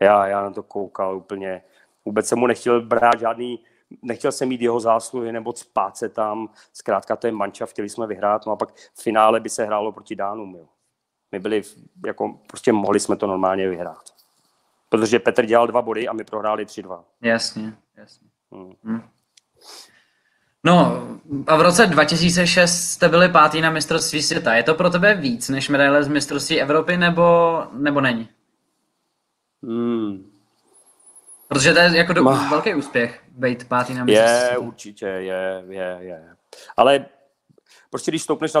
Já na to koukal úplně, vůbec jsem mu nechtěl brát žádný, nechtěl jsem mít jeho zásluhy nebo spát se tam, zkrátka to je mančaft, chtěli jsme vyhrát, no a pak v finále by se hrálo proti Dánům, jo. My byli, jako, prostě mohli jsme to normálně vyhrát. Protože Petr dělal 2 body a my prohráli 3-2. Jasně, jasně. No a v roce 2006 jste byli 5. na mistrovství světa. Je to pro tebe víc než medaile z mistrovství Evropy nebo není? Protože to je jako velký úspěch, být 5. na mistrovství světa. Je, určitě, je. Ale prostě když stoupneš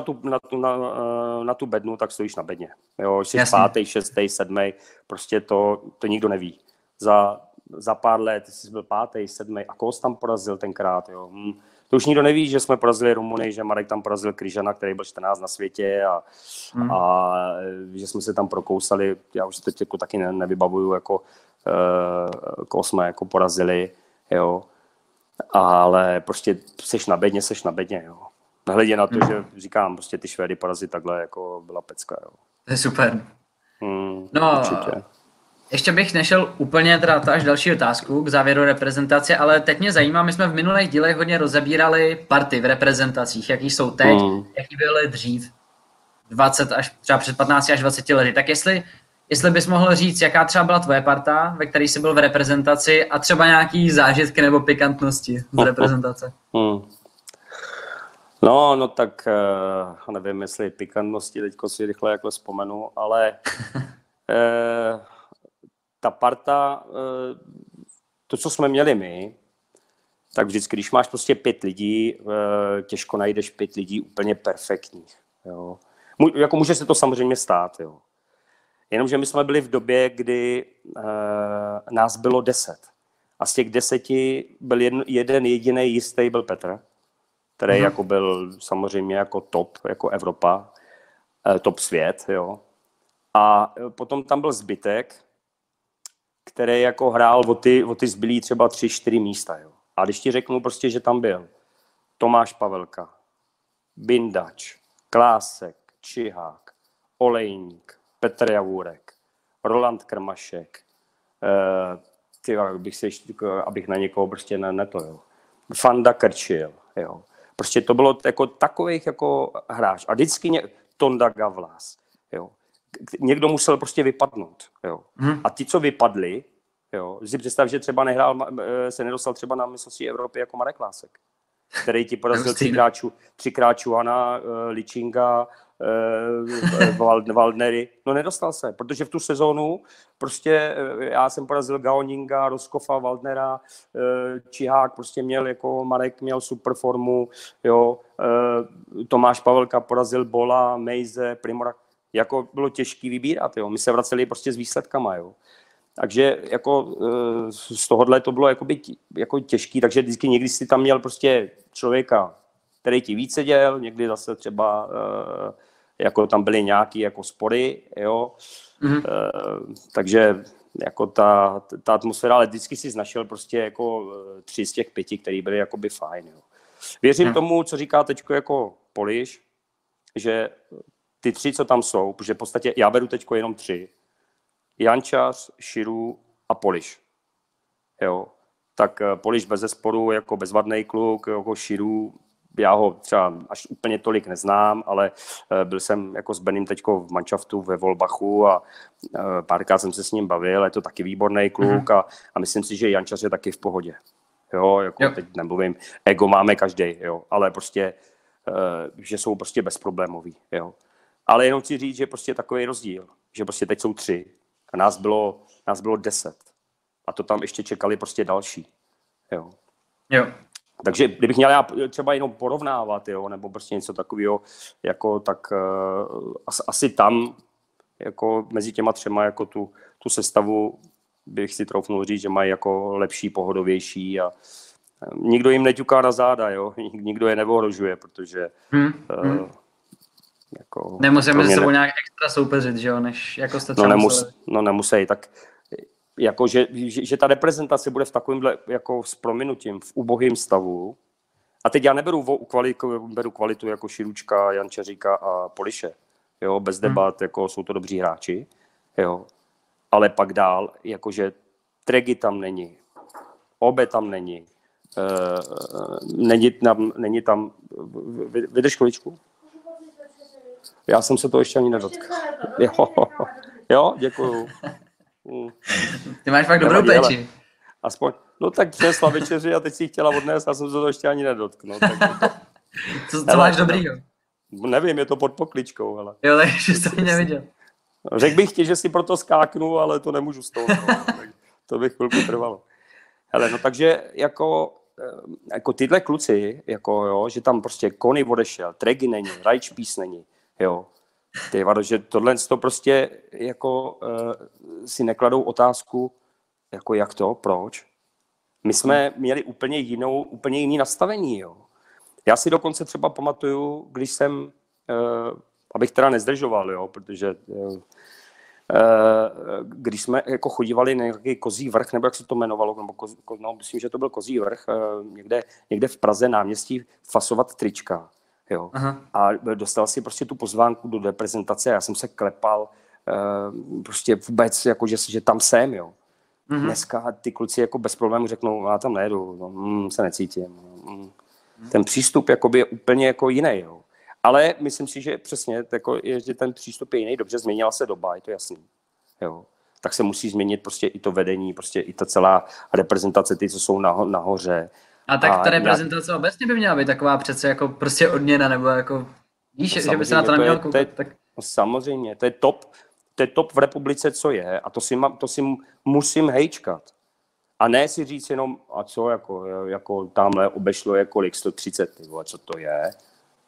na tu bednu, tak stojíš na bedně. Jo, jsi 5., 6., 7, prostě to nikdo neví. Za pár let jsi byl 5., 7 a koho jsi tam porazil tenkrát, jo. To už nikdo neví, že jsme porazili Rumuny, že Marek tam porazil Kryžana, který byl 14 na světě a že jsme se tam prokousali, já už se teď jako taky nevybavuju, jako koho jsme jako porazili, jo. Ale prostě seš na bedně, jo. Nehledě na to, že říkám, prostě ty Švédy porazit takhle, jako byla pecka, jo. To je super. No, určitě. Ještě bych nešel úplně teda až další otázku k závěru reprezentace, ale teď mě zajímá, my jsme v minulých dílech hodně rozebírali party v reprezentacích, jaký jsou teď, jaký byly dřív, 20 až třeba před 15 až 20 lety. Tak jestli bys mohl říct, jaká třeba byla tvoje parta, ve které jsi byl v reprezentaci a třeba nějaký zážitky nebo pikantnosti z reprezentace. No tak nevím, jestli pikantnosti, teďko si rychle jako vzpomenu, ale... Ta parta, to, co jsme měli my, tak vždycky, když máš prostě 5 lidí, těžko najdeš 5 lidí úplně perfektních. Jo. Jako může se to samozřejmě stát. Jo. Jenomže my jsme byli v době, kdy nás bylo 10. A z těch 10 byl jeden jediný jistý, byl Petr, který jako byl samozřejmě jako top, jako Evropa, top svět. Jo. A potom tam byl zbytek, který jako hrál o ty zbylý třeba 3-4 místa. Jo. A když ti řeknu prostě, že tam byl Tomáš Pavelka, Bindač, Klásek, Čihák, Olejník, Petr Javůrek, Roland Krmašek, abych na někoho prostě netojil. Fanda Krčil, jo. Prostě to bylo jako takových jako hráč. A vždycky Tonda Gavlas, jo. Někdo musel prostě vypadnout, jo. A ti, co vypadli, jo, si představ, že třeba nehrál, se nedostal třeba na mistrovství Evropy jako Marek Klásek, který ti porazil třikrát Čuhana, Ličinga, Waldnery. No nedostal se, protože v tu sezónu prostě já jsem porazil Gaoninga, Roskofa, Waldnera, Čihák prostě měl jako Marek měl super formu, jo, Tomáš Pavelka porazil Bola, Mejze, Primora, jako bylo těžký vybírat, jo, my se vraceli prostě s výsledkama, jo. Takže jako z tohohle to bylo jako těžký, takže vždycky někdy si tam měl prostě člověka, který ti víc seděl, někdy zase třeba jako tam byly nějaké jako spory, jo. Takže jako ta atmosféra, ale vždycky si našel prostě jako 3 z těch 5, který byly jakoby fajn, jo. Věřím tomu, co říká teďko jako Poliš, že ty 3, co tam jsou, protože v podstatě já beru teďko jenom 3, Jančař, Širů a Poliš, jo. Tak Poliš bezesporu, jako bezvadný kluk, jako Širů, já ho třeba až úplně tolik neznám, ale byl jsem jako s Benem teďko v manšaftu ve Volbachu a párkrát jsem se s ním bavil, je to taky výborný kluk a myslím si, že Jančař je taky v pohodě, jo, jako teď nemluvím, ego máme každej, jo, ale prostě, že jsou prostě bezproblémoví, jo. Ale jenom chci říct, že prostě takový rozdíl, že prostě teď jsou 3 a nás bylo 10 a to tam ještě čekali prostě další, jo. Jo. Takže kdybych měl já třeba jenom porovnávat, jo, nebo prostě něco takového, jako tak asi tam, jako mezi těma 3 jako tu sestavu bych si troufnul říct, že mají jako lepší, pohodovější a nikdo jim neťuká na záda, jo, nikdo je neohrožuje, protože jako... Nemusíme se sebou nějak extra soupeřit, že jo, než jako jste třeba nemusí, tak... Jako, že ta reprezentace bude v takovémhle, jako s prominutím, v ubohém stavu. A teď já beru kvalitu jako Širučka, Jančaříka a Poliše. Jo, bez debat, jako jsou to dobří hráči. Jo. Ale pak dál, jakože Tregi tam není, Obe tam není, není tam vydrž chviličku. Já jsem se to ještě ani nedotkl. Jo, děkuju. Ty máš fakt dobrou péči. Aspoň, no tak přinesla večeři a teď si ji chtěla odnést a jsem se to ještě ani nedotkl. No, tak... co máš dobrýho? Nevím, je to pod pokličkou, hele. Jo, takže jsi to neviděl. Řekl bych ti, že si proto skáknu, ale to nemůžu stoupnout. To by chvilku trvalo. Hele, no takže jako tyhle kluci, jako jo, že tam prostě Kony odešel, Tregi není, Rajčpís není, jo. Ty vado, že tohle to prostě jako si nekladou otázku, jako jak to, proč. My jsme měli úplně jiný nastavení, jo. Já si dokonce třeba pamatuju, když jsem, abych teda nezdržoval, jo, protože když jsme jako chodívali na nějaký Kozí vrch, nebo jak se to jmenovalo, myslím, že to byl Kozí vrch, někde v Praze náměstí fasovat trička. Jo. A dostal si prostě tu pozvánku do reprezentace a já jsem se klepal prostě vůbec, jako, že tam jsem. Jo. Dneska ty kluci jako bez problémů řeknou, já tam nejedu, no, se necítím. Ten přístup jakoby, je úplně jako jiný. Jo. Ale myslím si, že přesně že ten přístup je jiný. Dobře, změnila se doba, je to jasný. Jo. Tak se musí změnit prostě i to vedení, prostě i ta celá reprezentace, ty, co jsou nahoře. A tak ta reprezentace obecně by měla být taková přece jako prostě odměna, nebo jako, víš, no že by se na to nemělo koukat. Tak... No samozřejmě, to je top v republice, co je a to si musím hejčkat. A ne si říct jenom, a co, jako tamhle obešlo je kolik, 130, tyvo, co to je.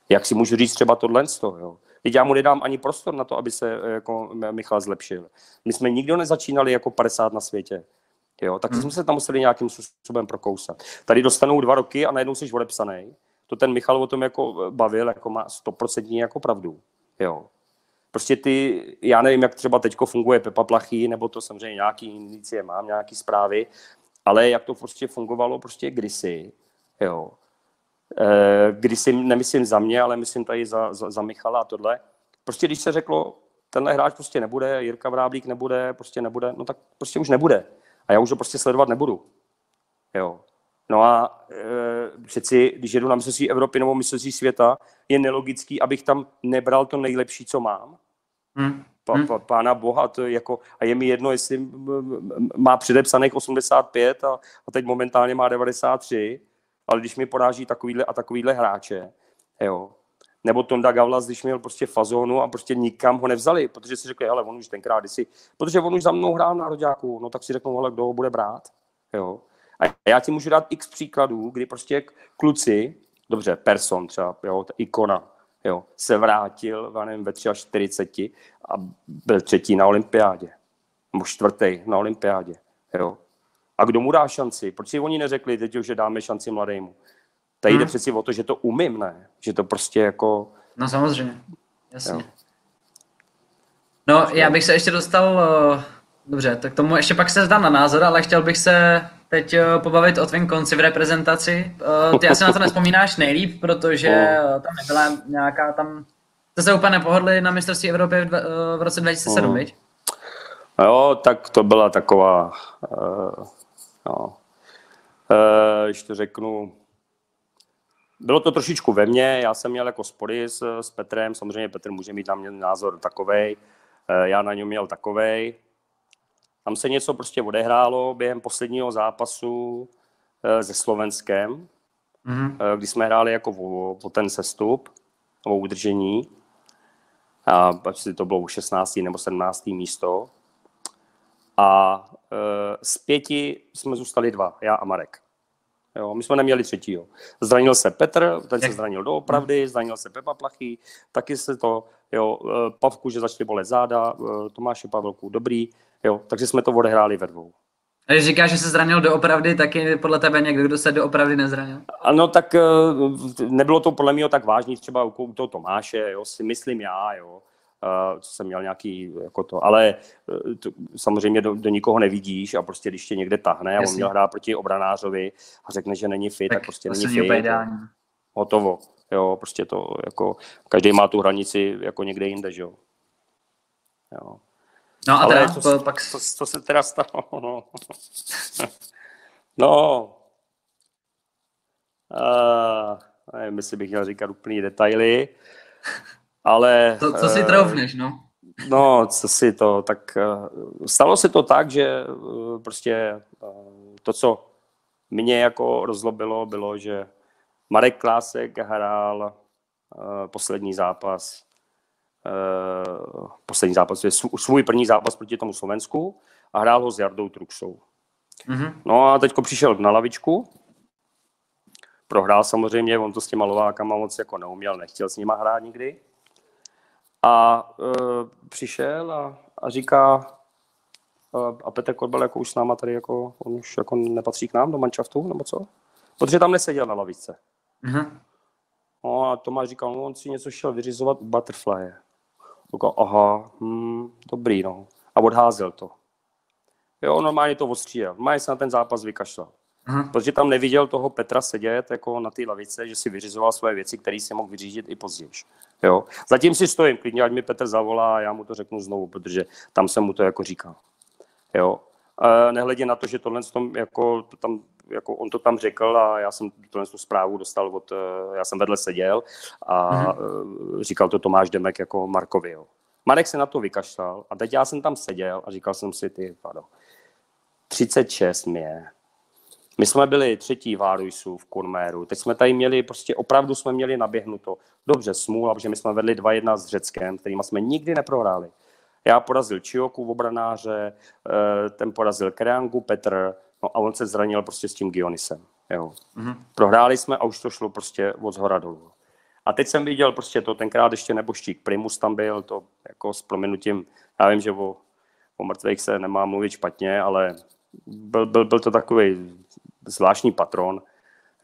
Jak si můžu říct třeba tohle z toho, jo. Teď já mu nedám ani prostor na to, aby se jako Michal zlepšil. My jsme nikdo nezačínali jako 50 na světě. Jo, tak jsme se tam museli nějakým způsobem prokousat. Tady dostanou 2 roky a najednou jsi odepsaný. To ten Michal o tom jako bavil, jako má 100% jako pravdu. Jo. Prostě já nevím, jak třeba teďko funguje Pepa Plachý, nebo to samozřejmě nějaký indicie mám, nějaký zprávy, ale jak to prostě fungovalo prostě kdysi. Jo. Kdysi, nemyslím za mě, ale myslím tady za Michala a tohle. Prostě když se řeklo, tenhle hráč prostě nebude, Jirka Vráblík nebude, prostě nebude, no tak prostě už nebude. A já už ho prostě sledovat nebudu. Jo. No a přeci, když jedu na mistrovství Evropy nebo mistrovství světa, je nelogický, abych tam nebral to nejlepší, co mám. Pána boha, to je jako, a je mi jedno, jestli má předepsaných 85 a teď momentálně má 93, ale když mi poráží takovýhle a takovýhle hráče, jo. Nebo Tonda Gavlas, když měl prostě fazónu a prostě nikam ho nevzali, protože si řekli, hele, on už tenkrát, protože on už za mnou hrál v nároďáku, no tak si řeknou, hele, kdo ho bude brát, jo. A já ti můžu dát x příkladů, kdy prostě kluci, dobře, Person třeba, jo, ta ikona, jo, se vrátil, já nevím, ve 43 a byl třetí na olympiádě, nebo čtvrtý na olympiádě, jo. A kdo mu dá šanci? Proč si oni neřekli teď, že dáme šanci mladému? Tady jde přeci o to, že to umím, ne? Že to prostě jako... No samozřejmě, jasně. Jo. No, já bych se ještě dostal... Dobře, tak tomu ještě pak se zdám na názor, ale chtěl bych se teď pobavit o tvém konci v reprezentaci. Ty asi na to nespomínáš nejlíp, protože tam nebyla nějaká tam... To se úplně nepohodli na mistrovství Evropy v roce 2007, viď? Jo, tak to byla taková... Když to řeknu... Bylo to trošičku ve mně, já jsem měl jako spory s Petrem, samozřejmě Petr může mít na mě názor takovej, já na něj měl takovej. Tam se něco prostě odehrálo během posledního zápasu se Slovenskem, kdy jsme hráli jako o ten sestup, o udržení. A to bylo u 16. nebo 17. místo. A z 5 jsme zůstali 2, já a Marek. Jo, my jsme neměli třetího. Zranil se Petr, ten se zranil doopravdy, zranil se Pepa Plachý, taky se to, jo, Pavku, že začaly bolet záda, Tomáše Pavelku, dobrý, jo, takže jsme to odehráli ve dvou. A když říkáš, že se zranil doopravdy, tak je podle tebe někdo, kdo se doopravdy nezranil? Ano, tak nebylo to podle mě tak vážný, třeba u toho Tomáše, jo, si myslím já, jo, co jsem měl nějaký, jako to, ale to, samozřejmě do nikoho nevidíš a prostě když tě někde tahne a on měl hrát proti obranářovi a řekne, že není fit, tak prostě není fit. Hotovo, jo, prostě to, jako, každý má tu hranici jako někde jinde, že jo. Jo. No a teda, co se teda stalo, no. No. Nevím, jestli bych měl říkat úplný detaily, ale... Co si troufneš, no? No, co si to, tak... Stalo se to tak, že prostě to, co mě jako rozlobilo, bylo, že Marek Klásek hrál poslední zápas, svůj první zápas proti tomu Slovensku a hrál ho s Jardou Truxou. No a teďko přišel na lavičku, prohrál samozřejmě, on to s těma lovákama moc jako neuměl, nechtěl s nima hrát nikdy. A přišel a říká, a Petr Korbel jako už s náma tady, jako, on už jako nepatří k nám do manšaftu, nebo co? Protože tam neseděl na lavice. No a Tomáš říkal, no on si něco šel vyřizovat u Butterflye. Říkal, dobrý, no. A odházel to. Jo, normálně to odstřídal, normálně se na ten zápas vykašlal. Protože tam neviděl toho Petra sedět jako na té lavice, že si vyřizoval svoje věci, které si mohl vyřídit i později. Jo. Zatím si stojím, klidně, ať mi Petr zavolá a já mu to řeknu znovu, protože tam jsem mu to jako říkal. Jo. Nehledě na to, že tohle tom, jako, tam, jako on to tam řekl a já jsem tohle zprávu dostal od, já jsem vedle seděl a říkal to Tomáš Demek jako Markovi. Jo. Marek se na to vykašlal a teď já jsem tam seděl a říkal jsem si, 36 mě. My jsme byli třetí v Árujsu, v Kurméru, teď jsme tady měli, prostě opravdu jsme měli naběhnuto. Dobře, smůla, protože my jsme vedli 2-1 s Řeckem, kterýma jsme nikdy neprohráli. Já porazil Čioku v obranáře, ten porazil Kreangu, Petr, no a on se zranil prostě s tím Gionisem. Jo. Prohráli jsme a už to šlo prostě od zhora dolů. A teď jsem viděl prostě to, tenkrát ještě neboštík Primus tam byl, to jako s prominutím, já vím, že o mrtvých se nemá mluvit špatně, ale byl to takový zvláštní patron,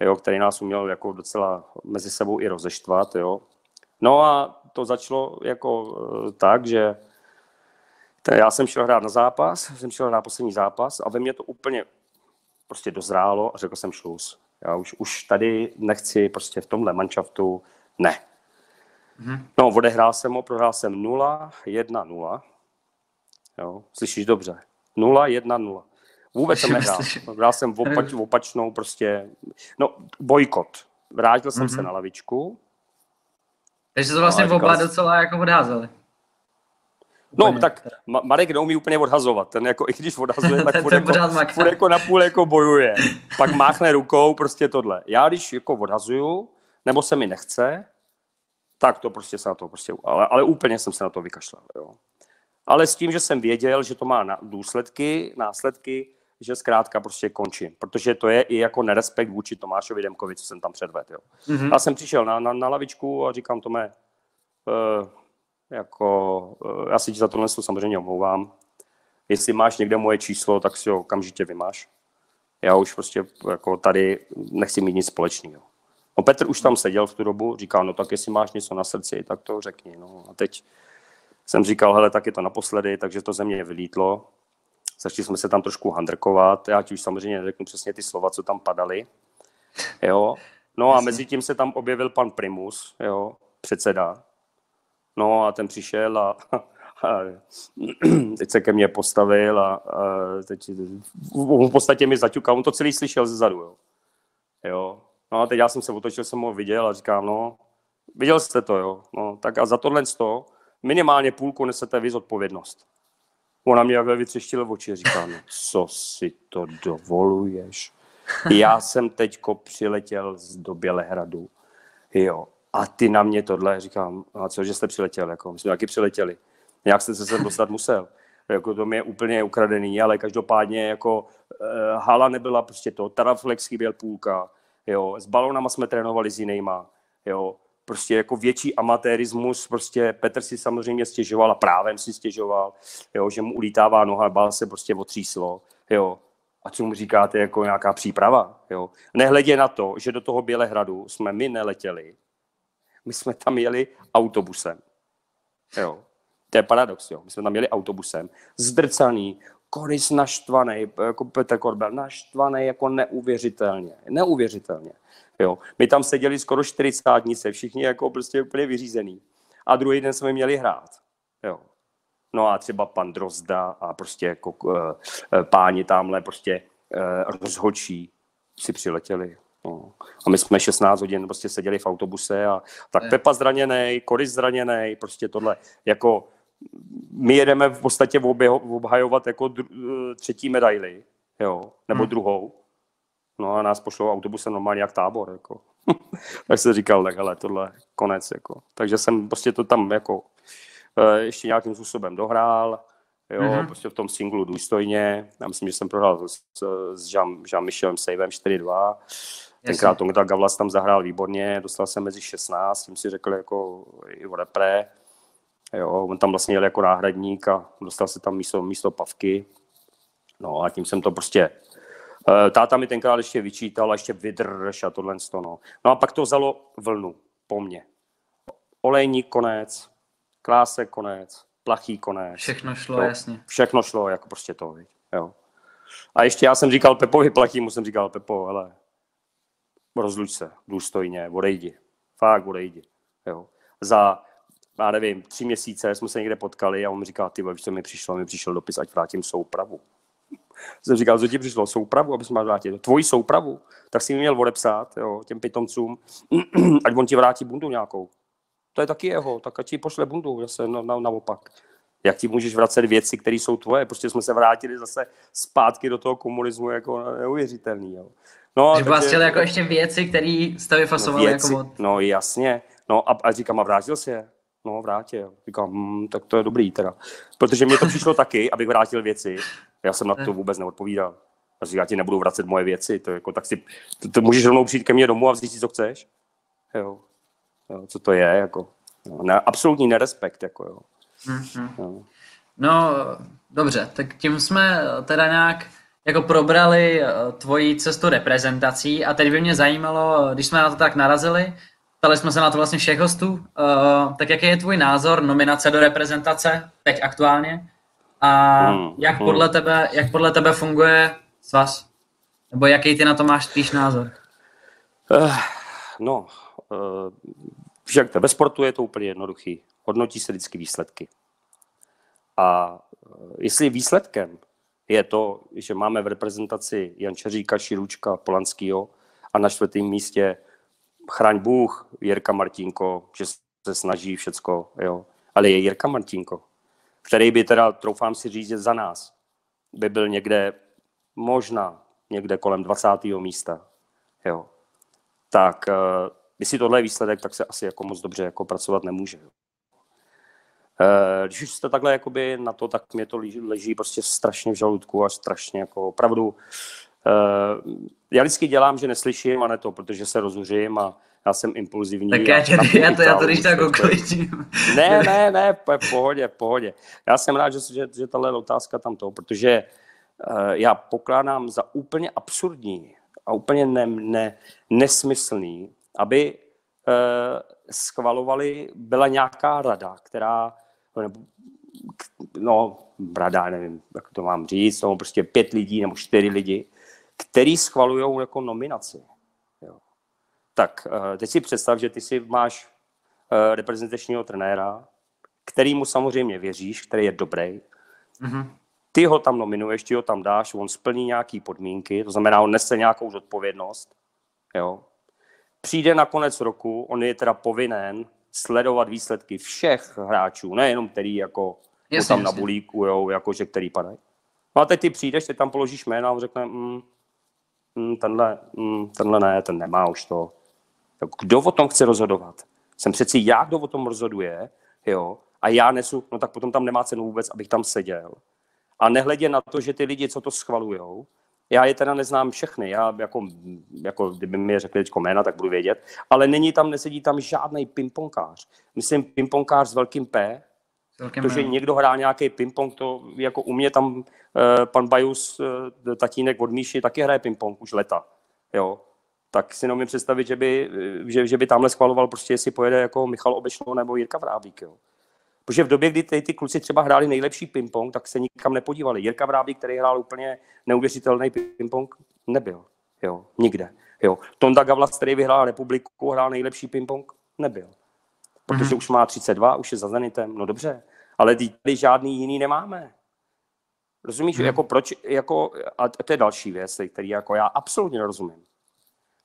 jo, který nás uměl jako docela mezi sebou i rozeštvat. Jo. No a to začalo jako tak, že já jsem šel hrát na zápas, jsem šel na poslední zápas a ve mně to úplně prostě dozrálo a řekl jsem šluz. Já už tady nechci prostě v tomhle manšaftu, ne. No, odehrál jsem ho, prohrál jsem 0-1-0. Jo, slyšíš dobře. 0-1-0. Vůbec jsem nehrál. Hrál jsem opačnou prostě, no, bojkot. Vrátil jsem se na lavičku. Takže to vlastně oba docela jako odházeli. Úplně. No, tak Marek neumí úplně odhazovat. Ten jako, i když odhazuje, tak furt jako napůl jako bojuje. Pak máchne rukou, prostě tohle. Já když jako odhazuju, nebo se mi nechce, tak to prostě se na to prostě, ale úplně jsem se na to vykašlal, jo. Ale s tím, že jsem věděl, že to má následky, že zkrátka prostě končím. Protože to je i jako nerespekt vůči Tomášovi Demkovi, co jsem tam předvedl, jo. Mm-hmm. Já jsem přišel na lavičku a říkám, Tome, jako, já si ti za tohle samozřejmě omlouvám. Jestli máš někde moje číslo, tak si ho okamžitě vymáš. Já už prostě jako tady nechci mít nic společného. No, Petr už tam seděl v tu dobu, říkal, no tak jestli máš něco na srdci, tak to řekni. No. A teď jsem říkal, hele, tak je to naposledy, takže to ze mě vylítlo. Začali jsme se tam trošku handrkovat. Já ti už samozřejmě neřeknu přesně ty slova, co tam padaly. Jo. No a mezi tím se tam objevil pan Primus, jo, předseda. No a ten přišel a teď se ke mně postavil a teď v podstatě mi zaťukal. On to celý slyšel zezadu, jo. Jo. No a teď já jsem se otočil, jsem ho viděl a říkám, no, viděl jste to, jo. No, tak a za tohle minimálně půlku nesete vy zodpovědnost. Ona mě takhle vytřeštila v oči a říká, no, co si to dovoluješ? Já jsem teďko přiletěl z do Bělehradu, jo. A ty na mě tohle, říkám, a co, že jste přiletěl, jako, my jsme taky přiletěli. Nějak jste se sem dostat musel. Jako, to mi je úplně ukradený, ale každopádně, jako, hala nebyla prostě to, Taraflex chyběl půlka, jo, s balonama jsme trénovali s jinýma, jo, prostě jako větší amatérismus, prostě Petr si samozřejmě stěžoval a právem si stěžoval, jo, že mu ulítává noha, bál se prostě otříslo, jo. A co mu říkáte, jako nějaká příprava, jo. Nehledě na to, že do toho Bělehradu jsme my neletěli, my jsme tam jeli autobusem. Jo. To je paradox, jo. My jsme tam jeli autobusem. Zdrcaný, Koris naštvaný, jako Petr Korbel, naštvaný jako neuvěřitelně. Neuvěřitelně. Jo. My tam seděli skoro 40, všichni jako prostě úplně vyřízený. A druhý den jsme měli hrát. Jo. No a třeba pan Drozda a prostě jako páni tamhle prostě rozhočí si přiletěli. No. A my jsme 16 hodin prostě seděli v autobuse a tak Pepa zraněnej, Koris zraněnej, prostě tohle. Jako my jedeme v podstatě obhajovat jako třetí medaili, jo, nebo druhou. No a nás pošlo autobusem normálně jak tábor, jako. Tak se říkal, tak hele, tohle konec, jako. Takže jsem prostě to tam jako ještě nějakým způsobem dohrál, jo, prostě v tom singlu důstojně. Já myslím, že jsem prohrál s Jean-Michelem Sejvem 4-2. Tenkrát Tonda Gavlas tam zahrál výborně, dostal se mezi 16, tím si řekl jako i o repre. Jo, on tam vlastně jel jako náhradník a dostal se tam místo Pavky. No a tím jsem to prostě... Táta mi tenkrát ještě vyčítal a ještě vydrž a tohle z toho, no. No a pak to vzalo vlnu po mně. Olejník konec, Klásek konec, Plachý konec. Všechno šlo, no, jasně. Všechno šlo, jako prostě to, jo. A ještě já jsem říkal Pepovi Plachýmu, jsem říkal, Pepo, hele, rozluč se důstojně, odejdi. Fakt odejdi, jo. Za, já nevím, 3 měsíce jsme se někde potkali a on mi říká, ty, víš, co mi přišel dopis, ať vrátím soupravu. Jsem říkal, co ti přišlo, soupravu, abys měl vrátit. Tvoji soupravu, tak si mi měl odepsat, jo, těm pitomcům, ať on ti vrátí bundu nějakou. To je taky jeho, tak ať ti pošle bundu, zase naopak. Jak ti můžeš vracet věci, které jsou tvoje? Prostě jsme se vrátili zase zpátky do toho komunismu, jako neuvěřitelný, jo. No, že vlastně jako ještě věci, které jste vyfasovali věci, jako od... No jasně, no a říkám, a vrátil si je? No vrátil. Říkám, tak to je dobrý teda. Protože mě to přišlo taky, abych vrátil věci. Já jsem na to vůbec neodpovídal. A říkám, já ti nebudu vracet moje věci, to jako tak si, to můžeš rovnou přijít ke mně domů a vzít si, co chceš. Jo. Jo, co to je, jako. Jo, absolutní nerespekt, jako jo. Mm-hmm. Jo. No, dobře, tak tím jsme teda nějak... jako probrali tvoji cestu reprezentací a teď by mě zajímalo, když jsme na to tak narazili, ptali jsme se na to vlastně všech hostů, tak jaký je tvůj názor nominace do reprezentace teď aktuálně a jak podle tebe funguje svaz? Nebo jaký ty na to máš spíš názor? No, Však ve sportu je to úplně jednoduchý. Hodnotí se vždycky výsledky. A jestli výsledkem je to, že máme v reprezentaci Jančeříka, Širučka, Polanskýho a na čtvrtém místě chraň Bůh, Jirka Martínko, že se snaží všecko, jo. Ale je Jirka Martínko, který by teda, troufám si říct, za nás by byl někde, možná někde kolem 20. místa, jo. Tak jestli tohle je výsledek, tak se asi jako moc dobře jako pracovat nemůže. Když už jste takhle jakoby na to, tak mě to leží prostě strašně v žaludku a strašně jako opravdu. Já vždycky dělám, že neslyším, a ne to, protože se rozuřím a já jsem impulzivní. Tak já to když tak okoličím. Ne, v pohodě. Já jsem rád, že tahle otázka tamto, protože já pokládám za úplně absurdní a úplně nesmyslný, aby schvalovali, byla nějaká rada, která, no rada, nevím, jak to mám říct, no, prostě 5 lidí nebo 4 lidi, který schvalují jako nominaci. Jo. Tak teď si představ, že ty si máš reprezentačního trenéra, kterýmu samozřejmě věříš, který je dobrý. Mm-hmm. Ty ho tam nominuješ, ty ho tam dáš, on splní nějaké podmínky, to znamená, on nese nějakou zodpovědnost. Jo. Přijde na konec roku, on je teda povinen sledovat výsledky všech hráčů, nejenom který jako jasně, tam na bulíku, jakože který padají. No a teď ty přijdeš, teď tam položíš jména a on řekne, tenhle ne, ten nemá už to. Tak kdo o tom chce rozhodovat? Jsem přeci já, kdo o tom rozhoduje, jo, a já nesu, no tak potom tam nemá cenu vůbec, abych tam seděl. A nehledě na to, že ty lidi, co to schvalujou, já je teda neznám všechny, já jako kdyby mi řekli teď jména, tak budu vědět, ale nesedí tam žádný pingponkář. Myslím pingponkář s velkým P, protože někdo hrá nějaký pingpong, to jako u mě tam pan Bajus, tatínek od Míši, taky hraje pingpong už leta, jo. Tak si nemůžu představit, že by tamhle schvaloval prostě, jestli pojede jako Michal Obešnou nebo Jirka Vrábík, jo. Protože v době, kdy ty kluci třeba hráli nejlepší ping-pong, tak se nikam nepodívali. Jirka Vrábík, který hrál úplně neuvěřitelný ping-pong, nebyl. Jo, nikde. Jo. Tonda Gavlas, který vyhrál republiku, hrál nejlepší ping-pong, nebyl. Protože už má 32, už je za Zenitem. No dobře, ale tady žádný jiný nemáme. Rozumíš, jako proč, jako, a to je další věc, který jako já absolutně nerozumím.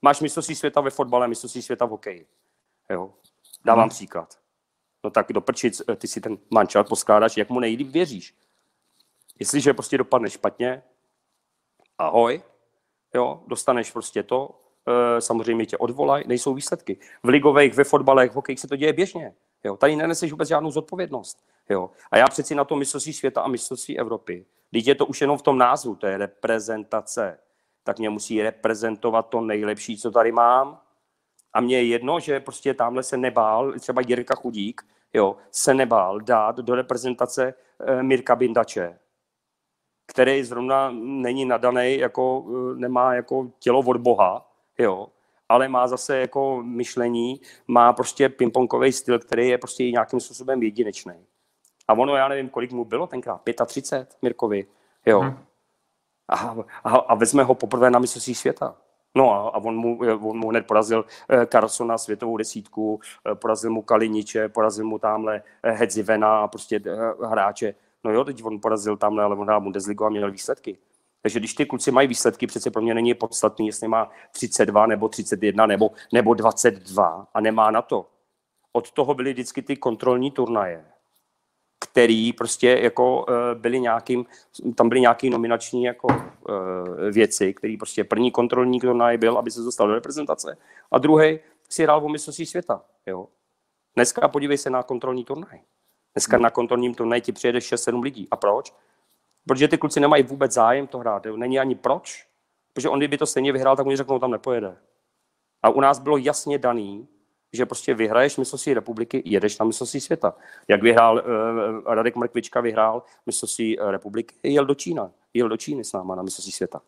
Máš mistrovství světa ve fotbale, mistrovství světa v hokeji. Jo. Dávám příklad. No tak do prčic, ty si ten mančel poskládáš, jak mu nejlíp věříš. Jestliže prostě dopadne špatně, ahoj, jo, dostaneš prostě to, samozřejmě tě odvolaj, nejsou výsledky. V ligových, ve fotbalech, v hokejích se to děje běžně. Jo. Tady neneseš vůbec žádnou zodpovědnost. Jo. A já přeci na to mistrovství světa a mistrovství Evropy, když je to už jenom v tom názvu, to je reprezentace, tak mě musí reprezentovat to nejlepší, co tady mám. A mně je jedno, že prostě tamhle se nebál, třeba Jirka Chudík, jo, se nebál dát do reprezentace Mirka Bindače, který zrovna není nadanej, jako, nemá jako tělo od Boha, jo, ale má zase jako myšlení, má prostě pingpongový styl, který je prostě nějakým způsobem jedinečný. A ono, já nevím, kolik mu bylo tenkrát, 35 Mirkovi, jo. A vezme ho poprvé na mistrovství světa. No a on mu hned porazil Carlsona světovou desítku, porazil mu Kaliniče, porazil mu tamhle Hedzivena a prostě hráče. No jo, teď on porazil tamhle, ale on hrál Bundesligu a měl výsledky. Takže když ty kluci mají výsledky, přece pro mě není podstatný, jestli má 32 nebo 31 nebo 22 a nemá na to. Od toho byly vždycky ty kontrolní turnaje, který prostě jako byly nějakým, tam byly nějaké nominační jako věci, který prostě první kontrolní turnaj byl, aby se dostal do reprezentace a druhý si hrál o mistrovství světa, jo. Dneska podívej se na kontrolní turnaj. Dneska na kontrolním turnaji ti přijede 6-7 lidí. A proč? Protože ty kluci nemají vůbec zájem to hrát, jo. Není ani proč, protože on kdyby to stejně vyhrál, tak oni řeknou, tam nepojede. A u nás bylo jasně daný, že prostě vyhraješ mistrovství republiky, jedeš na mistrovství světa. Jak vyhrál Radek Mrkvička, vyhrál mistrovství republiky, jel do Číny s náma na mistrovství světa.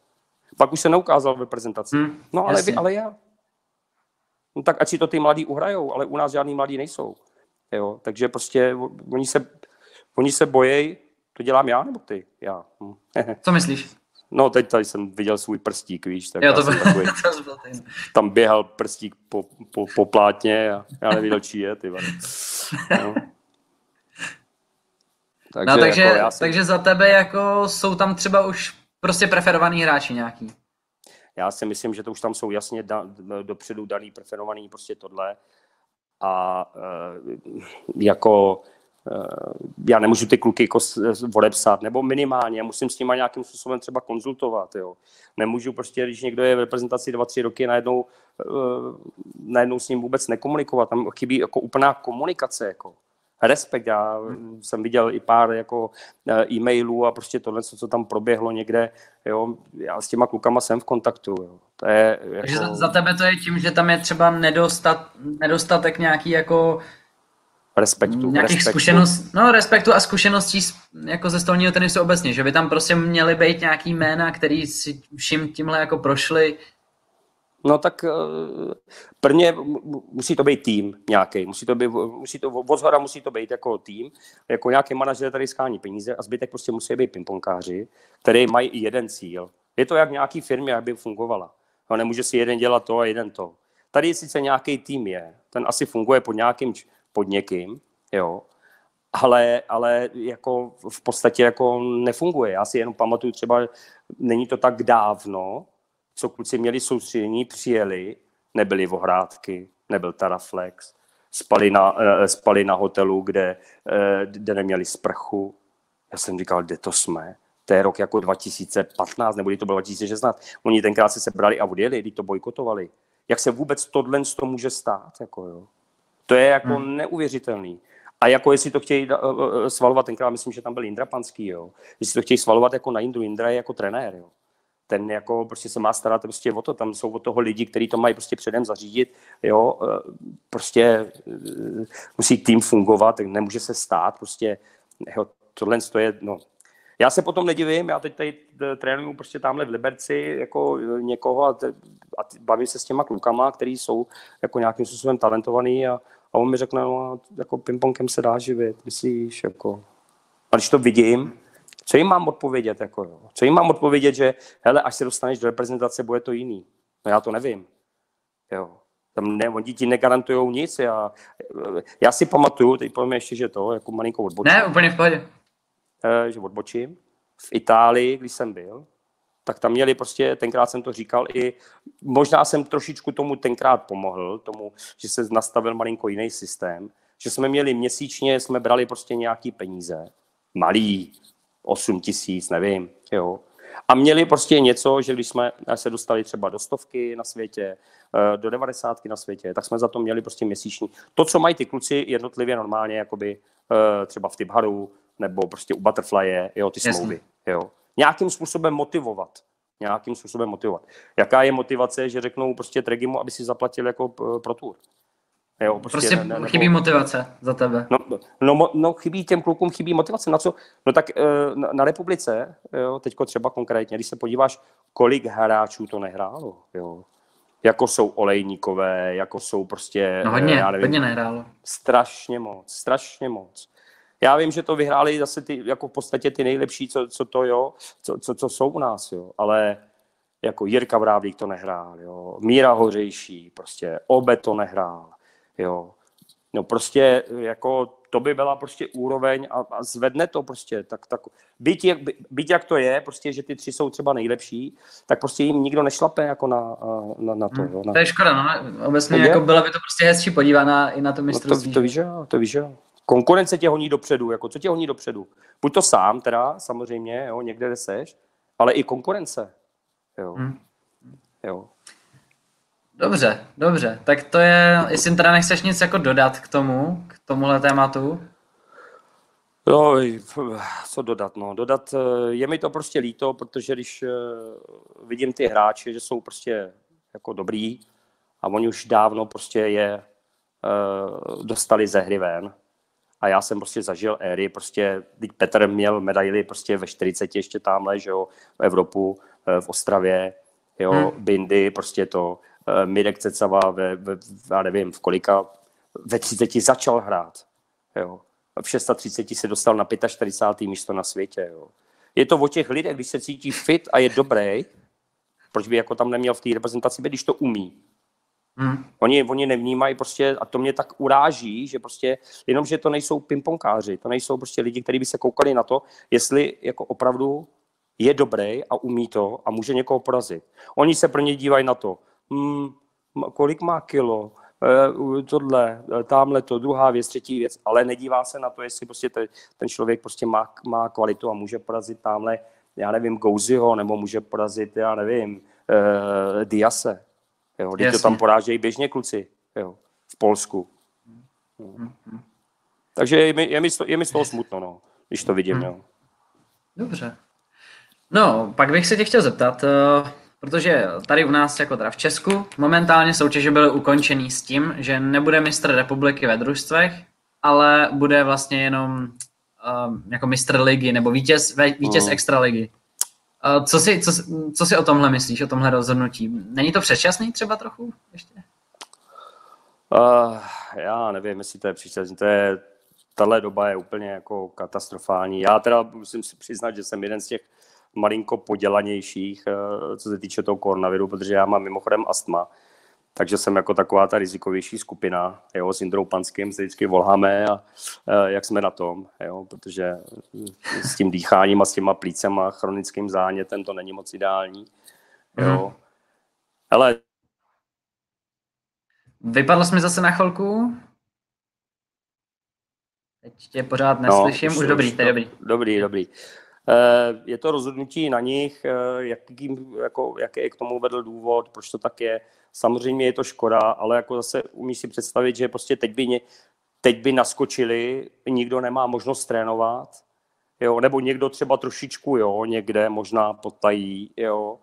Pak už se neukázal v reprezentaci. No ale já. No tak ať si to ty mladí uhrajou, ale u nás žádný mladí nejsou. Jo, takže prostě oni se bojejí, to dělám já nebo ty? Já. Co myslíš? No, teď tady jsem viděl svůj prstík, víš, tak já jsem takový, tam běhal prstík po plátně a já nevěděl, čí je, ty vole. No. Takže, no, takže, jako jsem... takže za tebe jako jsou tam třeba už prostě preferovaný hráči nějaký. Já si myslím, že to už tam jsou jasně dopředu daný preferovaný prostě tohle a jako já nemůžu ty kluky jako odepsat, nebo minimálně, musím s nima nějakým způsobem třeba konzultovat, jo. Nemůžu prostě, když někdo je v reprezentaci 2-3 roky, najednou s ním vůbec nekomunikovat, tam chybí jako úplná komunikace, jako. Respekt, já jsem viděl i pár jako e-mailů a prostě tohle, co tam proběhlo někde, jo, já s těma klukama jsem v kontaktu, jo. To je jako... Za tebe to je tím, že tam je třeba nedostatek nějaký jako respektu, nějakých zkušeností, no respektu a zkušeností jako ze stolního tenisu obecně, že by tam prostě měly být nějaký jména, který si všim tímhle jako prošli. No tak prvně musí to být tým nějaký, musí to být jako tým, jako nějaký manažer, tady schání peníze a zbytek prostě musí být pingponkáři, který mají i jeden cíl. Je to jak nějaký firmě, jak by fungovala. No, nemůže si jeden dělat to a jeden to. Tady sice nějaký tým je, ten asi funguje pod někým, jo, ale jako v podstatě jako nefunguje. Já si jenom pamatuju třeba, není to tak dávno, co kluci měli soustředění, přijeli, nebyly ohrádky, nebyl Taraflex, spali na hotelu, kde neměli sprchu. Já jsem říkal, kde to jsme? To je rok jako 2015, nebo to bylo 2016. Oni tenkrát se sebrali a odjeli, když to bojkotovali. Jak se vůbec tohle může stát? Jako, jo? To je jako neuvěřitelný. A jako jestli to chtějí svalovat, tenkrát myslím, že tam byl Jindra Panský, jo? Jestli to chtějí svalovat jako na Jindru, Jindra je jako trenér, jo? Ten jako prostě se má starat prostě o to, tam jsou od toho lidi, kteří to mají prostě předem zařídit, jo, prostě musí tým fungovat, tak nemůže se stát, prostě, jo, tohle je, no. Já se potom nedivím, já teď tady trénuju prostě tamhle v Liberci jako někoho a bavím se s těma klukama, kteří jsou jako nějakým způsobem talentovaný a on mi řekne, no, jako pingpongem se dá živit, myslíš, jako. A když to vidím, co jim mám odpovědět? Jako, jo? Co jim mám odpovědět, že hele, až se dostaneš do reprezentace, bude to jiný? No já to nevím. Jo. Tam ne, oni ti negarantujou nic. Já si pamatuju, teď povím ještě, že to, jako malinko odbočím. Ne, úplně v pohodě. Že odbočím. V Itálii, když jsem byl, tak tam měli prostě, tenkrát jsem to říkal i, možná jsem trošičku tomu tenkrát pomohl, tomu, že se nastavil malinko jiný systém, že jsme měli měsíčně, jsme brali prostě nějaký peníze. Malý. 8 000, nevím, jo. A měli prostě něco, že když jsme se dostali třeba do 100 na světě, do 90 na světě, tak jsme za to měli prostě měsíční. To, co mají ty kluci jednotlivě normálně, jakoby třeba v Tibharu, nebo prostě u Butterflye, jo, ty smlouvy, jo. Nějakým způsobem motivovat. Jaká je motivace, že řeknou prostě Tregimu, aby si zaplatil jako pro tour? Jo, prostě ne, chybí motivace za tebe. No, těm klukům chybí motivace. Na co? No tak na republice, jo, teďko třeba konkrétně, když se podíváš, kolik hráčů to nehrálo, jo. Jako jsou Olejníkové, jako jsou prostě... No hodně, já nevím, hodně nehrálo. Strašně moc. Já vím, že to vyhráli zase ty, jako v podstatě ty nejlepší, co jsou u nás, jo, ale... Jako Jirka Vrávlík to nehrál, jo, Míra Hořejší, prostě Obe to nehrál. Jo. No prostě jako to by byla prostě úroveň a zvedne to prostě tak byť jak to je, prostě že ty tři jsou třeba nejlepší, tak prostě jim nikdo nešlape jako na to, jo. To je škoda, no, obecně jako byla by to prostě hezčí podívaná i na to mistrovství. No to víš, jo. Konkurence tě honí dopředu, jako co tě honí dopředu? Buď to sám teda, samozřejmě, jo, někde seš, ale i konkurence. Jo. Jo. Dobře. Tak to je, jestli teda nechceš nic jako dodat k tomuhle tématu? No, co dodat, no. Dodat, je mi to prostě líto, protože když vidím ty hráče, že jsou prostě jako dobrý a oni už dávno prostě je dostali ze hry ven. A já jsem prostě zažil éry, prostě, když Petr měl medaily prostě ve 40 ještě tamhle, že jo, v Evropu, v Ostravě, jo, Bindy, prostě to, Mirek Cecava já nevím, v kolika, ve 30 začal hrát, jo, v 36 se dostal na 45. místo na světě, jo, je to o těch lidech, když se cítí fit a je dobrý, proč by jako tam neměl v té reprezentaci být, když to umí. Hmm. Oni nevnímají prostě, a to mě tak uráží, že prostě, jenomže to nejsou pingponkáři, to nejsou prostě lidi, kteří by se koukali na to, jestli jako opravdu je dobrý a umí to a může někoho porazit. Oni se pro ně dívají na to, kolik má kilo, tohle, tamhle to, druhá věc, třetí věc, ale nedívá se na to, jestli prostě ten člověk prostě má kvalitu a může porazit tamhle, já nevím, Gouziho, nebo může porazit, já nevím, Diase. Jo, když to tam porážejí běžně kluci, jo, v Polsku. Mm-hmm. Takže je mi z toho smutno, no, když to vidím. Mm-hmm. Jo. Dobře. No, pak bych se tě chtěl zeptat, protože tady u nás, jako teda v Česku, momentálně soutěže byly ukončený s tím, že nebude mistr republiky ve družstvech, ale bude vlastně jenom jako mistr ligy nebo vítěz extraligy. Co si o tomhle myslíš, o tomhle rozhodnutí? Není to předčasný třeba trochu ještě? Já nevím, jestli to je předčasný. Tahle doba je úplně jako katastrofální. Já teda musím si přiznat, že jsem jeden z těch malinko podělanějších, co se týče toho koronaviru, protože já mám mimochodem astma. Takže jsem jako taková ta rizikovější skupina, jo, s Jindrou Panským se vždycky volháme a jak jsme na tom, jo, protože s tím dýcháním a s těma plícema a chronickým zánětem to není moc ideální, jo. Ale... Vypadl jsi mi zase na chvilku. Teď tě pořád neslyším, no, Dobrý. Je to rozhodnutí na nich, jaký je k tomu vedl důvod, proč to tak je. Samozřejmě je to škoda, ale jako zase umí si představit, že prostě teď by naskočili, nikdo nemá možnost trénovat, jo, nebo někdo třeba trošičku, jo, někde možná potají, jo.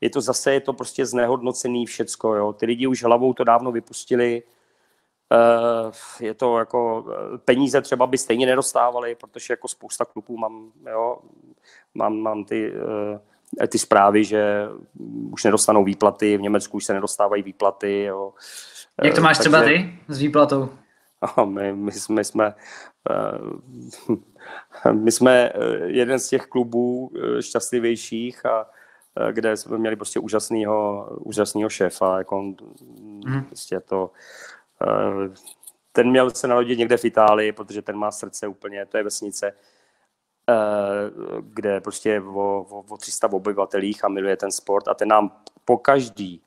Je to prostě znehodnocený všecko, jo. Ty lidi už hlavou to dávno vypustili. Je to jako, peníze třeba by stejně nedostávali, protože jako spousta klubů mám ty zprávy, že už nedostanou výplaty, v Německu už se nedostávají výplaty. Jo. Jak to máš třeba ty s výplatou? My jsme jeden z těch klubů šťastlivějších, a kde jsme měli prostě úžasného šéfa, jako prostě to... Ten měl se narodit někde v Itálii, protože ten má srdce úplně, to je vesnice, kde prostě je o 300 obyvatelích a miluje ten sport, a ten nám po každý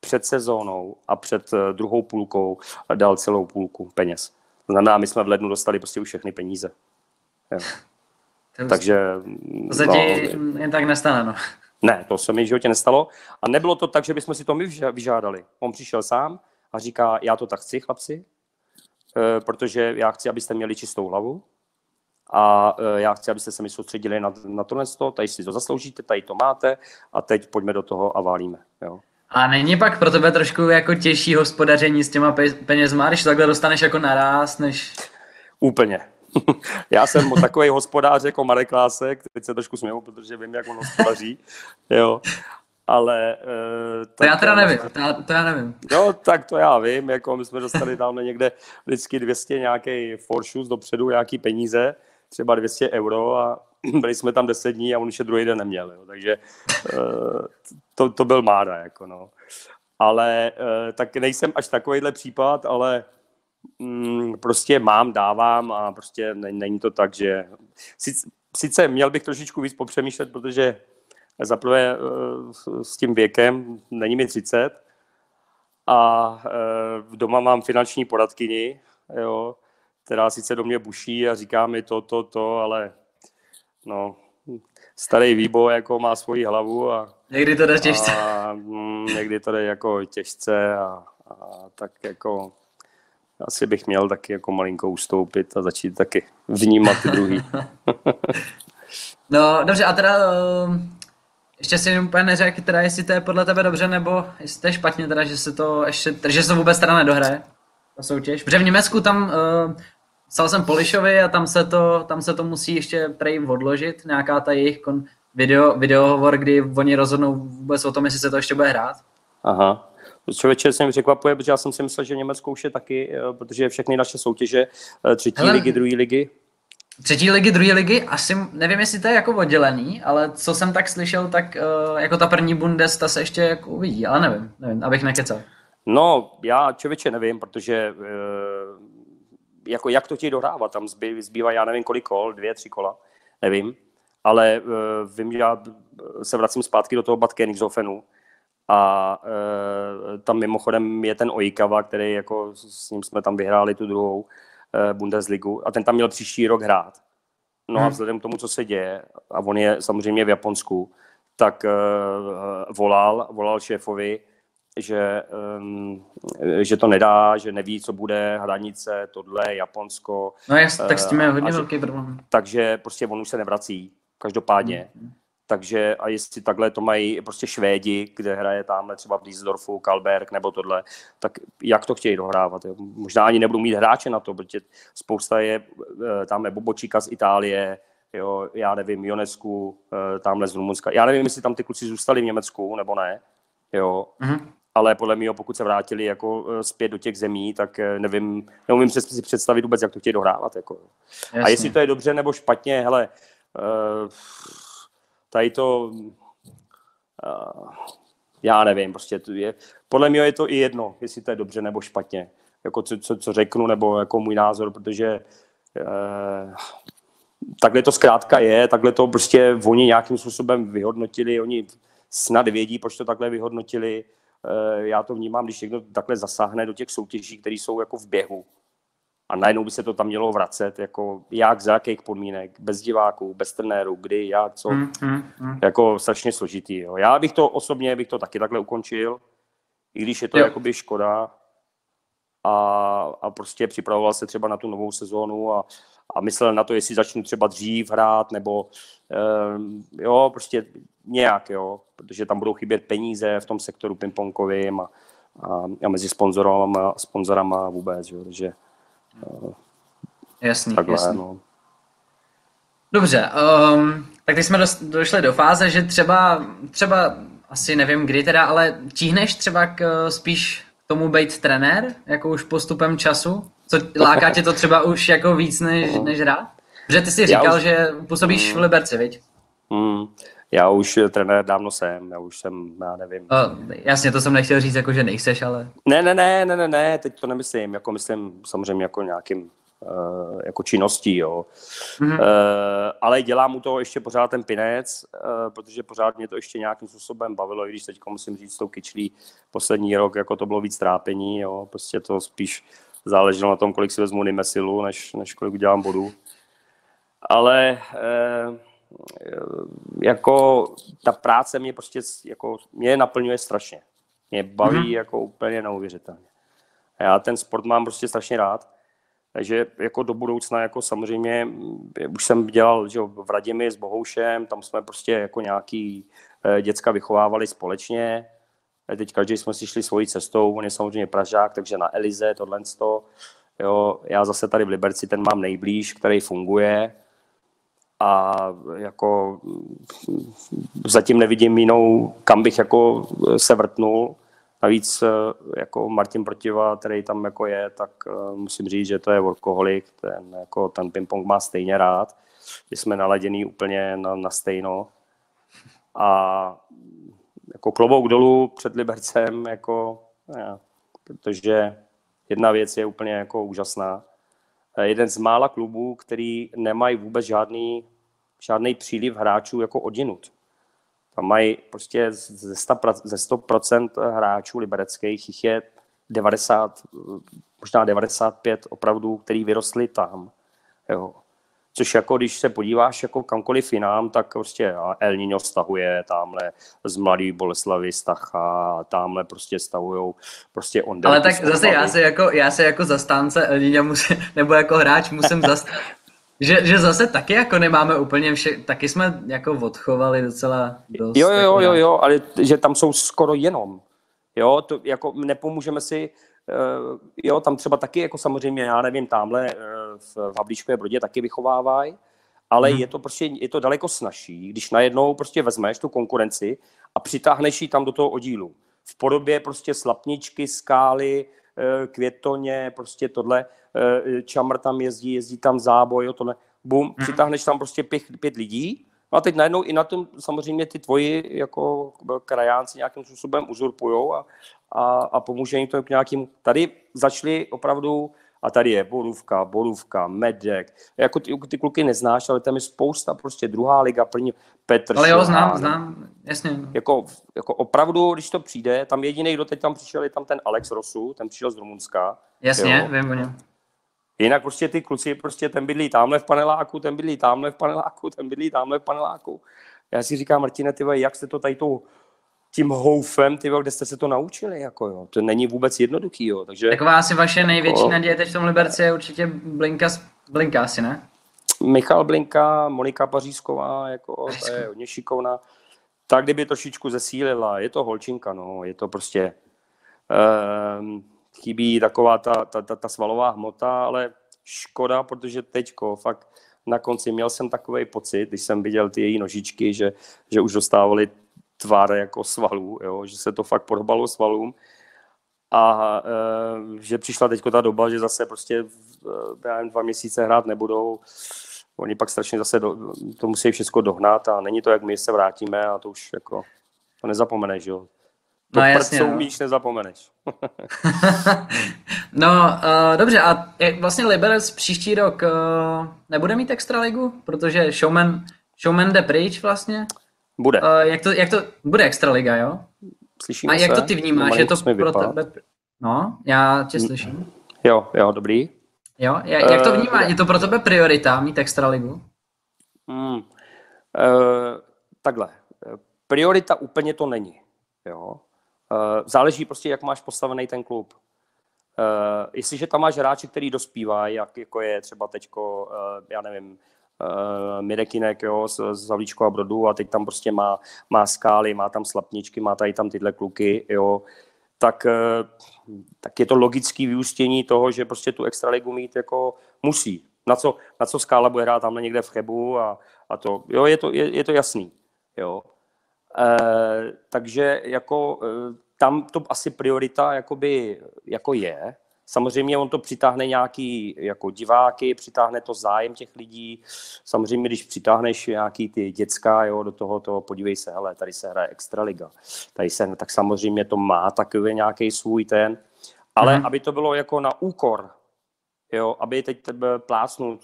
před sezónou a před druhou půlkou dal celou půlku peněz. To znamená, my jsme v lednu dostali prostě už všechny peníze. Jo. Takže... jen tak nestane, no. Ne, to se mi v životě nestalo. A nebylo to tak, že bychom si to my vyžádali. On přišel sám a říká, já to tak chci, chlapci, protože já chci, abyste měli čistou hlavu, a já chci, abyste se mi soustředili na tohle, tady si to zasloužíte, tady to máte, a teď pojďme do toho a válíme. Jo. A není pak pro tebe trošku jako těžší hospodaření s těma penězma, když takhle dostaneš jako naráz, než... Úplně. Já jsem takový hospodář jako Marek Klásek, teď se trošku směju, protože vím, jak on hospodaří, jo. Ale... To já nevím. No, tak to já vím, jako my jsme dostali tam někde vždycky 200 nějaký foršus dopředu, nějaký peníze, třeba 200 € a byli jsme tam 10 dní a on už je druhý den neměl, jo. Takže to byl mára, jako no. Ale tak nejsem až takovejhle případ, ale prostě dávám a prostě není to tak, že... Sice měl bych trošičku víc popřemýšlet, protože za prvé s tím věkem, není mi 30, a doma mám finanční poradkyni, jo, která sice do mě buší a říká mi to, ale no, starý Výbo jako má svoji hlavu a někdy to jde těžce. Někdy to jde jako těžce a tak jako asi bych měl taky jako malinko ustoupit a začít taky vnímat ty druhý. No, dobře, a teda... Ještě si úplně neřekl, teda jestli to je podle tebe dobře, nebo jestli to je špatně, teda, že se to ještě, že se to vůbec teda nedohraje, ta soutěž. Protože v Německu tam, psal jsem Polišovi, a tam se to musí ještě prej odložit, nějaká ta jejich videohovor, kdy oni rozhodnou vůbec o tom, jestli se to ještě bude hrát. Aha. Člověče se mi překvapuje, protože já jsem si myslel, že v Německu už je taky, protože všechny naše soutěže, 3. ligy, 2. ligy. Třetí ligy, druhé ligy, asi nevím, jestli to je jako oddělený, ale co jsem tak slyšel, tak jako ta první Bundes, ta se ještě jako uvidí, ale nevím, abych nekecal. No, já člověče nevím, protože jako jak to ti dohrává, tam zbývá já nevím kolik kol, 2-3 kola, nevím, ale vím, že já se vracím zpátky do toho Bad Königshofenu a tam mimochodem je ten Oikawa, který jako s ním jsme tam vyhráli tu druhou Bundesligu a ten tam měl příští rok hrát. No a vzhledem k tomu, co se děje, a on je samozřejmě v Japonsku, tak volal šéfovi, že to nedá, že neví, co bude, hranice, tohle, Japonsko. No jasně, tak s tím je hodně velký problém. Takže prostě on už se nevrací, každopádně. Takže a jestli takhle to mají prostě Švédi, kde hraje tamhle třeba v Düsseldorfu, Kalberg nebo tohle, tak jak to chtějí dohrávat? Jo? Možná ani nebudou mít hráče na to, protože spousta je tamhle Bobočíka z Itálie, jo, já nevím, Jonesku, tamhle z Rumunska. Já nevím, jestli tam ty kluci zůstali v Německu nebo ne, jo. Ale podle mě, pokud se vrátili jako zpět do těch zemí, tak neumím si představit vůbec, jak to chtějí dohrávat. Jako. A jestli to je dobře nebo špatně, hele, tady to, já nevím, prostě to je, podle mě je to i jedno, jestli to je dobře nebo špatně, jako co řeknu, nebo jako můj názor, protože takhle to zkrátka je, takhle to prostě oni nějakým způsobem vyhodnotili, oni snad vědí, proč to takhle vyhodnotili, já to vnímám, když někdo takhle zasáhne do těch soutěží, které jsou jako v běhu. A najednou by se to tam mělo vracet, jako jak, za jakých podmínek, bez diváků, bez trenérů, kdy, jak, co, jako strašně složitý. Jo. Já bych to osobně, taky takhle ukončil, i když je to jakoby škoda a prostě připravoval se třeba na tu novou sezónu a myslel na to, jestli začnu třeba dřív hrát, nebo jo, prostě nějak, jo, protože tam budou chybět peníze v tom sektoru pingponkovým a mezi sponzorama vůbec, jo, takže Jasný. No. Dobře, tak teď jsme došli do fáze, že třeba asi nevím kdy teda, ale tíhneš třeba spíš k tomu být trenér, jako už postupem času? Co láká tě to třeba už jako víc než rád? Protože ty jsi říkal, že působíš v Liberci, viď? Já už trenér dávno jsem, já nevím. Jasně, to jsem nechtěl říct, jako že nejseš, ale... Ne, teď to nemyslím, jako myslím samozřejmě jako nějakým jako činností, jo. Ale dělám u toho ještě pořád ten pinec, protože pořád mě to ještě nějakým způsobem bavilo, i když teď musím říct s tou kyčlí poslední rok, jako to bylo víc trápení, jo, prostě to spíš záleželo na tom, kolik si vezmu Nimesilu, než kolik udělám bodů. Ale... jako ta práce mě prostě jako mě naplňuje strašně. Mě baví jako úplně neuvěřitelně. Já ten sport mám prostě strašně rád. Takže jako do budoucna jako samozřejmě už jsem dělal, že v Radimi s Bohoušem, tam jsme prostě jako nějaký děcka vychovávali společně. Teď každý jsme si šli svojí cestou, on je samozřejmě Pražák, takže na Elize tohle to. Jo, já zase tady v Liberci ten mám nejblíž, který funguje. A jako zatím nevidím jinou, kam bych jako se vrtnul. Navíc jako Martin Protiva, který tam jako je, tak musím říct, že to je workoholik, ten ping-pong má stejně rád. My jsme naladěný úplně na stejno. A jako klobouk dolů před Libercem, jako, protože jedna věc je úplně jako úžasná. Jeden z mála klubů, který nemají vůbec žádný příliv hráčů jako odjinud. Tam mají prostě ze 100% hráčů libereckých, jich je 90, možná 95 opravdu, který vyrostli tam. Jo. Což jako když se podíváš jako kamkoliv jinam, tak prostě El Niño stahuje tamhle z Mladý Boleslavy stachá, tamhle prostě stahujou prostě Ondel. Ale tak zase já se jako zastánce El Niña musím, nebo jako hráč musím zastat, že zase taky jako nemáme úplně taky jsme jako odchovali docela dost. Jo, ale že tam jsou skoro jenom. Jo, to jako nepomůžeme si. Jo, tam třeba taky, jako samozřejmě, já nevím, tamhle v Havlíčkové Brodě taky vychovávají, ale je to daleko snazší, když najednou prostě vezmeš tu konkurenci a přitáhneš ji tam do toho oddílu. V podobě prostě Slapničky, Skály, Květoně, prostě tohle, Čamr tam jezdí tam Záboj, jo, tohle. bum, přitáhneš tam prostě pět lidí. No a teď najednou i na tom samozřejmě ty tvoji jako krajánci nějakým způsobem uzurpujou a pomůže jim to k nějakým... Tady začali opravdu, a tady je Borůvka, Medek, jako ty kluky neznáš, ale tam je spousta, prostě druhá liga, první Petr. Ale jo, znám, jasně. Jako opravdu, když to přijde, tam jediný, kdo teď tam přišel, je tam ten Alex Rosu, ten přišel z Rumunska. Jasně, jo. Vím o něm. Jinak prostě ty kluci, prostě ten bydlí tamhle v paneláku, ten bydlí tamhle v paneláku, ten bydlí tamhle v paneláku. Já si říkám, Martine, ty vole, jak jste to tady tím houfem, ty vole, kde jste se to naučili, jako jo. To není vůbec jednoduchý, jo. Takže, taková asi vaše největší naděje teď v tom Liberci je určitě Blinka asi, ne? Michal Blinka, Monika Pařízková, jako to je hodně šikovná. Tak kdyby trošičku zesílila, je to holčinka, no, je to prostě... chybí taková ta svalová hmota, ale škoda, protože teďko fakt na konci měl jsem takovej pocit, když jsem viděl ty její nožičky, že už dostávaly tvar jako svalů, jo, že se to fakt podobalo svalům a že přišla teďko ta doba, že zase prostě 2 měsíce hrát nebudou. Oni pak strašně zase to musí všechno dohnat a není to, jak my se vrátíme a to už jako to nezapomeneš, jo. To no, jasně, prcou míč nezapomeneš. Dobře, a vlastně Liberec příští rok nebude mít extraligu? Protože Showman jde pryč vlastně. Bude. Jak to bude extraliga, jo? Slyšíme se? A jak to ty vnímáš? Je to pro tebe? No, já tě slyším. Jo, dobrý. Jo, jak to vnímáš? Je to pro tebe priorita mít extraligu? Takhle. Priorita úplně to není, jo. Záleží prostě, jak máš postavený ten klub. Jestliže tam máš hráče, který dospívají, jako je třeba teďko, já nevím, Mirek Jinek, jo, z Havlíčkova Brodu a teď tam prostě má Skály, má tam Slapničky, má tady tam tyhle kluky, jo, tak je to logické vyústění toho, že prostě tu extraligu mít jako musí. Na co Skála bude hrát tamhle někde v Chebu a to, jo, je to jasný, jo. Takže jako tam to asi priorita jakoby, jako je. Samozřejmě on to přitáhne nějaký jako diváky, přitáhne to zájem těch lidí. Samozřejmě, když přitáhneš nějaký ty děcka, jo, do toho, podívej se, hele, tady se hraje extraliga. Tak samozřejmě to má takový nějaký svůj ten. Ale aby to bylo jako na úkor, jo, aby teď plácnu,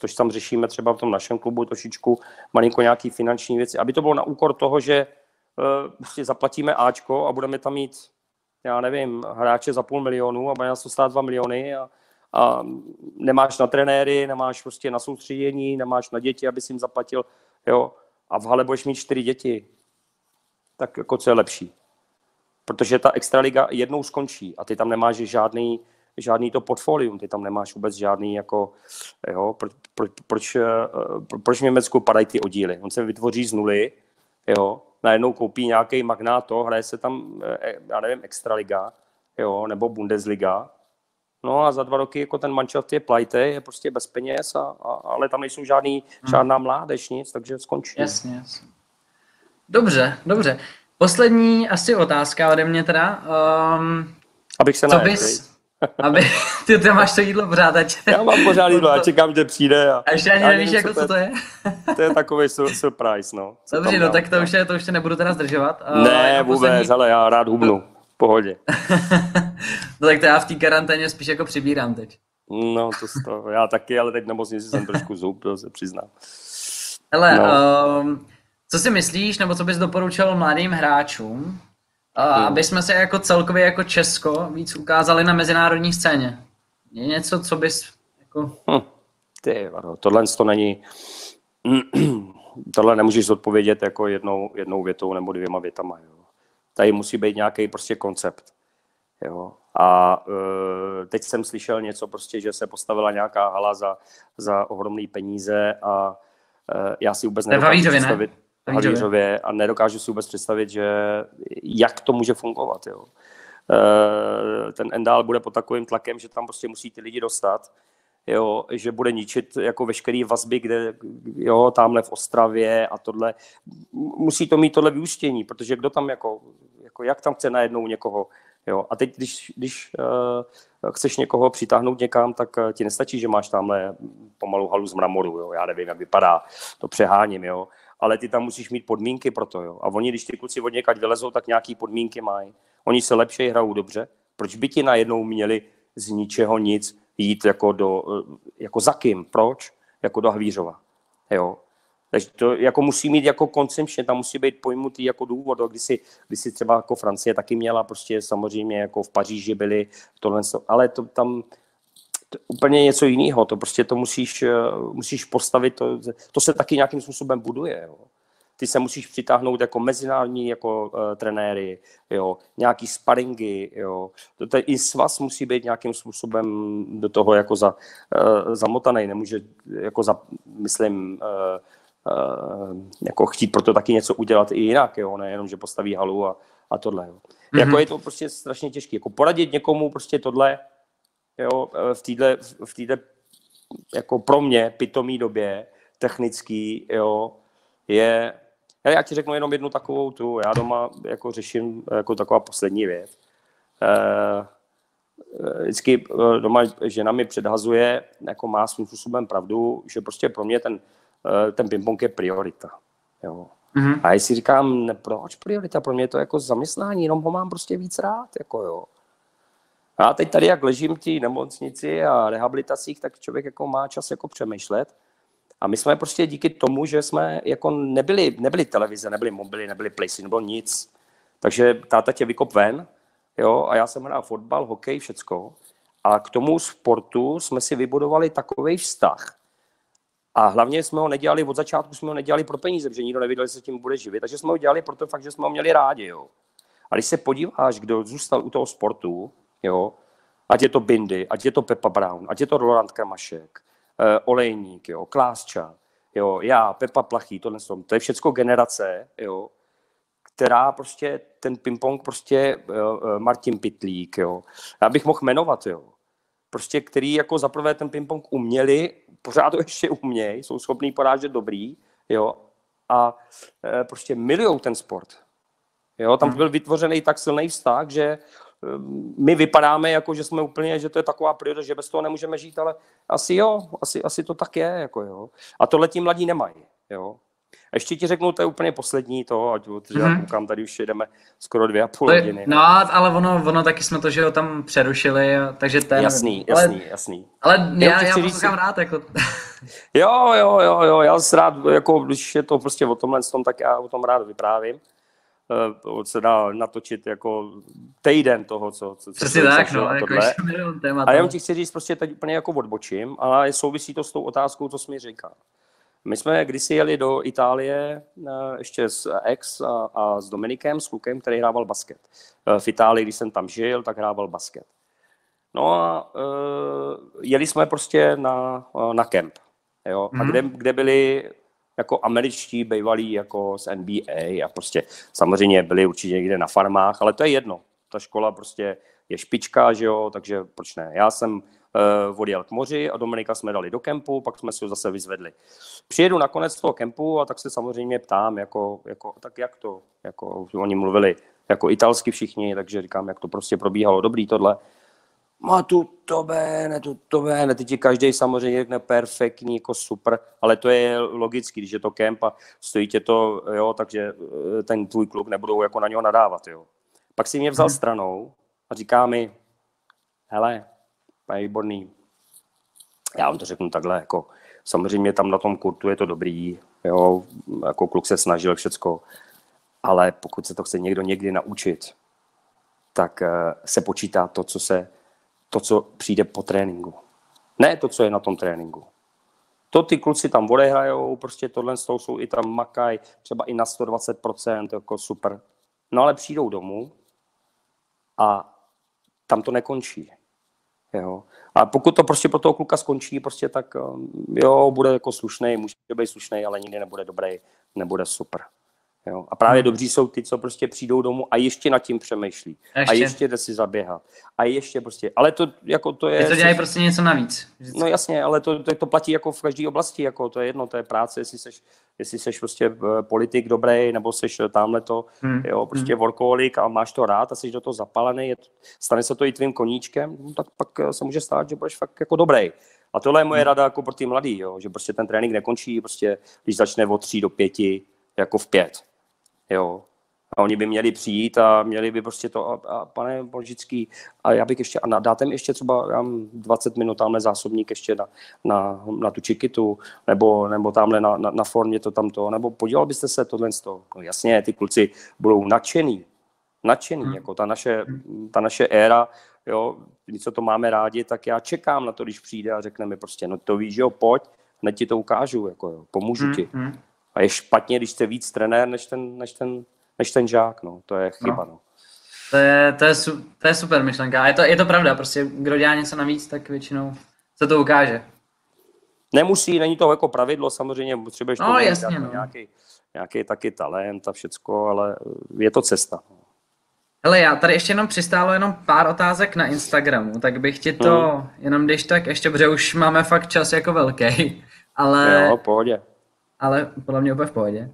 což tam řešíme třeba v tom našem klubu trošičku, malinko nějaký finanční věci, aby to bylo na úkor toho, že prostě zaplatíme Ačko a budeme tam mít, já nevím, hráče za 500 000 a bude nás to stát 2 miliony a nemáš na trenéry, nemáš prostě na soustředění, nemáš na děti, aby jsi jim zaplatil, jo, a v hale budeš mít 4 děti. Tak jako co je lepší? Protože ta extraliga jednou skončí a ty tam nemáš žádný to portfolium, ty tam nemáš vůbec žádný, jako, jo, proč v Německu padají ty oddíly? On se vytvoří z nuly, jo, najednou koupí nějaký magnáto, hraje se tam, já nevím, extraliga, jo, nebo Bundesliga, no a za 2 roky, jako ten manšaft je plajte, je prostě bez peněz, ale tam nejsou žádná mládež, nic, takže skončí. Jasně. Dobře. Poslední asi otázka ode mě teda. Abych se najel. Ty máš to jídlo pořád. Já mám pořád jídlo a čekám, že přijde. A ještě ani nevíš, jako, co to je? To je takový surprise, no. Dobře, no tak to ještě nebudu teda zdržovat. Ne, vůbec, ale já rád hubnu. V pohodě. No tak to já v té karanténě spíš jako přibírám teď. No, to já taky, ale teď nemocnici jsem trošku zhoubnil, se přiznám. Hele, no. Co si myslíš, nebo co bys doporučil mladým hráčům, aby jsme se jako celkově jako Česko víc ukázali na mezinárodní scéně? Je něco, co bys jako... Tohle nemůžeš odpovědět jako jednou větou nebo 2 větama. Jo. Tady musí být nějaký prostě koncept. Jo. A teď jsem slyšel něco prostě, že se postavila nějaká hala za ohromné peníze a já si vůbec nedokážu představit... Halířově a nedokážu si vůbec představit, že jak to může fungovat. Jo. Ten Endál bude pod takovým tlakem, že tam prostě musí ty lidi dostat, jo, že bude ničit jako veškerý vazby, kde, jo, tamhle v Ostravě a tohle. Musí to mít tohle vyústění, protože kdo tam jako jak tam chce najednou někoho Jo, a teď, když chceš někoho přitáhnout někam, tak ti nestačí, že máš tamhle pomalu halu z mramoru, jo? Já nevím, jak vypadá, to přeháním, jo? Ale ty tam musíš mít podmínky pro to. Jo? A oni, když ty kluci od někaď vylezou, tak nějaký podmínky mají. Oni se lepší hrajou dobře. Proč by ti najednou měli z ničeho nic jít jako za kým? Proč? Jako do Havířova. Jo? Takže to jako musí mít jako koncepčně, tam musí být pojmutý jako důvod, když si třeba jako Francie taky měla, prostě samozřejmě jako v Paříži byli tohle, ale to tam to úplně něco jiného, to prostě to musíš postavit, to se taky nějakým způsobem buduje, jo. Ty se musíš přitáhnout jako mezinárodní jako trenéry, jo, nějaký sparingy, jo. To i svaz musí být nějakým způsobem do toho jako zamotaný, nemůže jako jako chtít proto taky něco udělat i jinak, jo, nejenom, že postaví halu a tohle. Jo. Mm-hmm. Jako je to prostě strašně těžké. Jako poradit někomu prostě tohle, jo, v této jako pro mě pitomý době technický, jo, je, já ti řeknu jenom jednu takovou tu, já doma jako řeším jako taková poslední věc. Vždycky doma žena mi předhazuje, jako má svým způsobem pravdu, že prostě pro mě ten ping-pong je priorita. Jo. Mm-hmm. A já si říkám, proč priorita? Pro mě je to jako zaměstnání, jenom ho mám prostě víc rád. Jako jo. A teď tady, jak ležím v té nemocnici a rehabilitacích, tak člověk jako má čas jako přemýšlet. A my jsme prostě díky tomu, že jsme jako nebyli televize, nebyli mobily, nebyli playsy, nebylo nic. Takže táta tě vykop ven, jo, a já jsem hrál fotbal, hokej, všecko. A k tomu sportu jsme si vybudovali takovej vztah, a hlavně jsme ho nedělali od začátku, jsme ho nedělali pro peníze, protože nikdo nevěděl, jestli se tím bude živit. Takže jsme ho dělali proto fakt, že jsme ho měli rádi. Jo. A když se podíváš, kdo zůstal u toho sportu, jo, ať je to Bindy, ať je to Pepa Brown, ať je to Roland Kramašek, Olejník, jo, Klásča, jo, já, Pepa Plachý, to je všecko generace, jo, která prostě ten ping-pong prostě Martin Pitlík, jo. Já bych mohl jmenovat, jo. Prostě, který jako zaprvé ten ping-pong uměli, pořád to ještě umějí, jsou schopní porážet dobrý, jo, a prostě milujou ten sport. Jo, tam byl vytvořený tak silný vztah, že my vypadáme jako, že jsme úplně, že to je taková priorita, že bez toho nemůžeme žít, ale asi jo, asi to tak je, jako jo. A tohle ti mladí nemají, jo. A ještě ti řeknu, to je úplně poslední to, ať koukám, tady už jdeme skoro 2,5 hodiny. No, ale ono taky jsme to, že ho tam přerušili, takže ten... Jasný. Ale já poslouchám rád, jako... Jo, já se rád, jako když je to prostě o tomhle tom, tak já o tom rád vyprávím. Se dá natočit jako týden toho, co přesně tak, no, jako téma. A já ti chci říct, prostě teď úplně jako odbočím, ale souvisí to s tou otázkou, co jsi mi říkal. My jsme kdysi jeli do Itálie ještě s ex a s Dominikem, s klukem, který hrával basket. V Itálii, když jsem tam žil, tak hrával basket. No a jeli jsme prostě na kemp, jo? A kde byli jako američtí bývalí jako z NBA a prostě samozřejmě byli určitě někde na farmách, ale to je jedno. Ta škola prostě je špička, že jo, takže proč ne? Já jsem odjel k moři a Dominika jsme dali do kempu, pak jsme si ho zase vyzvedli. Přijedu na konec toho kempu a tak se samozřejmě ptám, jako tak jak to, jako oni mluvili jako italsky všichni, takže říkám, jak to prostě probíhalo, dobrý tohle. Ma tutto bene, teď každý samozřejmě řekne perfektní, jako super, ale to je logický, když je to kemp a stojí tě to, jo, takže ten tvůj klub nebudou jako na něho nadávat, jo. Pak si mě vzal stranou a říká mi, hele, Pane Výborný, já vám to řeknu takhle, jako samozřejmě tam na tom kurtu je to dobrý, jo, jako kluk se snažil všecko, ale pokud se to chce někdo někdy naučit, tak se počítá to, co přijde po tréninku. Ne to, co je na tom tréninku. To ty kluci tam odehrajou, prostě tohle z toho jsou i tam makaj, třeba i na 120%, jako super. No ale přijdou domů a tam to nekončí. Jo. A pokud to prostě pro toho kluka skončí, prostě tak jo, bude jako slušnej, může být slušnej, ale nikdy nebude dobrý, nebude super. Jo? A právě dobří jsou ty, co prostě přijdou domů a ještě nad tím přemýšlí. Ještě. A ještě jde si zaběhat. A ještě prostě, ale to jako to je... Je to dělají prostě něco navíc. Vždycky. No jasně, ale to platí jako v každé oblasti, jako to je jedno, to je práce, jestli seš prostě politik dobrý, nebo seš tamhle to, jo, prostě workoholik a máš to rád a seš do toho zapalený, stane se to i tvým koníčkem, no, tak pak se může stát, že budeš fakt jako dobrý. A tohle je moje rada jako pro ty mladý, jo, že prostě ten trénink nekončí, prostě když začne od 3 do 5, jako v 5. Jo. A oni by měli přijít a měli by prostě to, a pane Vožický, a já bych ještě, a dáte mi ještě třeba 20 minut tamhle zásobník ještě na tu čikitu, nebo tamhle na formě to tamto, nebo podělal byste se tohle z toho. No jasně, ty kluci budou nadšený, jako ta naše éra, jo, my co to máme rádi, tak já čekám na to, když přijde a řekne mi prostě, no to víš, jo, pojď, hned ti to ukážu, jako jo, pomůžu ti. A je špatně, když jste víc trenér, než ten žák, no, to je chyba, no. To je super myšlenka a je to pravda, prostě kdo dělá něco navíc, tak většinou se to ukáže. Nemusí, není to jako pravidlo, samozřejmě, potřebuješ to nějaký taky talent a všecko, ale je to cesta. Hele, já tady ještě jenom přistálo pár otázek na Instagramu, tak bych ti to, jenom když tak ještě, protože už máme fakt čas jako velký, ale... Jo, v pohodě. Ale podle mě úplně v pohodě.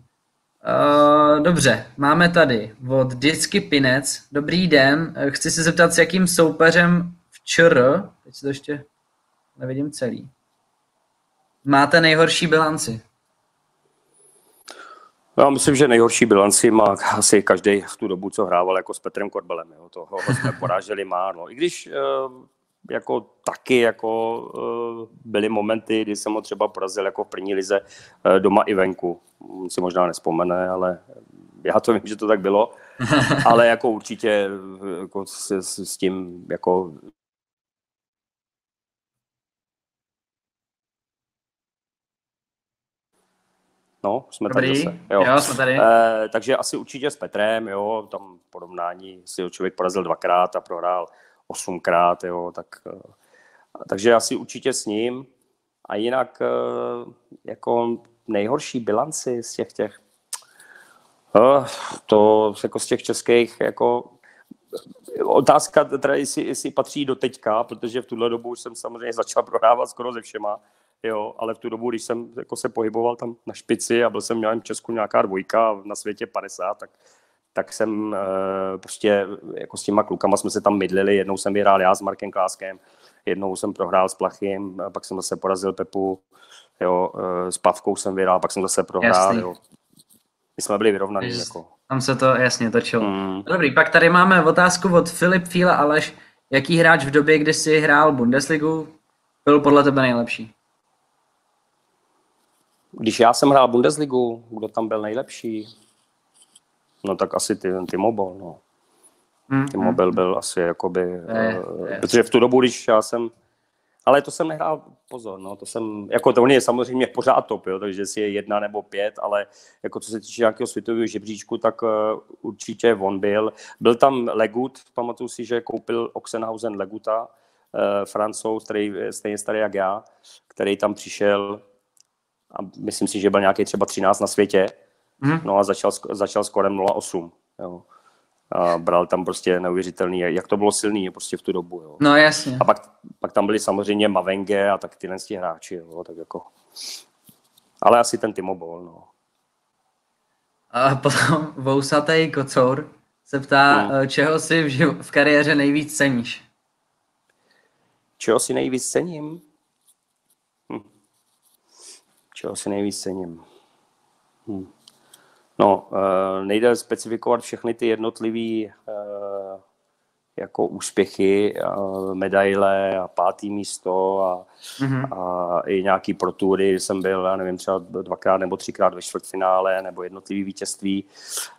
Dobře, máme tady od Disky Pinec. Dobrý den, chci se zeptat, s jakým soupeřem včera, teď si to ještě nevidím celý, máte nejhorší bilanci? Já myslím, že nejhorší bilanci má asi každý v tu dobu, co hrával jako s Petrem Korbelem. Jo. Toho jsme poráželi málo. I když jako taky jako byly momenty, kdy jsem ho třeba porazil jako v první lize doma i venku. Si možná nespomene, ale já to vím, že to tak bylo. Ale jako určitě jako s tím jako... No, jsme Dobrý. Tady zase. Jo, jsme tady. Takže asi určitě s Petrem, jo, tam porovnání si ho člověk porazil 2x a prohrál 8x, jo, tak, takže asi určitě s ním. A jinak jako nejhorší bilanci z těch to jako z těch českých, jako otázka, teda jestli patří do teďka, protože v tuhle dobu už jsem samozřejmě začal prohrávat skoro ze všema. Jo, ale v tu dobu, když jsem jako se pohyboval tam na špici a byl jsem měl v Česku nějaká 2, na světě 50, tak jsem prostě jako s těma klukama jsme se tam mydlili. Jednou jsem vyhrál já s Markem Kláskem, jednou jsem prohrál s Plachým, pak jsem zase porazil Pepu, jo, s Pavkou jsem vyhrál, pak jsem zase prohrál. Jo. My jsme byli vyrovnaní. Jako. Tam se to jasně točilo. Dobrý, pak tady máme otázku od Filip Fíla Aleš. Jaký hráč v době, kdy jsi hrál Bundesligu, byl podle tebe nejlepší? Když já jsem hrál Bundesligu, kdo tam byl nejlepší? No tak asi T-Mobile, no. T-Mobile byl asi jakoby... protože v tu dobu, když já jsem... Ale to jsem nehrál, pozor, no, to jsem... Jako to on je samozřejmě pořád top, jo, takže si je 1 nebo 5, ale jako co se týče nějakého světového žebříčku, tak určitě on byl. Byl tam Legut, pamatuju si, že koupil Oxenhausen Leguta, Francouz, který je stejně starý jak já, který tam přišel... A myslím si, že byl nějaký třeba 13 na světě, no a začal skorem 0,8, jo. A bral tam prostě neuvěřitelný, jak to bylo silný prostě v tu dobu, jo. No jasně. A pak tam byli samozřejmě Mavenge a tak tyhle hráči, jo, tak jako. Ale asi ten T-Mobile, no. A potom Vousatej Kocour se ptá, čeho si v kariéře nejvíc ceníš? Čeho si nejvíc cením? Čeho si nejvíc cením. No, nejde specifikovat všechny ty jednotlivé jako úspěchy, medaile a 5. místo a i nějaký protury, kdy jsem byl, já nevím, třeba 2x nebo 3x ve čtvrtfinále nebo jednotlivé vítězství,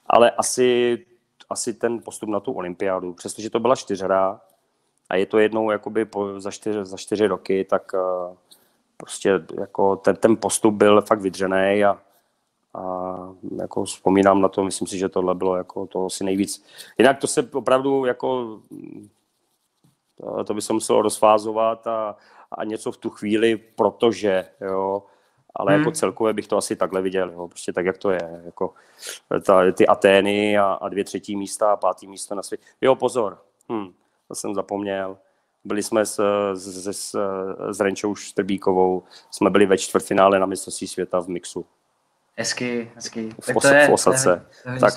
ale asi ten postup na tu olympiádu, přestože to byla 4hra a je to jednou jakoby za čtyři roky, tak prostě jako ten postup byl fakt vydřený a jako vzpomínám na to, myslím si, že tohle bylo jako to asi nejvíc. Jinak to se opravdu jako to by se muselo rozfázovat a něco v tu chvíli, protože jo, ale jako celkově bych to asi takhle viděl, jo, prostě tak, jak to je, jako ty Atény a 2/3 místa a 5. místo na světě. Jo, pozor, to jsem zapomněl, byli jsme s Renčou Štrbíkovou, jsme byli ve čtvrtfinále na mistrovství světa v mixu. Hezky. V Osace. Tak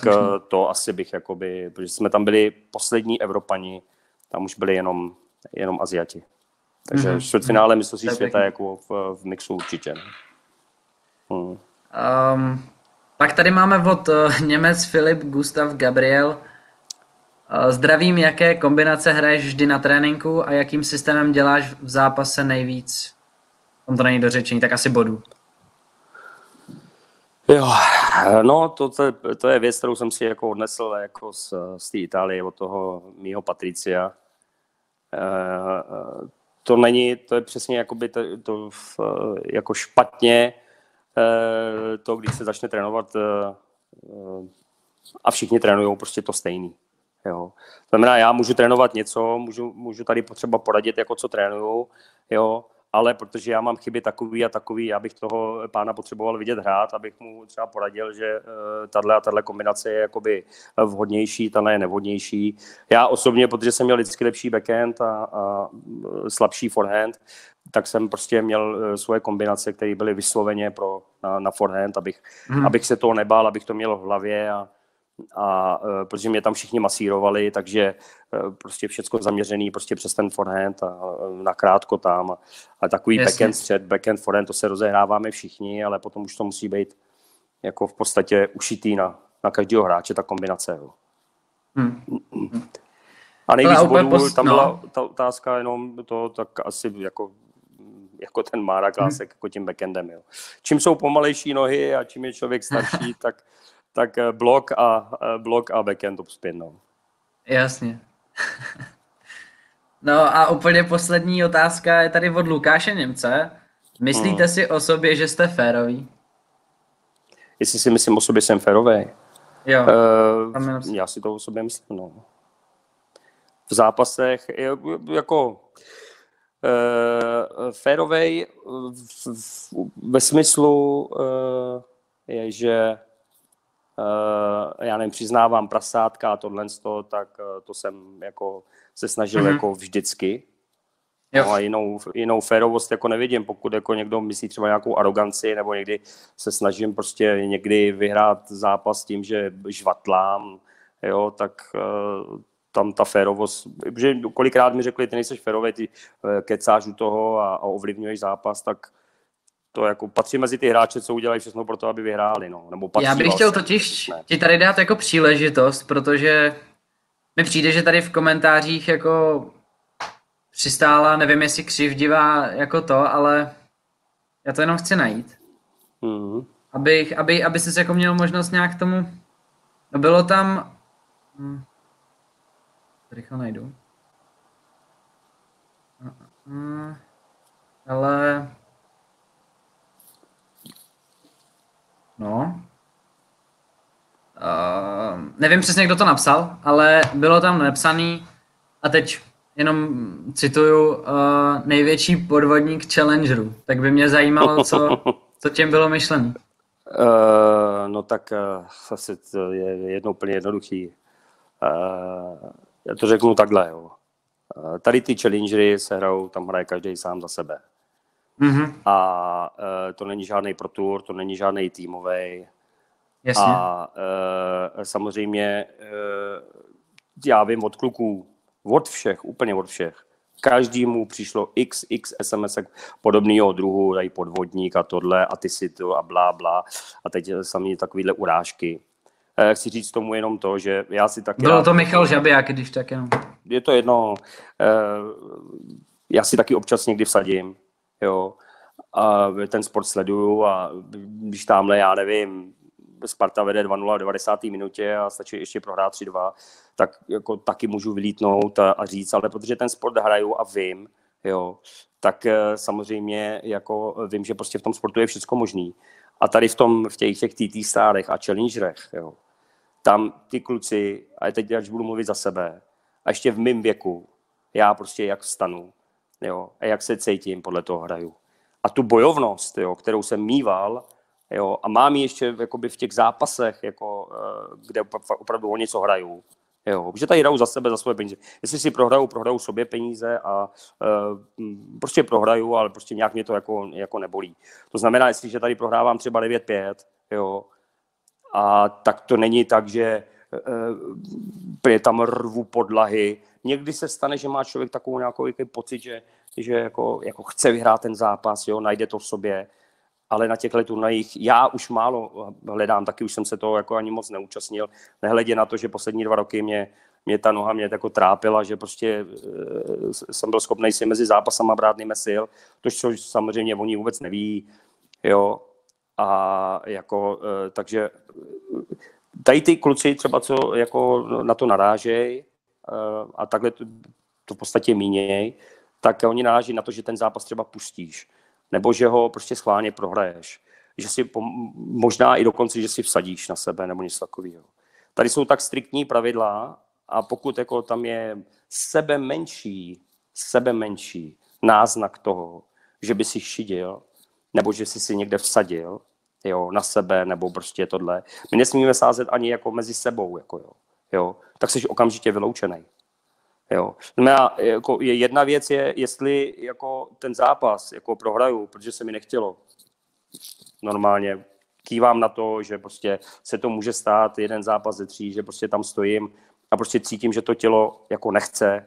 to asi bych, jakoby, protože jsme tam byli poslední Evropani, tam už byli jenom Asiati. Takže čtvrtfinále mistrovství světa jako v mixu určitě. Pak tady máme od Němec Filip Gustav Gabriel. Zdravím, jaké kombinace hraješ vždy na tréninku a jakým systémem děláš v zápase nejvíc? On to není dořečení, tak asi bodů. Jo, no to je věc, kterou jsem si jako odnesl jako z té Itálie od toho mýho Patricia. To není, to je přesně jakoby to jako špatně to, když se začne trénovat a všichni trénujou prostě to stejný. Jo. Znamená, já můžu trénovat něco, můžu tady potřeba poradit, jako co trénuju, jo, ale protože já mám chyby takový a takový, já bych toho pána potřeboval vidět hrát, abych mu třeba poradil, že tahle kombinace je jakoby vhodnější, tahle je nevhodnější. Já osobně, protože jsem měl vždycky lepší backhand a slabší forehand, tak jsem prostě měl svoje kombinace, které byly vysloveně na forehand, abych se toho nebál, abych to měl v hlavě a protože mě tam všichni masírovali, takže prostě všecko zaměřený prostě přes ten forehand a nakrátko tam a takový Jasně. backhand střed, backhand forehand, to se rozehráváme všichni, ale potom už to musí být jako v podstatě ušitý na každého hráče ta kombinace. Jo. A nejvíc bodů, tam byla ta otázka jenom to, tak asi jako ten Marek Klásek jako tím backhandem. Jo. Čím jsou pomalejší nohy a čím je člověk starší, tak blok a backhand topspin, no. Jasně. No a úplně poslední otázka je tady od Lukáše Němce. Myslíte si o sobě, že jste férový? Jestli si myslím o sobě, jsem férový? Jo. Já si to o sobě myslím, no. V zápasech jako férovej ve smyslu je, že já nevím, přiznávám prasátka a tohle, tak to jsem jako se snažil jako vždycky. No a jinou férovost jako nevidím, pokud jako někdo myslí třeba nějakou aroganci, nebo někdy se snažím prostě někdy vyhrát zápas tím, že žvatlám, jo, tak tam ta férovost, protože kolikrát mi řekli, ty nejseš férový, ty kecáš u toho a ovlivňuješ zápas, tak to jako patří mezi ty hráče, co udělají všechno pro to, aby vyhráli. No. Nebo patří. Já bych chtěl totiž ti tady dát jako příležitost, protože mi přijde, že tady v komentářích jako přistála, nevím, jestli křivdivá jako to, ale já to jenom chci najít. Aby jsi jako měl možnost nějak k tomu... No bylo tam... Rychle najdu. Ale... No. Nevím přesně, kdo to napsal, ale bylo tam napsaný, a teď jenom cituju, největší podvodník Challengeru. Tak by mě zajímalo, co těm bylo myšleno. No tak asi to je úplně jednoduchý. Já to řeknu takhle, jo. Tady ty Challengery se hrajou, tam hraje každý sám za sebe. A to není žádný pro tour, to není žádný týmový. Jasně. A samozřejmě já vím od kluků, od všech, úplně od všech, každému přišlo x SMS podobného druhu, dají podvodník a tohle a ty si to a blá, blá. A teď sami takovýhle urážky. Chci říct tomu jenom to, že já si taky... Bylo to Michal Žabiák, když tak jenom. Je to jedno. Já si taky občas někdy vsadím. Jo. A ten sport sleduju a když tamhle, já nevím, Sparta vede 2-0 v 90. minutě a stačí ještě prohrát 3-2, tak jako taky můžu vylítnout a říct, ale protože ten sport hraju a vím, jo, tak samozřejmě jako vím, že prostě v tom sportu je všecko možný. A tady v těch TT stárech a challengerech, jo, tam ty kluci, a teď až budu mluvit za sebe, a ještě v mém věku, já prostě jak vstanu, jo, a jak se cítím, podle toho hraju. a tu bojovnost, jo, kterou jsem míval, jo, a mám ji ještě jakoby v těch zápasech, jako, kde opravdu o něco hraju. Jo, že tady hraju za sebe, za svoje peníze. Jestli si prohraju sobě peníze a prostě prohraju, ale prostě nějak mě to jako nebolí. To znamená, jestliže tady prohrávám třeba 9-5, jo, a tak to není tak, že je tam rvu podlahy. Někdy se stane, že má člověk takový nějaký pocit, že jako chce vyhrát ten zápas, jo, najde to v sobě, ale na těchto turnajích já už málo hledám, taky už jsem se toho jako ani moc neúčastnil, nehledě na to, že poslední 2 roky mě ta noha mě jako trápila, že prostě jsem byl schopný si mezi zápasama brát nemesil, což samozřejmě oni vůbec neví, jo, a jako, takže tady ty kluci třeba, co jako na to narážej a takhle to v podstatě míněj, tak oni naráží na to, že ten zápas třeba pustíš, nebo že ho prostě schválně prohraješ, že si možná i dokonce, že si vsadíš na sebe nebo něco takového. Tady jsou tak striktní pravidla a pokud jako tam je sebe menší náznak toho, že by si šidil, nebo že jsi si někde vsadil, jo, na sebe, nebo prostě tohle. My nesmíme sázet ani jako mezi sebou, jako jo, tak jsi okamžitě vyloučený. Jo. Znamená, jako jedna věc je, jestli jako ten zápas jako prohraju, protože se mi nechtělo. Normálně kývám na to, že prostě se to může stát, jeden zápas ze 3, že prostě tam stojím a prostě cítím, že to tělo jako nechce,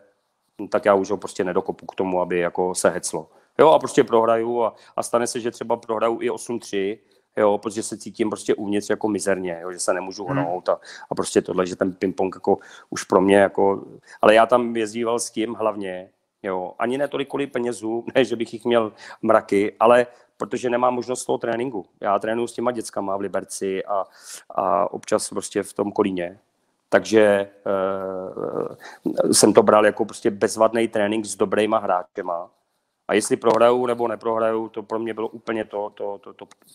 tak já už ho prostě nedokopu k tomu, aby jako se heclo. Jo, a prostě prohraju a stane se, že třeba prohraju i 8-3, jo, protože se cítím prostě uvnitř jako mizerně, jo, že se nemůžu honout a prostě tohle, že ten ping-pong jako už pro mě jako, ale já tam jezdíval s tím hlavně, jo, ani ne tolik kolik penězů, ne, že bych jich měl mraky, ale protože nemám možnost toho tréninku. Já trénuju s těma dětskama v Liberci a občas prostě v tom Kolíně. Takže jsem to bral jako prostě bezvadný trénink s dobrýma hráčema. A jestli prohraju nebo neprohraju, to pro mě bylo úplně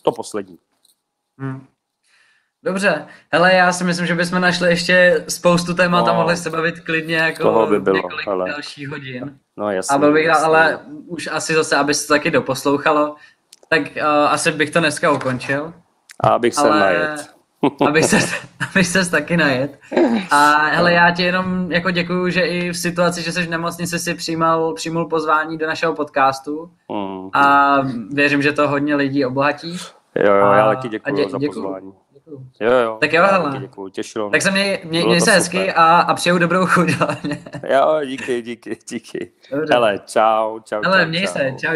to poslední. Hmm. Dobře. Hele, já si myslím, že bychom našli ještě spoustu témat a mohli se bavit klidně jako by několik dalších hodin. No, jasný, a byl bych, ale už asi zase, aby se to taky doposlouchalo, tak asi bych to dneska ukončil. A abych se najet. Abych se taky najet. A hele, já ti jenom jako děkuju, že i v situaci, že jsi v nemocnici, si přijmul pozvání do našeho podcastu a věřím, že to hodně lidí obohatí. Jo, já taky děkuju za pozvání. Děkuju. Jo, tak jo, hele. Děkuju, těšilo mě. Tak se měj se hezky a přeju dobrou chuť. Jo, díky. Hele, čau. Hele, měj se, čau.